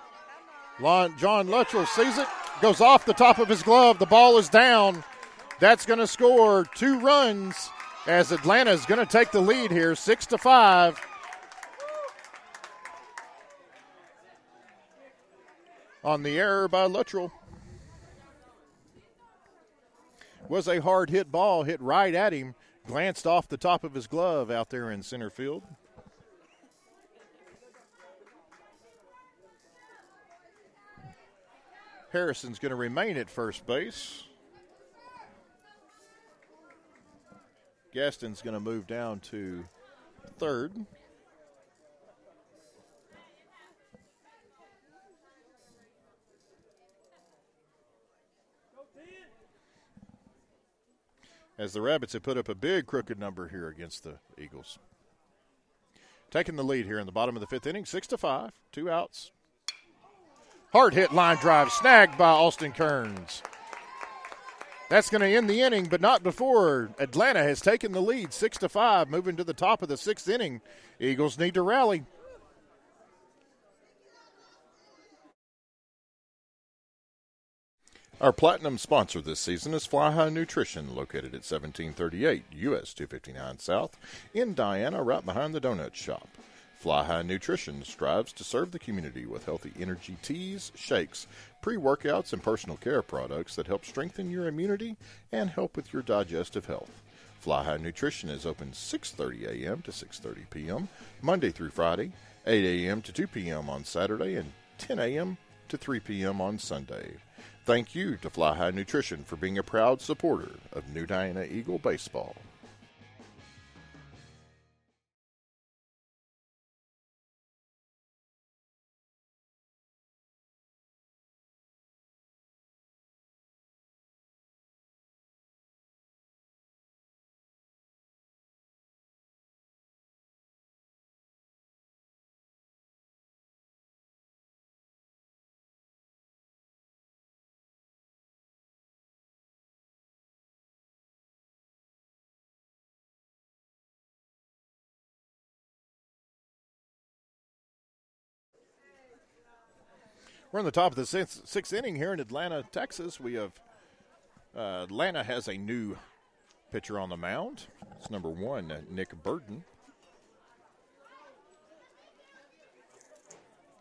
John Luttrell sees it, goes off the top of his glove. The ball is down. That's going to score two runs as Atlanta is going to take the lead here, six to five. On the error by Luttrell. Was a hard hit ball, hit right at him, glanced off the top of his glove out there in center field. Harrison's going to remain at first base. Gaston's going to move down to third. As the Rabbits have put up a big crooked number here against the Eagles. Taking the lead here in the bottom of the fifth inning, six to five, two outs. Hard hit line drive, snagged by Austin Kearns. That's going to end the inning, but not before Atlanta has taken the lead, six to five, moving to the top of the sixth inning. Eagles need to rally. Our platinum sponsor this season is Fly High Nutrition, located at seventeen thirty-eight U S two fifty-nine South in Diana, right behind the donut shop. Fly High Nutrition strives to serve the community with healthy energy teas, shakes, pre-workouts, and personal care products that help strengthen your immunity and help with your digestive health. Fly High Nutrition is open six thirty a.m. to six thirty p.m. Monday through Friday, eight a.m. to two p.m. on Saturday, and ten a.m. to three p.m. on Sunday. Thank you to Fly High Nutrition for being a proud supporter of New Diana Eagle Baseball. We're in the top of the sixth, sixth inning here in Atlanta, Texas. We have uh, Atlanta has a new pitcher on the mound. It's number one, Nick Burden.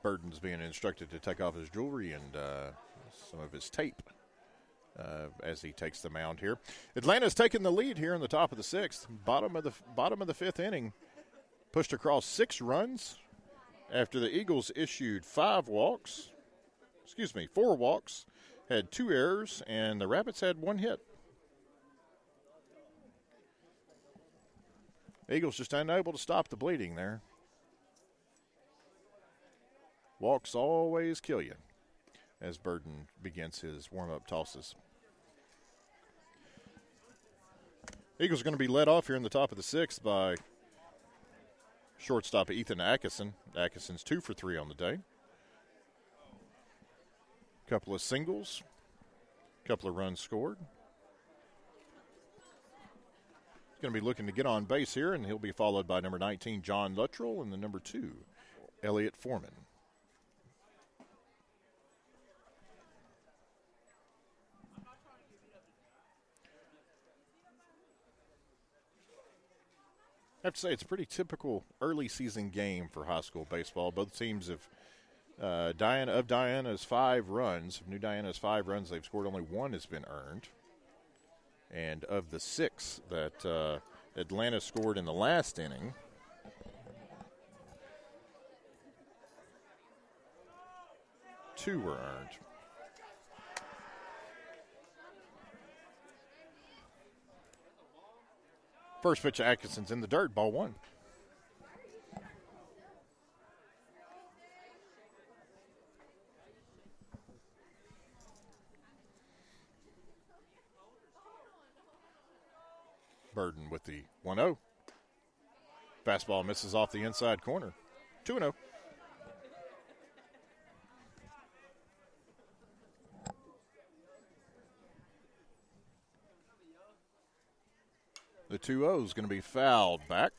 Burden's being instructed to take off his jewelry and uh, some of his tape uh, as he takes the mound here. Atlanta's taking the lead here in the top of the sixth. Bottom of the bottom of the fifth inning, pushed across six runs after the Eagles issued five walks. Excuse me, four walks, had two errors, and the Rabbits had one hit. Eagles just unable to stop the bleeding there. Walks always kill you as Burden begins his warm-up tosses. Eagles are going to be led off here in the top of the sixth by shortstop Ethan Atkinson. Atkinson's two for three on the day. Couple of singles, couple of runs scored. He's going to be looking to get on base here, and he'll be followed by number nineteen, John Luttrell, and the number two, Elliot Foreman. I have to say, it's a pretty typical early season game for high school baseball. Both teams have Uh, Diana of Diana's five runs, New Diana's five runs they've scored, only one has been earned. And of the six that uh, Atlanta scored in the last inning, two were earned. First pitch, Atkinson's in the dirt, ball one. Burden with the one oh. Fastball misses off the inside corner. two oh. The two oh is going to be fouled back.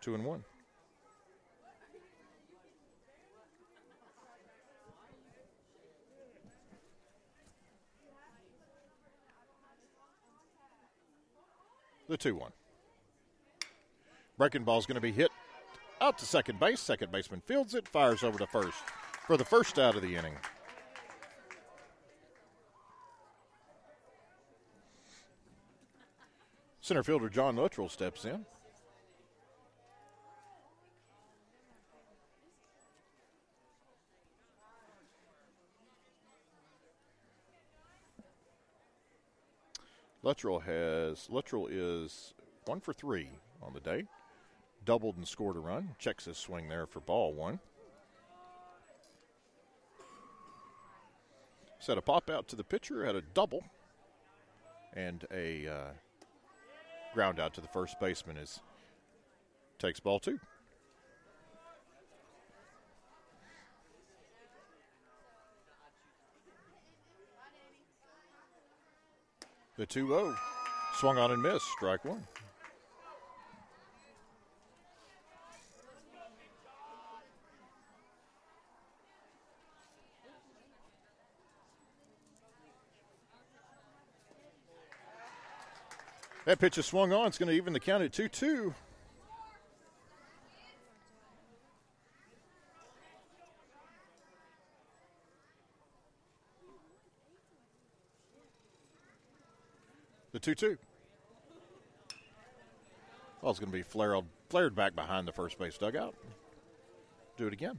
Two and one. The two one. Breaking ball's going to be hit out to second base. Second baseman fields it, fires over to first for the first out of the inning. Center fielder John Luttrell steps in. Luttrell has, Luttrell is one for three on the day. Doubled and scored a run. Checks his swing there for ball one. Set a pop out to the pitcher, had a double. And a uh, ground out to the first baseman is takes ball two. The two oh, swung on and missed, strike one. That pitch is swung on. It's going to even the count at two two. The two two. Ball's going to be flared, flared back behind the first base dugout. Do it again.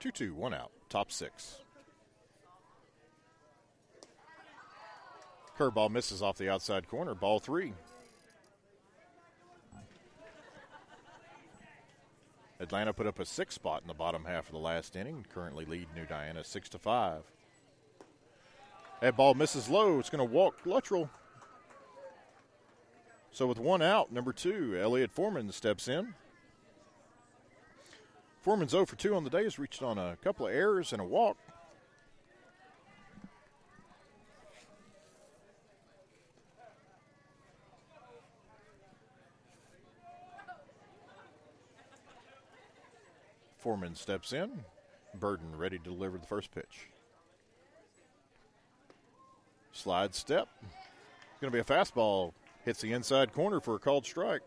two two, one out, top six. Curveball misses off the outside corner, ball three. Atlanta put up a six spot in the bottom half of the last inning. Currently lead New Diana six to five. That ball misses low. It's going to walk Luttrell. So with one out, number two, Elliot Foreman steps in. Foreman's oh for two on the day. Has reached on a couple of errors and a walk. Foreman steps in. Burden ready to deliver the first pitch. Slide step. It's going to be a fastball. Hits the inside corner for a called strike.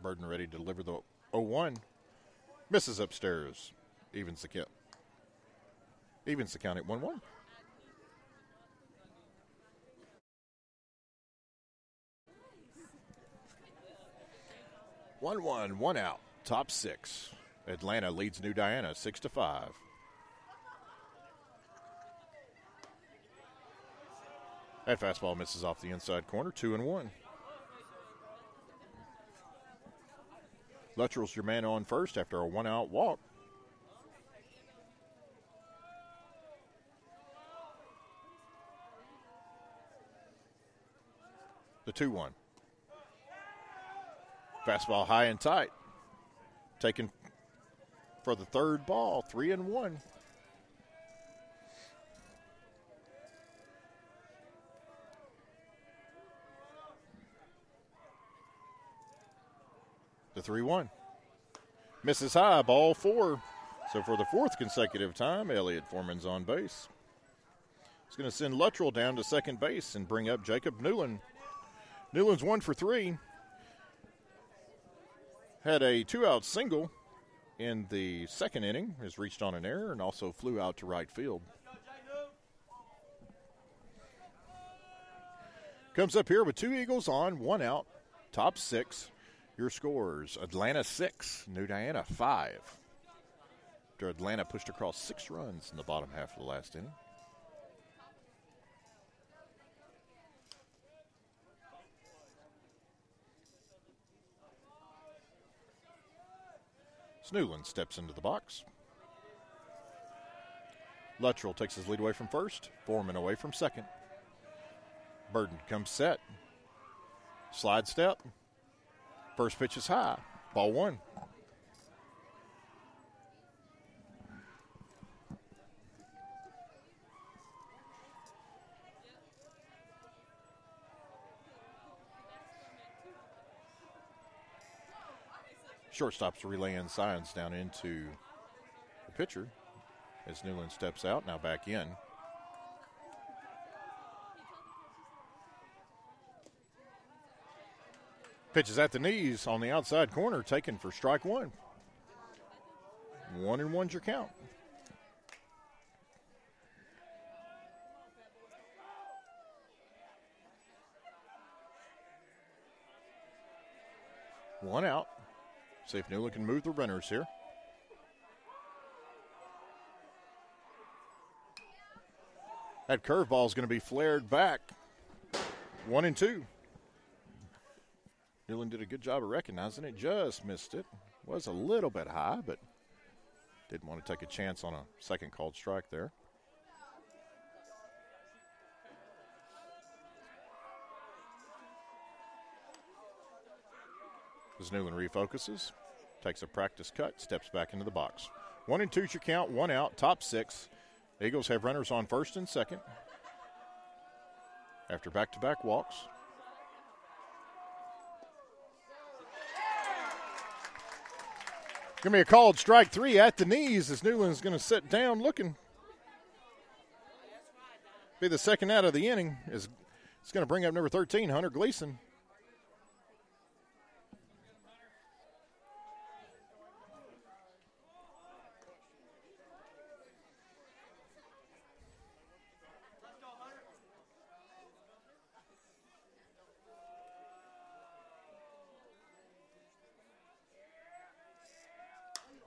Burden ready to deliver the oh one. Misses upstairs. Evens the count. Evens the count at one one. one one, one out. Top six. Atlanta leads New Diana six to five. That fastball misses off the inside corner. Two and one. Luttrell's your man on first after a one-out walk. The two one. Fastball high and tight. Taken for the third ball, three and one. The three one. Misses high, ball four. So for the fourth consecutive time, Elliot Foreman's on base. It's going to send Luttrell down to second base and bring up Jacob Newland. Newland's one for three. Had a two-out single in the second inning. Has reached on an error and also flew out to right field. Comes up here with two Eagles on, one out, top six. Your scores, Atlanta six, New Diana five. After Atlanta pushed across six runs in the bottom half of the last inning. Snewland steps into the box. Luttrell takes his lead away from first. Foreman away from second. Burden comes set. Slide step. First pitch is high. Ball one. Shortstop's relaying signs down into the pitcher as Newland steps out, now back in. Pitches at the knees on the outside corner, taken for strike one. One and one's your count. One out. See if Newland can move the runners here. That curveball is going to be flared back. One and two. Newland did a good job of recognizing it. Just missed it. Was a little bit high, but didn't want to take a chance on a second called strike there. As Newland refocuses, takes a practice cut, steps back into the box. One and two's your count, one out, top six. The Eagles have runners on first and second. After back-to-back walks. Give me a called strike three at the knees as Newland's going to sit down looking. Be the second out of the inning. It's going to bring up number thirteen, Hunter Gleason.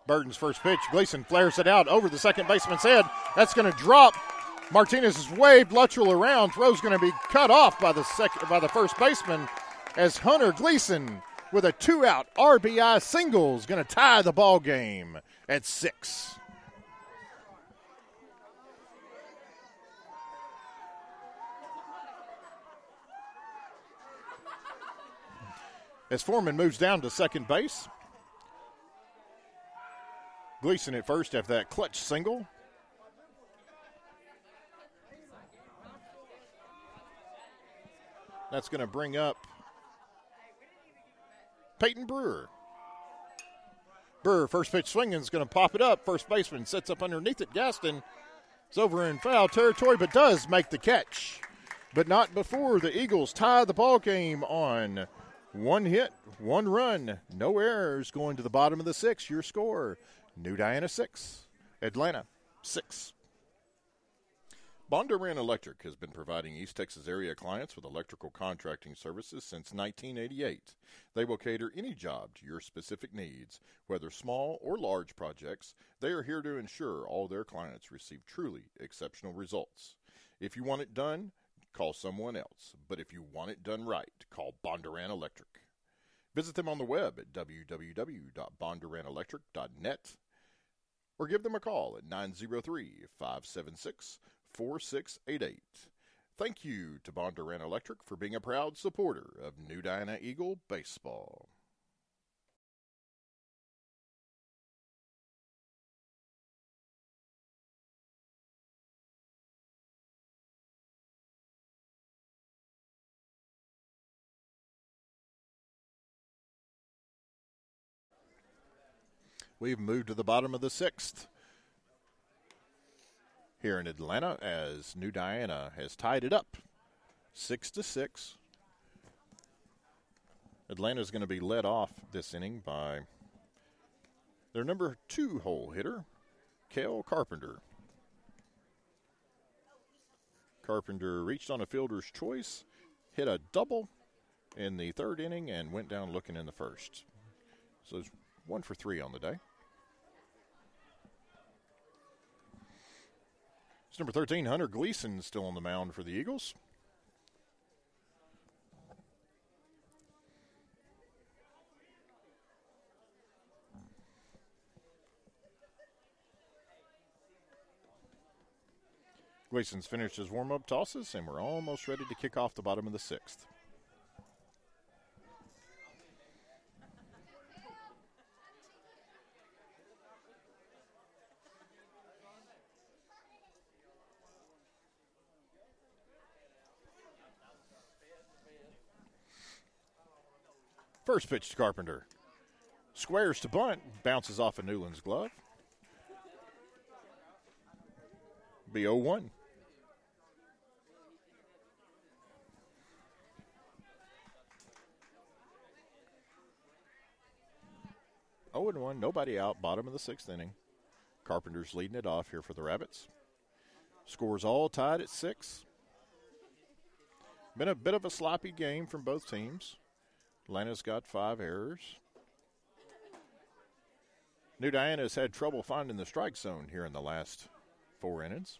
Burden's first pitch. Gleason flares it out over the second baseman's head. That's going to drop. Martinez is waved. Luttrell around. Throw's going to be cut off by the sec- by the first baseman as Hunter Gleason with a two-out R B I single is going to tie the ball game at six. As Foreman moves down to second base. Gleason at first after that clutch single. That's going to bring up Peyton Brewer. Brewer, first pitch swinging, is going to pop it up. First baseman sets up underneath it. Gaston is over in foul territory, but does make the catch. But not before the Eagles tie the ball game on one hit, one run, no errors going to the bottom of the sixth. Your score. New Diana six, Atlanta six. Bondurant Electric has been providing East Texas area clients with electrical contracting services since nineteen eighty-eight. They will cater any job to your specific needs, whether small or large projects. They are here to ensure all their clients receive truly exceptional results. If you want it done, call someone else. But if you want it done right, call Bondurant Electric. Visit them on the web at w w w dot bondurant electric dot net. Or give them a call at nine oh three, five seven six, four six eight eight. Thank you to Bondurant Electric for being a proud supporter of New Diana Eagle Baseball. We've moved to the bottom of the sixth here in Atlanta as New Diana has tied it up six to six. Atlanta's going to be led off this inning by their number two hole hitter, Cale Carpenter. Carpenter reached on a fielder's choice, hit a double in the third inning, and went down looking in the first. So it's one for three on the day. It's number thirteen, Hunter Gleason, still on the mound for the Eagles. Gleason's finished his warm-up tosses, and we're almost ready to kick off the bottom of the sixth. First pitch to Carpenter. Squares to bunt. Bounces off of Newland's glove. Be oh one. oh one, nobody out, bottom of the sixth inning. Carpenter's leading it off here for the Rabbits. Scores all tied at six. Been a bit of a sloppy game from both teams. Atlanta's got five errors. New Diana's had trouble finding the strike zone here in the last four innings.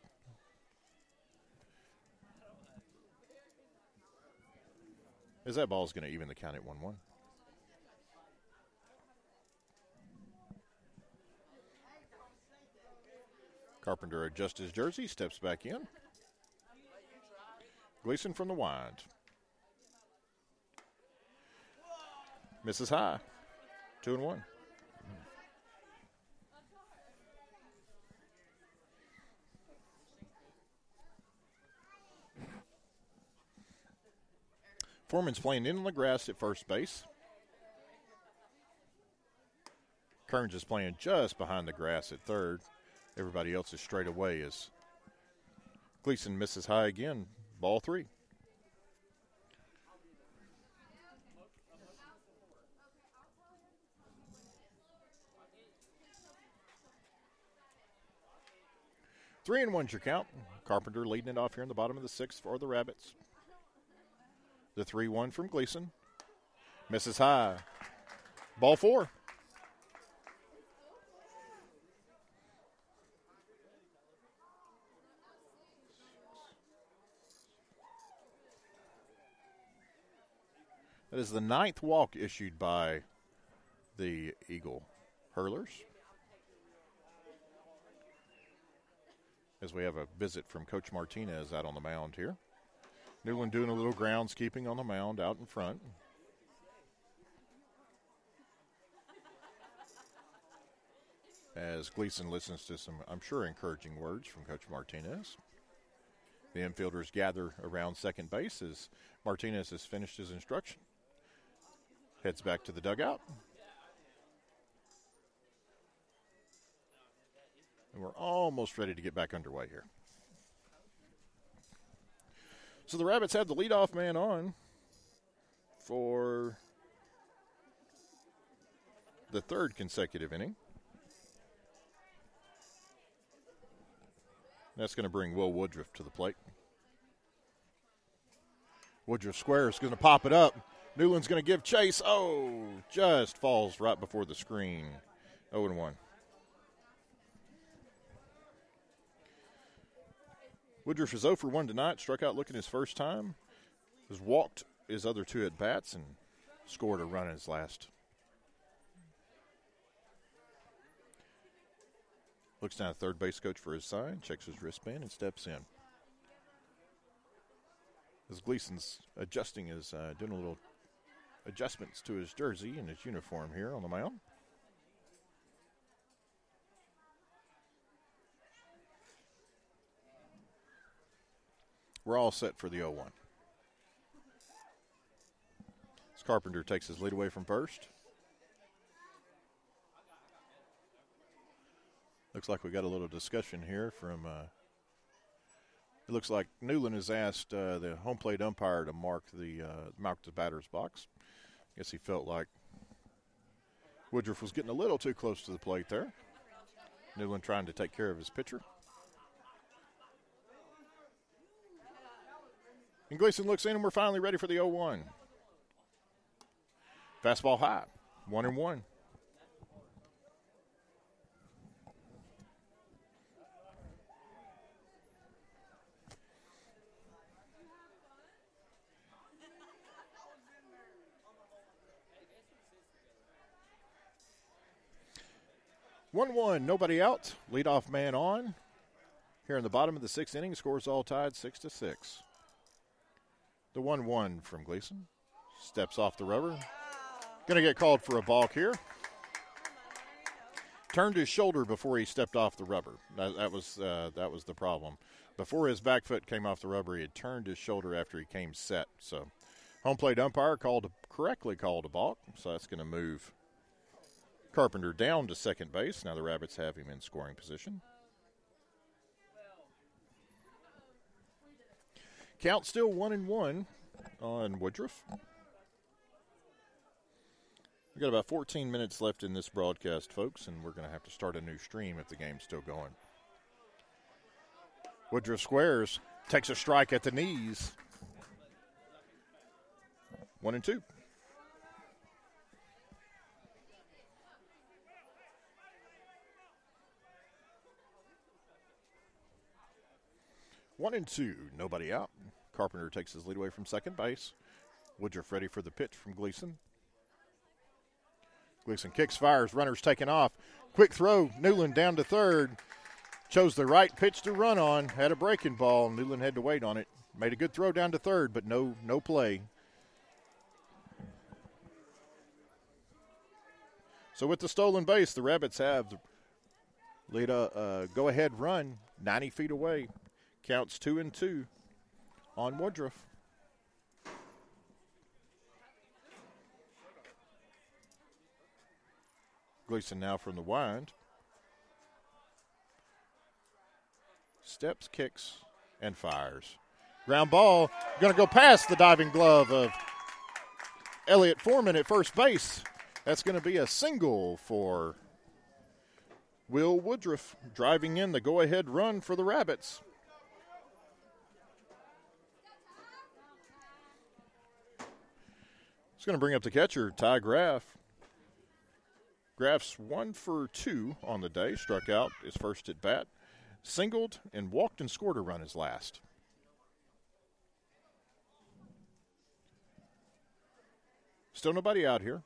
As that ball's going to even the count at one one. Carpenter adjusts his jersey, steps back in. Gleason from the wind. Misses high. Two and one. Foreman's playing in on the grass at first base. Kearns is playing just behind the grass at third. Everybody else is straight away as Gleason misses high again. Ball three. Three and one's your count. Carpenter leading it off here in the bottom of the sixth for the Rabbits. The three one from Gleason. Misses high. Ball four. That is the ninth walk issued by the Eagle Hurlers. As we have a visit from Coach Martinez out on the mound here. Newland doing a little groundskeeping on the mound out in front. As Gleason listens to some, I'm sure, encouraging words from Coach Martinez. The infielders gather around second base as Martinez has finished his instruction. Heads back to the dugout. And we're almost ready to get back underway here. So the Rabbits have the leadoff man on for the third consecutive inning. That's going to bring Will Woodruff to the plate. Woodruff square is going to pop it up. Newland's going to give chase. Oh, just falls right before the screen. oh one. Woodruff is oh for one tonight, struck out looking his first time, has walked his other two at-bats and scored a run in his last. Looks down at third base coach for his sign, checks his wristband, and steps in. As Gleason's adjusting his, uh, doing a little adjustments to his jersey and his uniform here on the mound. We're all set for the oh one. As Carpenter takes his lead away from first. Looks like we got a little discussion here from, uh, it looks like Newland has asked uh, the home plate umpire to mark the, uh, mark the batter's box. I guess he felt like Woodruff was getting a little too close to the plate there. Newland trying to take care of his pitcher. And Gleason looks in, and we're finally ready for the oh one. Fastball high, one and one. one one, nobody out, leadoff man on here in the bottom of the sixth inning. Scores all tied, six to six. The one one from Gleason. Steps off the rubber. Going to get called for a balk here. Turned his shoulder before he stepped off the rubber. That, that was uh, that was the problem. Before his back foot came off the rubber, he had turned his shoulder after he came set. So home plate umpire called correctly called a balk. So that's going to move Carpenter down to second base. Now the Rabbits have him in scoring position. Count still one and one on Woodruff. We've got about fourteen minutes left in this broadcast, folks, and we're going to have to start a new stream if the game's still going. Woodruff squares, takes a strike at the knees. One and two. One and two, nobody out. Carpenter takes his lead away from second base. Woodruff ready for the pitch from Gleason. Gleason kicks, fires, runners taken off. Quick throw, Newland down to third. Chose the right pitch to run on. Had a breaking ball, Newland had to wait on it. Made a good throw down to third, but no, no play. So with the stolen base, the Rabbits have the lead a uh, go-ahead run ninety feet away. Counts two and two on Woodruff. Gleason now from the wind. Steps, kicks, and fires. Ground ball, going to go past the diving glove of Elliott Foreman at first base. That's going to be a single for Will Woodruff, driving in the go-ahead run for the Rabbits. It's going to bring up the catcher, Ty Graff. Graff's one for two on the day. Struck out his first at bat. Singled and walked and scored a run his last. Still nobody out here.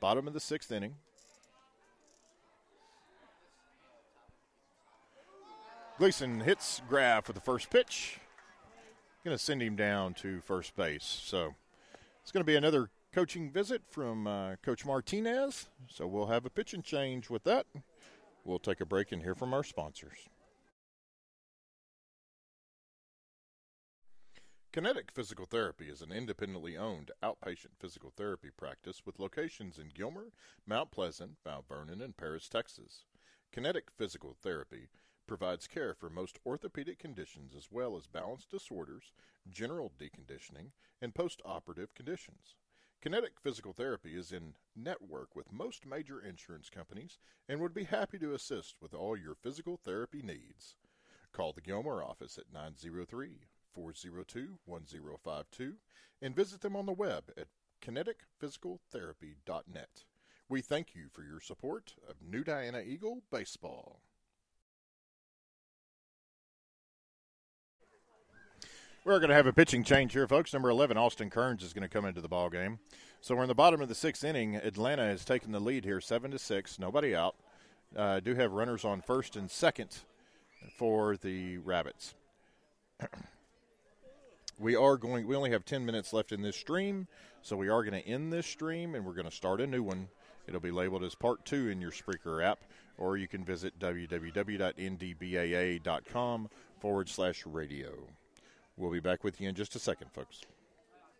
Bottom of the sixth inning. Gleason hits Graff with the first pitch. Going to send him down to first base. So it's going to be another coaching visit from uh, Coach Martinez, so we'll have a pitching change with that. We'll take a break and hear from our sponsors. Kinetic Physical Therapy is an independently owned outpatient physical therapy practice with locations in Gilmer, Mount Pleasant, Mount Vernon, and Paris, Texas. Kinetic Physical Therapy provides care for most orthopedic conditions as well as balance disorders, general deconditioning, and post-operative conditions. Kinetic Physical Therapy is in network with most major insurance companies and would be happy to assist with all your physical therapy needs. Call the Gilmer office at nine oh three, four oh two, one oh five two and visit them on the web at kinetic physical therapy dot net. We thank you for your support of New Diana Eagle Baseball. We're going to have a pitching change here, folks. Number eleven, Austin Kearns, is going to come into the ball game. So we're in the bottom of the sixth inning. Atlanta has taken the lead here, seven to six. Nobody out. Uh, do have runners on first and second for the Rabbits. We are going. We only have ten minutes left in this stream, so we are going to end this stream and we're going to start a new one. It'll be labeled as Part Two in your Spreaker app, or you can visit w w w dot n d b a a dot com forward slash radio. We'll be back with you in just a second, folks.